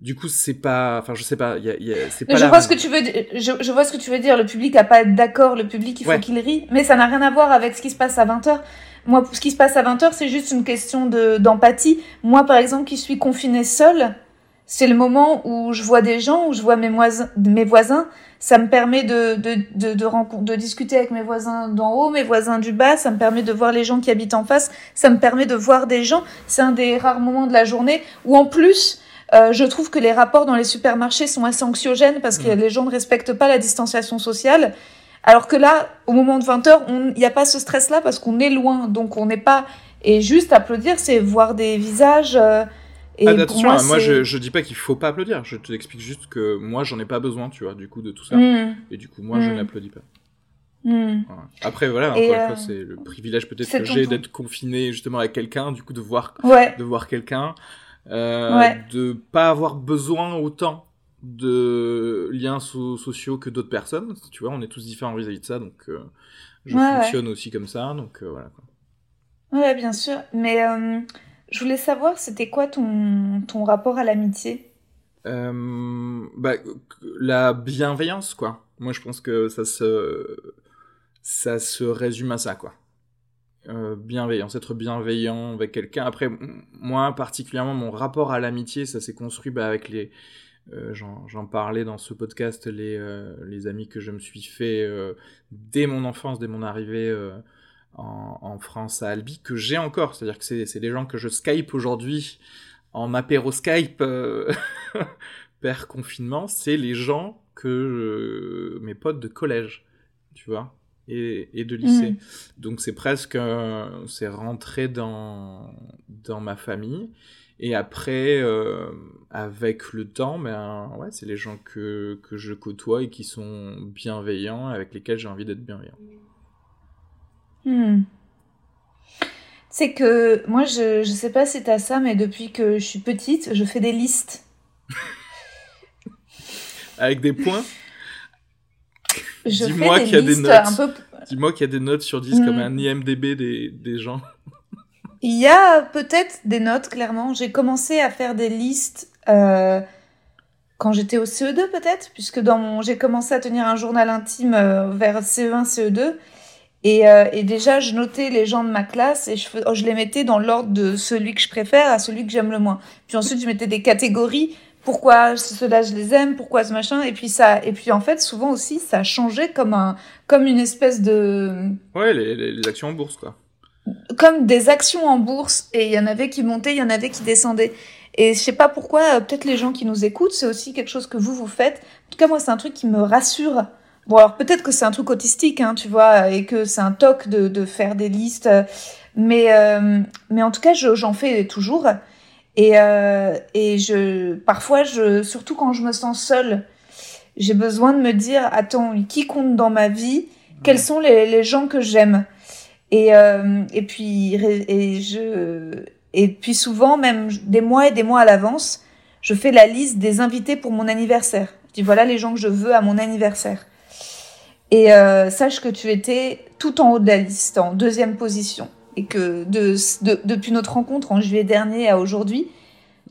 Du coup, c'est pas, enfin, je sais pas, il y a, y a, c'est pas. Je vois ce que tu veux, je, je vois ce que tu veux dire. Le public a pas à être d'accord. Le public, il faut ouais. qu'il rie. Mais ça n'a rien à voir avec ce qui se passe à vingt heures. Moi, ce qui se passe à vingt heures, c'est juste une question de d'empathie. Moi, par exemple, qui suis confinée seule, c'est le moment où je vois des gens, où je vois mes voisins, mes voisins. Ça me permet de de de de, rencontre, de discuter avec mes voisins d'en haut, mes voisins du bas. Ça me permet de voir les gens qui habitent en face. Ça me permet de voir des gens. C'est un des rares moments de la journée où, en plus. Euh, je trouve que les rapports dans les supermarchés sont assez anxiogènes parce que mmh. les gens ne respectent pas la distanciation sociale. Alors que là, au moment de vingt heures, il n'y a pas ce stress-là parce qu'on est loin. Donc on n'est pas... Et juste applaudir, c'est voir des visages... Euh, et ah, pour moi, hein, moi je ne dis pas qu'il ne faut pas applaudir. Je t'explique juste que moi, j'en ai pas besoin, tu vois, du coup, de tout ça. Mmh. Et du coup, moi, mmh. je n'applaudis pas. Mmh. Voilà. Après, voilà, encore une fois, c'est le privilège peut-être que j'ai d'être confiné justement avec quelqu'un, du coup, de voir, ouais. de voir quelqu'un... Euh, ouais. de pas avoir besoin autant de liens so- sociaux que d'autres personnes, tu vois, on est tous différents vis-à-vis de ça, donc euh, je ouais, fonctionne ouais. aussi comme ça, donc euh, voilà. Ouais, bien sûr, mais euh, je voulais savoir, c'était quoi ton, ton rapport à l'amitié? euh, bah, la bienveillance, quoi. Moi, je pense que ça se, ça se résume à ça, quoi. Euh, bienveillance, être bienveillant avec quelqu'un. Après, m- moi particulièrement, mon rapport à l'amitié, ça s'est construit bah, avec les... Euh, j'en, j'en parlais dans ce podcast, les, euh, les amis que je me suis fait euh, dès mon enfance, dès mon arrivée euh, en, en France à Albi, que j'ai encore. C'est-à-dire que c'est, c'est des gens que je Skype aujourd'hui en apéro Skype euh, per confinement. C'est les gens que... Euh, mes potes de collège, tu vois, Et, et de lycée. Mmh. Donc c'est presque... Euh, c'est rentré dans, dans ma famille. Et après, euh, avec le temps, ben, ouais, c'est les gens que, que je côtoie et qui sont bienveillants, avec lesquels j'ai envie d'être bienveillant. Mmh. C'est que... Moi, je ne sais pas si t'as ça, mais depuis que je suis petite, je fais des listes. Avec des points? Dis-moi qu'il y a des notes. Peu... Dis-moi qu'il y a des notes sur dix, mmh. comme un I M D B des, des gens. Il y a peut-être des notes, clairement. J'ai commencé à faire des listes euh, quand j'étais au C E deux, peut-être, puisque dans mon... j'ai commencé à tenir un journal intime euh, vers C E un, C E deux. Et, euh, et déjà, je notais les gens de ma classe et je, je les mettais dans l'ordre de celui que je préfère à celui que j'aime le moins. Puis ensuite, je mettais des catégories. Pourquoi ceux-là, je les aime, pourquoi ce machin. Et puis, ça, et puis en fait, souvent aussi, ça changeait comme, un, comme une espèce de... Ouais, les, les, les actions en bourse, quoi. Comme des actions en bourse. Et il y en avait qui montaient, il y en avait qui descendaient. Et je sais pas pourquoi, peut-être les gens qui nous écoutent, c'est aussi quelque chose que vous, vous faites. En tout cas, moi, c'est un truc qui me rassure. Bon, alors peut-être que c'est un truc autistique, hein, tu vois, et que c'est un toc de, de faire des listes. Mais, euh, mais en tout cas, je, j'en fais toujours. Et, euh, et je, parfois, je, surtout quand je me sens seule, j'ai besoin de me dire, attends, qui compte dans ma vie ? Quels sont les, les gens que j'aime ? Et, euh, et, puis, et, je, et puis souvent, même des mois et des mois à l'avance, je fais la liste des invités pour mon anniversaire. Je dis, voilà les gens que je veux à mon anniversaire. Et euh, sache que tu étais tout en haut de la liste, en deuxième position. Et que de, de, depuis notre rencontre en juillet dernier à aujourd'hui,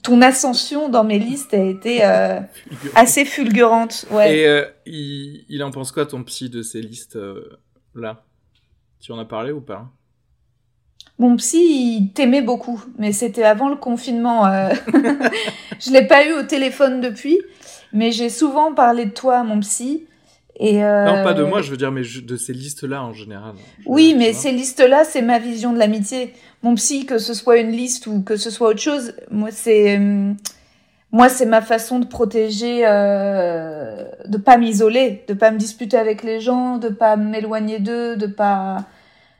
ton ascension dans mes listes a été euh, fulgurante. assez fulgurante. Ouais. Et euh, il, il en pense quoi, ton psy, de ces listes-là euh, Tu en as parlé ou pas? Mon psy, il t'aimait beaucoup, mais c'était avant le confinement. Euh... Je ne l'ai pas eu au téléphone depuis, mais j'ai souvent parlé de toi à mon psy. Et euh... Non, pas de moi, je veux dire, mais de ces listes-là en général. Oui, mais ces listes-là, c'est ma vision de l'amitié. Mon psy, que ce soit une liste ou que ce soit autre chose, moi, c'est, euh, moi, c'est ma façon de protéger, euh, de pas m'isoler, de pas me disputer avec les gens, de pas m'éloigner d'eux, de pas,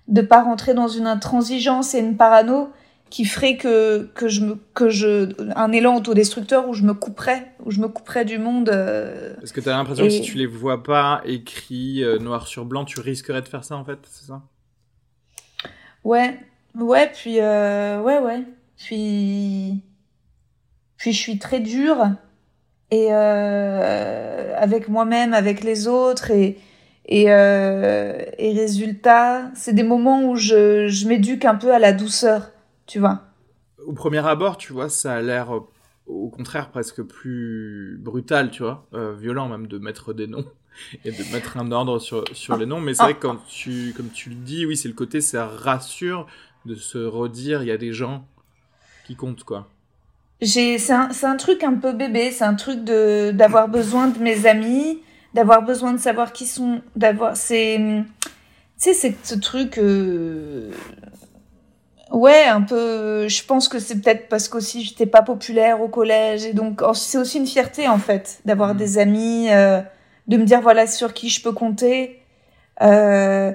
de pas rentrer dans une intransigeance et une parano qui ferait que, que je me, que je, un élan autodestructeur où je me couperais, où je me couperais du monde. Euh, Est-ce que t'as l'impression et... que si tu les vois pas écrits euh, noir sur blanc, tu risquerais de faire ça, en fait, c'est ça? Ouais, ouais, puis, euh, ouais, ouais. Puis, puis je suis très dure et, euh, avec moi-même, avec les autres et, et, euh, et résultat, c'est des moments où je, je m'éduque un peu à la douceur. Tu vois. Au premier abord, tu vois, ça a l'air, euh, au contraire, presque plus brutal, tu vois, euh, violent même, de mettre des noms et de mettre un ordre sur, sur les noms. Mais c'est vrai que quand tu, comme tu le dis, oui, c'est le côté, ça rassure de se redire, il y a des gens qui comptent, quoi. J'ai, c'est, un, c'est un truc un peu bébé, c'est un truc de, d'avoir besoin de mes amis, d'avoir besoin de savoir qui sont, d'avoir... C'est, tu sais, c'est ce truc... Euh... Ouais, un peu. Je pense que c'est peut-être parce qu'aussi j'étais pas populaire au collège et donc c'est aussi une fierté en fait d'avoir des amis, euh, de me dire voilà sur qui je peux compter. Euh,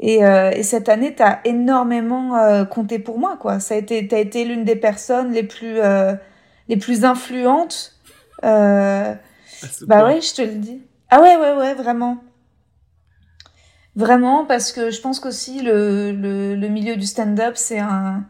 et, euh, et cette année, t'as énormément euh, compté pour moi quoi. Ça a été, t'as été l'une des personnes les plus euh, les plus influentes. Euh, bah ouais, je te le dis. Ah ouais, ouais, ouais, vraiment. Vraiment, parce que je pense qu'aussi le, le, le milieu du stand-up, c'est un,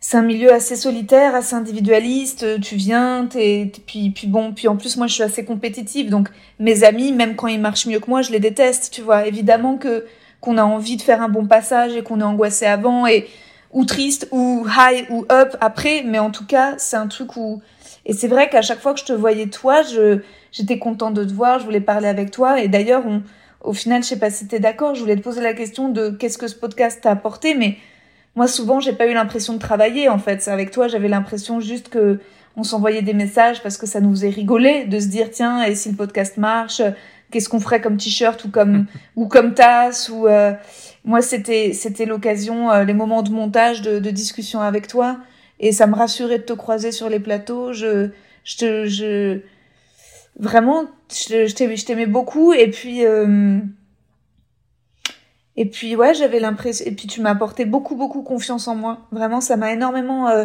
c'est un milieu assez solitaire, assez individualiste. Tu viens, t'es, t'es, puis, puis bon, puis en plus, moi, je suis assez compétitive. Donc, mes amis, même quand ils marchent mieux que moi, je les déteste, tu vois. Évidemment que, qu'on a envie de faire un bon passage et qu'on est angoissé avant et, ou triste, ou high, ou up après. Mais en tout cas, c'est un truc où, et c'est vrai qu'à chaque fois que je te voyais toi, je, j'étais contente de te voir, je voulais parler avec toi. Et d'ailleurs, on, au final, je sais pas si t'es d'accord, je voulais te poser la question de qu'est-ce que ce podcast t'a apporté, mais moi, souvent, j'ai pas eu l'impression de travailler, en fait. Avec toi, j'avais l'impression juste que on s'envoyait des messages parce que ça nous faisait rigoler de se dire, tiens, et si le podcast marche, qu'est-ce qu'on ferait comme t-shirt ou comme, ou comme tasse, ou, euh, moi, c'était, c'était l'occasion, euh, les moments de montage, de, de discussion avec toi, et ça me rassurait de te croiser sur les plateaux, je, je te, je, Vraiment, je, je t'aimais beaucoup et puis euh, et puis ouais, j'avais l'impression et puis tu m'as apporté beaucoup beaucoup confiance en moi. Vraiment, ça m'a énormément. Euh,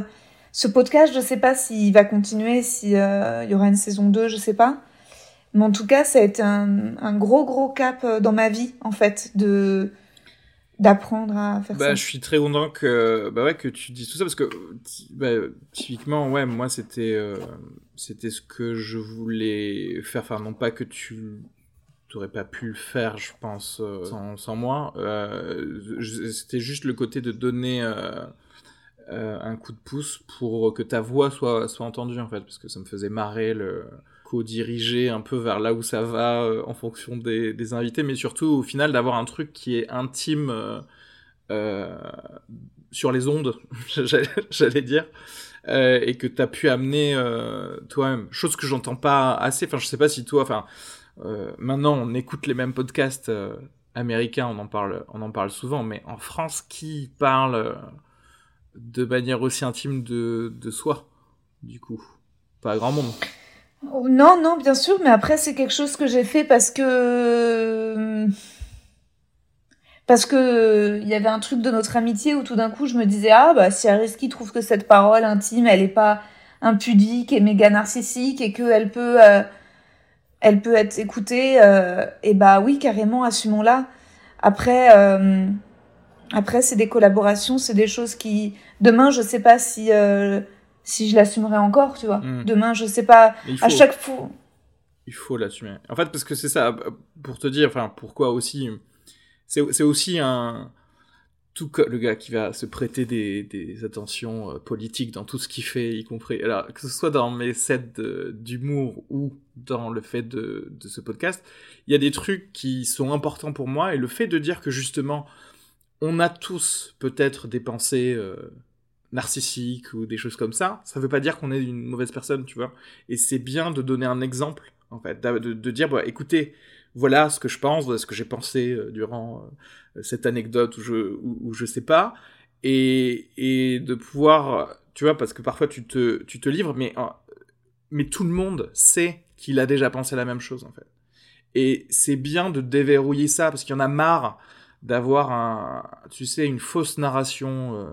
ce podcast, je sais pas s'il va continuer, si euh, il y aura une saison deux, je sais pas. Mais en tout cas, ça a été un, un gros gros cap dans ma vie en fait de d'apprendre à faire bah, ça. Je suis très content que bah ouais que tu dises tout ça parce que bah, typiquement ouais moi c'était euh... c'était ce que je voulais faire, enfin non pas que tu t'aurais pas pu le faire, je pense, euh, sans, sans moi. Euh, c'était juste le côté de donner euh, euh, un coup de pouce pour que ta voix soit, soit entendue, en fait, parce que ça me faisait marrer le co-diriger un peu vers là où ça va euh, en fonction des, des invités, mais surtout, au final, d'avoir un truc qui est intime euh, euh, sur les ondes, j'allais, j'allais dire. Euh, et que t'as pu amener euh, toi-même, chose que j'entends pas assez. Enfin, je sais pas si toi, enfin, euh, maintenant on écoute les mêmes podcasts euh, américains, on en parle, on en parle souvent, mais en France, qui parle de manière aussi intime de de soi, du coup, pas grand monde. Non, non, bien sûr, mais après c'est quelque chose que j'ai fait parce que. Parce que il y avait un truc de notre amitié où tout d'un coup je me disais ah bah si Areski trouve que cette parole intime elle est pas impudique et méga narcissique et que elle peut euh, elle peut être écoutée euh, et bah oui carrément assumons-la. Après euh, après c'est des collaborations, c'est des choses qui demain je sais pas si euh, si je l'assumerai encore, tu vois. Mmh. Demain je sais pas à chaque fois il faut l'assumer. En fait parce que c'est ça pour te dire enfin pourquoi aussi C'est, c'est aussi un... Tout co- le gars qui va se prêter des, des attentions euh, politiques dans tout ce qu'il fait, y compris... Alors, que ce soit dans mes sets de, d'humour ou dans le fait de, de ce podcast, il y a des trucs qui sont importants pour moi, et le fait de dire que, justement, on a tous peut-être des pensées euh, narcissiques ou des choses comme ça, ça veut pas dire qu'on est une mauvaise personne, tu vois. Et c'est bien de donner un exemple, en fait, de, de, de dire, bah, écoutez... Voilà ce que je pense, voilà ce que j'ai pensé durant cette anecdote où je, où, où je sais pas. Et, et de pouvoir, tu vois, parce que parfois tu te, tu te livres, mais, mais tout le monde sait qu'il a déjà pensé la même chose, en fait. Et c'est bien de déverrouiller ça, parce qu'il y en a marre d'avoir un, tu sais, une fausse narration euh,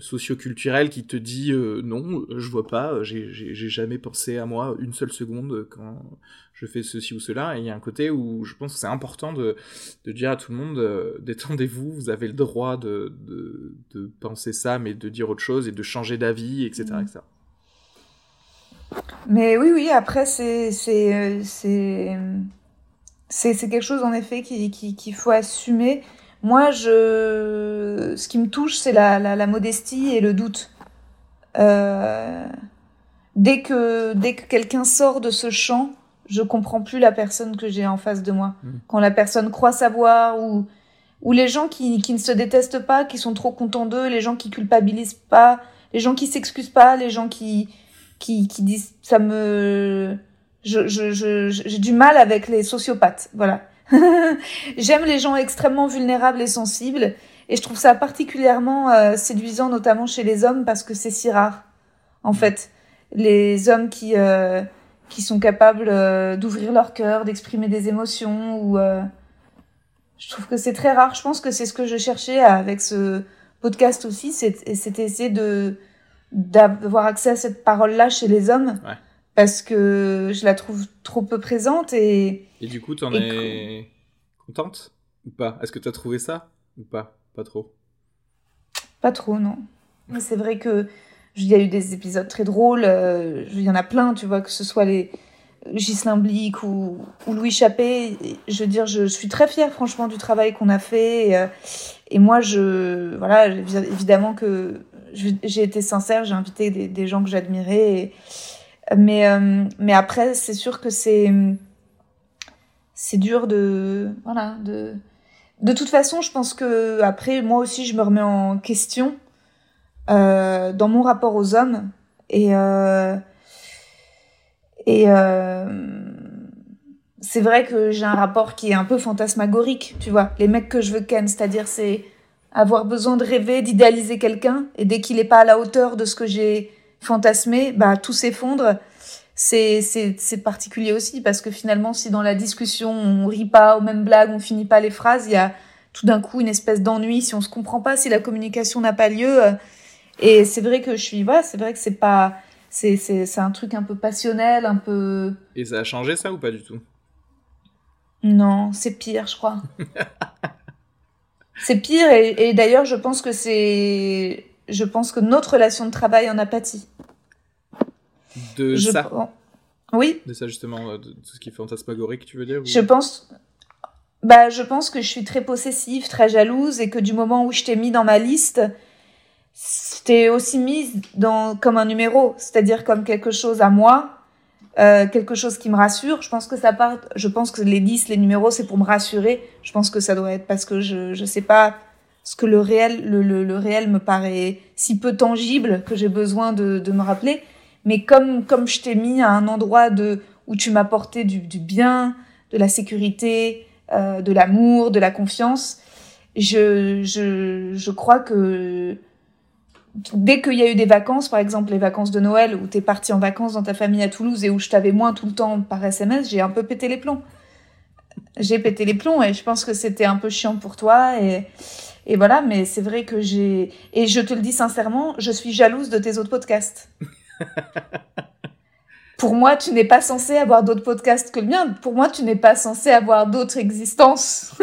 socio-culturelle qui te dit euh, non, je vois pas, j'ai, j'ai, j'ai jamais pensé à moi une seule seconde quand je fais ceci ou cela, et il y a un côté où je pense que c'est important de, de dire à tout le monde euh, détendez-vous, vous avez le droit de, de, de penser ça, mais de dire autre chose et de changer d'avis, et cetera, mmh. et cetera. Mais oui, oui, après c'est c'est, c'est, c'est, c'est quelque chose en effet qu'il qui, qui faut assumer. Moi, je, ce qui me touche, c'est la, la, la modestie et le doute. Euh, dès que, dès que quelqu'un sort de ce champ, je comprends plus la personne que j'ai en face de moi. Mmh. Quand la personne croit savoir, ou, ou les gens qui, qui ne se détestent pas, qui sont trop contents d'eux, les gens qui culpabilisent pas, les gens qui s'excusent pas, les gens qui, qui, qui disent, ça me, je, je, je, j'ai du mal avec les sociopathes. Voilà. J'aime les gens extrêmement vulnérables et sensibles, et je trouve ça particulièrement euh, séduisant, notamment chez les hommes, parce que c'est si rare. En fait, les hommes qui euh, qui sont capables euh, d'ouvrir leur cœur, d'exprimer des émotions, ou euh, je trouve que c'est très rare. Je pense que c'est ce que je cherchais avec ce podcast aussi, c'est, c'était essayer de d'avoir accès à cette parole-là chez les hommes. Ouais. Parce que je la trouve trop peu présente et... Et du coup, t'en es que... contente ou pas ? Est-ce que t'as trouvé ça ou pas ? Pas trop. Pas trop, non. Mais c'est vrai que il y a eu des épisodes très drôles, euh, il y en a plein, tu vois, que ce soit les Ghislain Blix ou, ou Louis Chappé. Je veux dire, je, je suis très fière, franchement, du travail qu'on a fait. Et, euh, et moi, je... Voilà, évidemment que je, j'ai été sincère, j'ai invité des, des gens que j'admirais et... Mais, euh, mais après, c'est sûr que c'est, c'est dur de, voilà, de, de toute façon, je pense que après, moi aussi, je me remets en question, euh, dans mon rapport aux hommes et, euh, et, euh, c'est vrai que j'ai un rapport qui est un peu fantasmagorique, tu vois, les mecs que je veux ken, c'est-à-dire c'est avoir besoin de rêver, d'idéaliser quelqu'un et dès qu'il est pas à la hauteur de ce que j'ai fantasmer, bah tout s'effondre. C'est c'est c'est particulier aussi parce que finalement, si dans la discussion on rit pas aux mêmes blagues, on finit pas les phrases, il y a tout d'un coup une espèce d'ennui si on se comprend pas, si la communication n'a pas lieu. Et c'est vrai que je suis, voilà, c'est vrai que c'est pas, c'est c'est c'est un truc un peu passionnel, un peu. Et ça a changé ça ou pas du tout ? Non, c'est pire, je crois. C'est pire et, et d'ailleurs, je pense que c'est Je pense que notre relation de travail en a pâti. De je... ça Oui. De ça, justement, de tout ce qui est fantasmagorique, tu veux dire ou... Je pense... Bah, je pense que je suis très possessive, très jalouse, et que du moment où je t'ai mis dans ma liste, je t'ai aussi mise dans, comme un numéro, c'est-à-dire comme quelque chose à moi, euh, quelque chose qui me rassure. Je pense que ça part, je pense que les listes, les numéros, c'est pour me rassurer. Je pense que ça doit être parce que je, je sais pas ce que le réel, le, le, le réel me paraît si peu tangible que j'ai besoin de, de me rappeler. Mais comme, comme je t'ai mis à un endroit de, où tu m'apportais du, du bien, de la sécurité, Euh, de l'amour, de la confiance. Je, je, je crois que dès qu'il y a eu des vacances, par exemple les vacances de Noël, où t'es parti en vacances dans ta famille à Toulouse et où je t'avais moins tout le temps par S M S, j'ai un peu pété les plombs. J'ai pété les plombs et je pense que c'était un peu chiant pour toi. Et, et voilà, mais c'est vrai que j'ai... Et je te le dis sincèrement, je suis jalouse de tes autres podcasts. Pour moi, tu n'es pas censé avoir d'autres podcasts que le mien. Pour moi, tu n'es pas censé avoir d'autres existences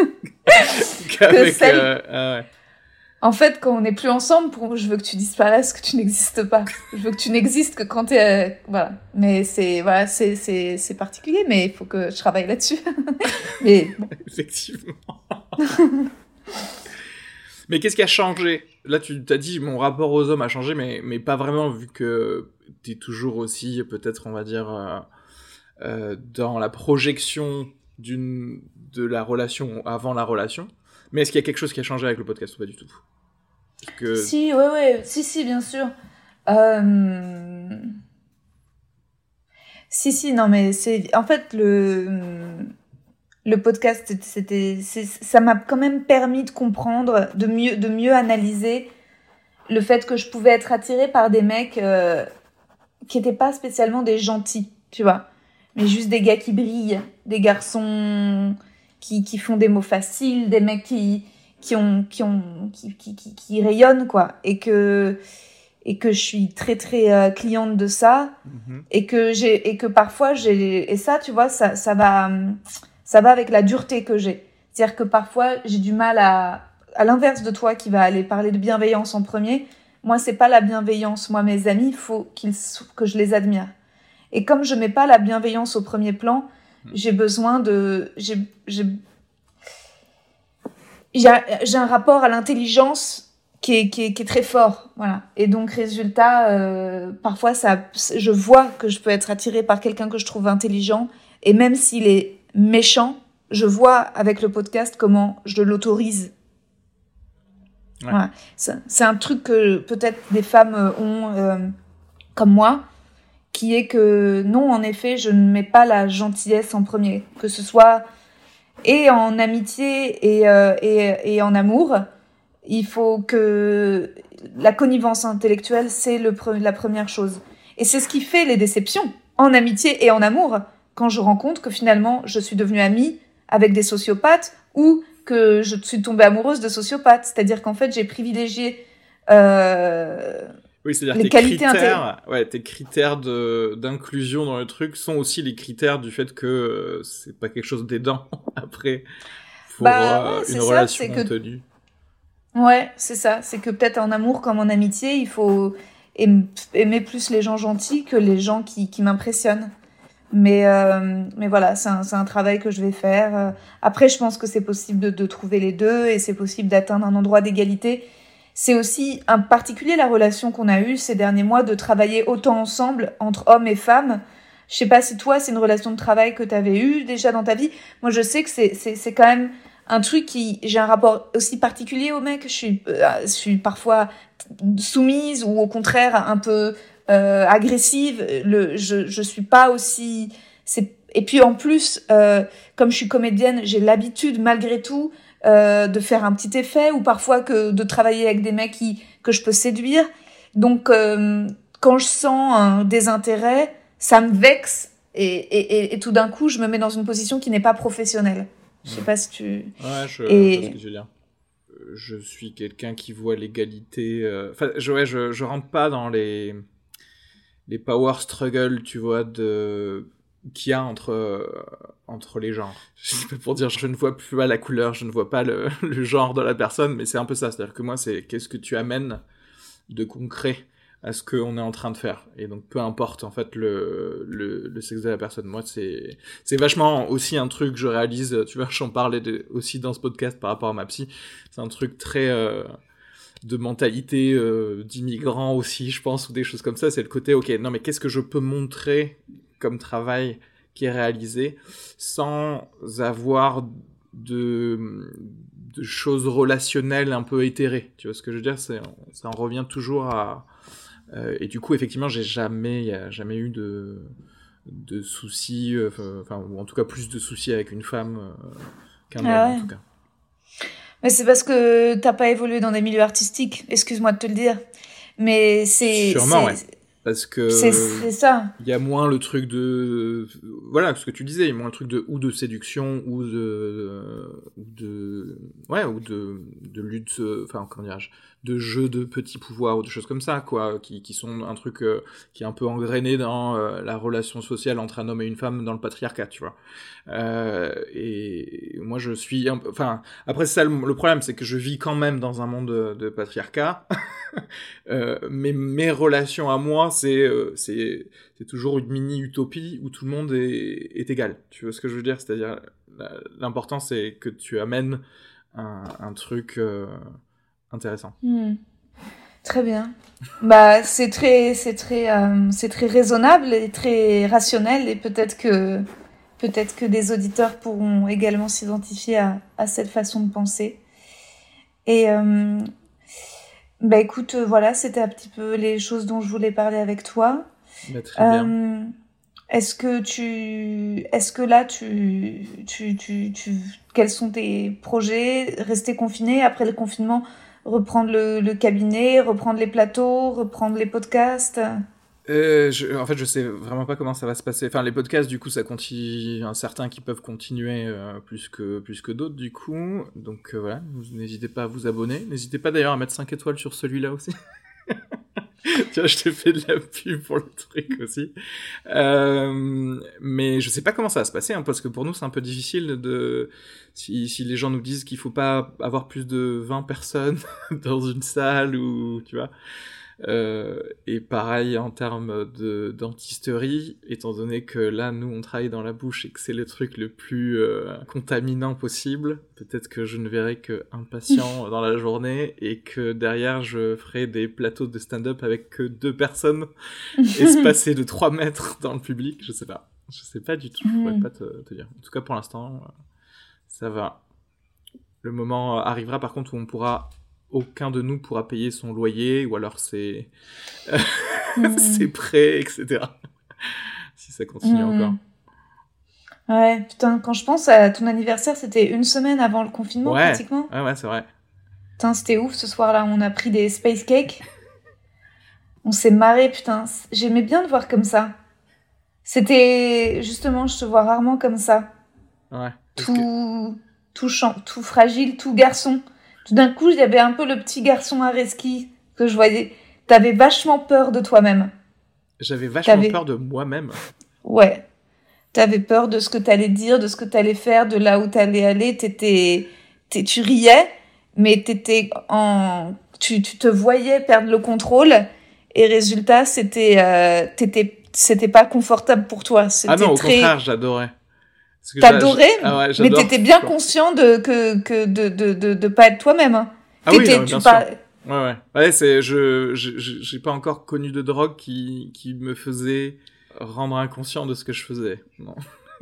que celle... Euh, ah ouais. En fait, quand on n'est plus ensemble, pour moi, je veux que tu disparaisses, que tu n'existes pas. Je veux que tu n'existes que quand t'es... Euh... Voilà. Mais c'est, voilà, c'est, c'est, c'est particulier, mais il faut que je travaille là-dessus. mais... Effectivement. Mais qu'est-ce qui a changé ? Là, tu t'as dit mon rapport aux hommes a changé, mais, mais pas vraiment, vu que t'es toujours aussi, peut-être, on va dire, euh, euh, dans la projection d'une, de la relation avant la relation. Mais est-ce qu'il y a quelque chose qui a changé avec le podcast ou pas du tout ? que... Si, ouais, ouais, si, si, bien sûr. Euh... Si, si, non, mais c'est... En fait, le... Le podcast, c'était, c'est, ça m'a quand même permis de comprendre, de mieux, de mieux analyser le fait que je pouvais être attirée par des mecs euh, qui n'étaient pas spécialement des gentils, tu vois, mais juste des gars qui brillent, des garçons qui qui font des mots faciles, des mecs qui qui ont qui ont qui qui qui, qui rayonnent quoi, et que et que je suis très très euh, cliente de ça, mm-hmm. et que j'ai et que parfois j'ai et ça, tu vois, ça ça va hum, ça va avec la dureté que j'ai. C'est-à-dire que parfois, j'ai du mal à... À l'inverse de toi qui va aller parler de bienveillance en premier, moi, c'est pas la bienveillance. Moi, mes amis, il faut qu'ils... que je les admire. Et comme je mets pas la bienveillance au premier plan, j'ai besoin de... J'ai, j'ai... j'ai, j'ai un rapport à l'intelligence qui est, qui est, qui est très fort. Voilà. Et donc, résultat, euh, parfois, ça, je vois que je peux être attirée par quelqu'un que je trouve intelligent. Et même s'il est méchant, je vois avec le podcast comment je l'autorise. Ouais. Voilà. C'est, c'est un truc que peut-être des femmes ont, euh, comme moi, qui est que non, en effet, je ne mets pas la gentillesse en premier. Que ce soit et en amitié et, euh, et, et en amour, il faut que la connivence intellectuelle, c'est le pre- la première chose. Et c'est ce qui fait les déceptions, en amitié et en amour. Quand je rencontre que finalement, je suis devenue amie avec des sociopathes ou que je suis tombée amoureuse de sociopathes. C'est-à-dire qu'en fait, j'ai privilégié euh, oui, c'est-à-dire les qualités intellectuelles. Ouais, tes critères de, d'inclusion dans le truc sont aussi les critères du fait que euh, c'est pas quelque chose d'aidant après pour bah, euh, ouais, une ça, relation que... tenue. Ouais, c'est ça. C'est que peut-être en amour comme en amitié, il faut aimer plus les gens gentils que les gens qui, qui m'impressionnent. Mais, euh, mais voilà, c'est un, c'est un travail que je vais faire. Après, je pense que c'est possible de, de trouver les deux et c'est possible d'atteindre un endroit d'égalité. C'est aussi en particulier la relation qu'on a eue ces derniers mois de travailler autant ensemble entre hommes et femmes. Je sais pas si toi, c'est une relation de travail que tu avais eue déjà dans ta vie. Moi, je sais que c'est, c'est, c'est quand même un truc qui... J'ai un rapport aussi particulier aux mecs. Je suis, euh, je suis parfois soumise ou au contraire un peu... Euh, agressive, le, je, je suis pas aussi... C'est... Et puis en plus, euh, comme je suis comédienne, j'ai l'habitude malgré tout euh, de faire un petit effet ou parfois que, de travailler avec des mecs qui, que je peux séduire. Donc euh, quand je sens un désintérêt, ça me vexe et, et, et, et tout d'un coup, je me mets dans une position qui n'est pas professionnelle. Je sais pas si tu... Ouais, je, et... je sais ce que tu veux dire. Je suis quelqu'un qui voit l'égalité... Euh... Enfin, je, ouais, je, je rentre pas dans les... les power struggles, tu vois, de... qu'il y a entre, euh, entre les genres. Je sais pas pour dire, je ne vois plus pas la couleur, je ne vois pas le, le genre de la personne, mais c'est un peu ça. C'est-à-dire que moi, c'est qu'est-ce que tu amènes de concret à ce qu'on est en train de faire. Et donc, peu importe, en fait, le, le, le sexe de la personne. Moi, c'est, c'est vachement aussi un truc, je réalise, tu vois, j'en parlais de, aussi dans ce podcast par rapport à ma psy. C'est un truc très, euh, de mentalité, euh, d'immigrant aussi, je pense, ou des choses comme ça. C'est le côté, ok, non, mais qu'est-ce que je peux montrer comme travail qui est réalisé sans avoir de, de choses relationnelles un peu éthérées. Tu vois ce que je veux dire? C'est, ça en revient toujours à, Euh, et du coup, effectivement, j'ai jamais, y a jamais eu de, de soucis, euh, enfin, ou en tout cas plus de soucis avec une femme euh, qu'un homme, ah ouais. en tout cas. Mais c'est parce que t'as pas évolué dans des milieux artistiques, excuse-moi de te le dire. Mais c'est. Sûrement, c'est, ouais. Parce que. C'est, c'est ça. Il y a moins le truc de. Voilà, ce que tu disais, il y a moins le truc de. Ou de séduction, ou de. de ouais, ou de, de lutte, enfin, comment dirais-je, de jeux de petits pouvoirs ou de choses comme ça, quoi, qui, qui sont un truc euh, qui est un peu engrainé dans euh, la relation sociale entre un homme et une femme dans le patriarcat, tu vois. Euh, et moi, je suis... Un peu, enfin, après, ça, le, le problème, c'est que je vis quand même dans un monde de, de patriarcat, euh, mais mes relations à moi, c'est, euh, c'est, c'est toujours une mini-utopie où tout le monde est, est égal. Tu vois ce que je veux dire? C'est-à-dire, la, l'important, c'est que tu amènes un, un truc... Euh, intéressant. Mmh. Très bien. Bah, c'est très, c'est très, euh, c'est très raisonnable et très rationnel, et peut-être que, peut-être que des auditeurs pourront également s'identifier à, à cette façon de penser. Et euh, bah, écoute, euh, voilà, c'était un petit peu les choses dont je voulais parler avec toi. Bah, très euh, bien. Est-ce que tu, est-ce que là tu, tu, tu, tu, quels sont tes projets? Rester confiné après le confinement? Reprendre le, le cabinet, reprendre les plateaux, reprendre les podcasts? euh, je, En fait, je sais vraiment pas comment ça va se passer. Enfin, les podcasts, du coup, ça continue. Certains qui peuvent continuer euh, plus que, plus que d'autres, du coup. Donc euh, voilà, vous, n'hésitez pas à vous abonner. N'hésitez pas d'ailleurs à mettre cinq étoiles sur celui-là aussi. Tu vois, je t'ai fait de la pub pour le truc aussi. Euh, mais je sais pas comment ça va se passer, hein, parce que pour nous, c'est un peu difficile de... Si, si les gens nous disent qu'il faut pas avoir plus de vingt personnes dans une salle, ou... Tu vois. Euh, et pareil en termes de dentisterie, étant donné que là, nous, on travaille dans la bouche et que c'est le truc le plus euh, contaminant possible. Peut-être que je ne verrai qu'un patient dans la journée et que derrière, je ferai des plateaux de stand-up avec que deux personnes espacées de trois mètres dans le public. Je sais pas. Je sais pas du tout. Je pourrais pas te, te dire. En tout cas, pour l'instant, euh, ça va. Le moment arrivera, par contre, où on pourra... Aucun de nous pourra payer son loyer, ou alors ses, mmh. ses prêts, et cetera. Si ça continue mmh. encore. Ouais, putain, quand je pense à ton anniversaire, c'était une semaine avant le confinement, ouais. pratiquement. Ouais, ouais, c'est vrai. Putain, c'était ouf, ce soir-là, on a pris des space cakes. On s'est marrés, putain. J'aimais bien le voir comme ça. C'était... Justement, je te vois rarement comme ça. Ouais. Tout... Que... Tout, chan... tout fragile, tout garçon. Tout d'un coup, il y avait un peu le petit garçon Areski que je voyais. T'avais vachement peur de toi-même. J'avais vachement T'avais... peur de moi-même. Ouais. T'avais peur de ce que t'allais dire, de ce que t'allais faire, de là où t'allais aller. T'étais, T'es... tu riais, mais t'étais en, tu, tu te voyais perdre le contrôle. Et résultat, c'était, euh... t'étais, c'était pas confortable pour toi. C'était ah non, au très... contraire, j'adorais. T'adorais, ah ouais, mais t'étais bien conscient de que que de de de, de pas être toi-même. Hein. Ah t'étais, oui, non, bien tu sûr. Pas... Ouais, ouais. Ouais, c'est je, je j'ai pas encore connu de drogue qui qui me faisait rendre inconscient de ce que je faisais. Non,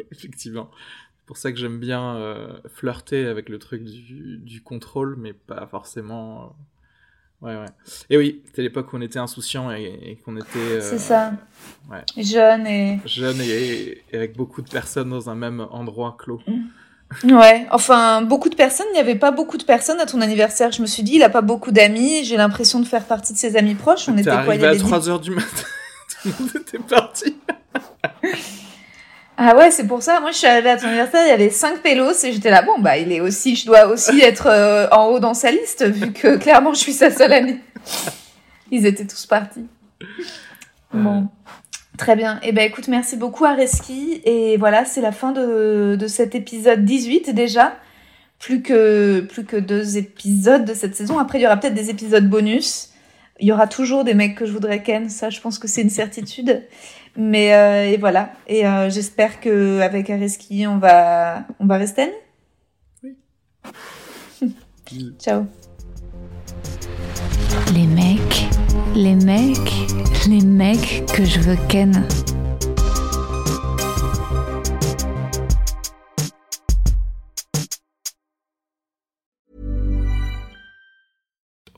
effectivement. C'est pour ça que j'aime bien euh, flirter avec le truc du du contrôle, mais pas forcément. Euh... Ouais, ouais. Et oui, c'était l'époque où on était insouciant et, et qu'on était. Euh... C'est ça. Ouais. Jeune et... Jeune et, et avec beaucoup de personnes dans un même endroit clos. Ouais, enfin, beaucoup de personnes, il n'y avait pas beaucoup de personnes à ton anniversaire. Je me suis dit, il n'a pas beaucoup d'amis, j'ai l'impression de faire partie de ses amis proches. On T'es était arrivé quoi, à trois heures du matin, tout le monde était parti. Ah ouais, c'est pour ça, moi je suis arrivée à ton anniversaire, il y avait cinq pélos et j'étais là, bon bah il est aussi, je dois aussi être euh, en haut dans sa liste, vu que clairement je suis sa seule amie. Ils étaient tous partis. Bon... Euh... Très bien. Eh ben, écoute, merci beaucoup Areski. Et voilà, c'est la fin de, de cet épisode dix-huit déjà. Plus que, plus que deux épisodes de cette saison. Après, il y aura peut-être des épisodes bonus. Il y aura toujours des mecs que je voudrais ken, ça je pense que c'est une certitude. Mais euh, et voilà. Et euh, j'espère que avec Areski, on va on va rester. Oui. Ciao. Les mecs, les mecs, les mecs que je veux ken.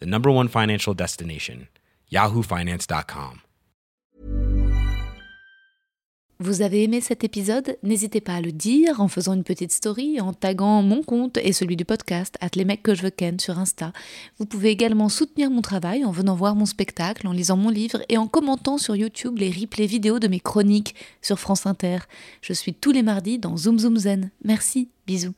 The number one financial destination, yahoo finance dot com. Vous avez aimé cet épisode? N'hésitez pas à le dire en faisant une petite story, en taguant mon compte et celui du podcast at les mecs que je veux ken sur Insta. Vous pouvez également soutenir mon travail en venant voir mon spectacle, en lisant mon livre et en commentant sur YouTube les replays vidéo de mes chroniques sur France Inter. Je suis tous les mardis dans Zoom Zoom Zen. Merci, bisous.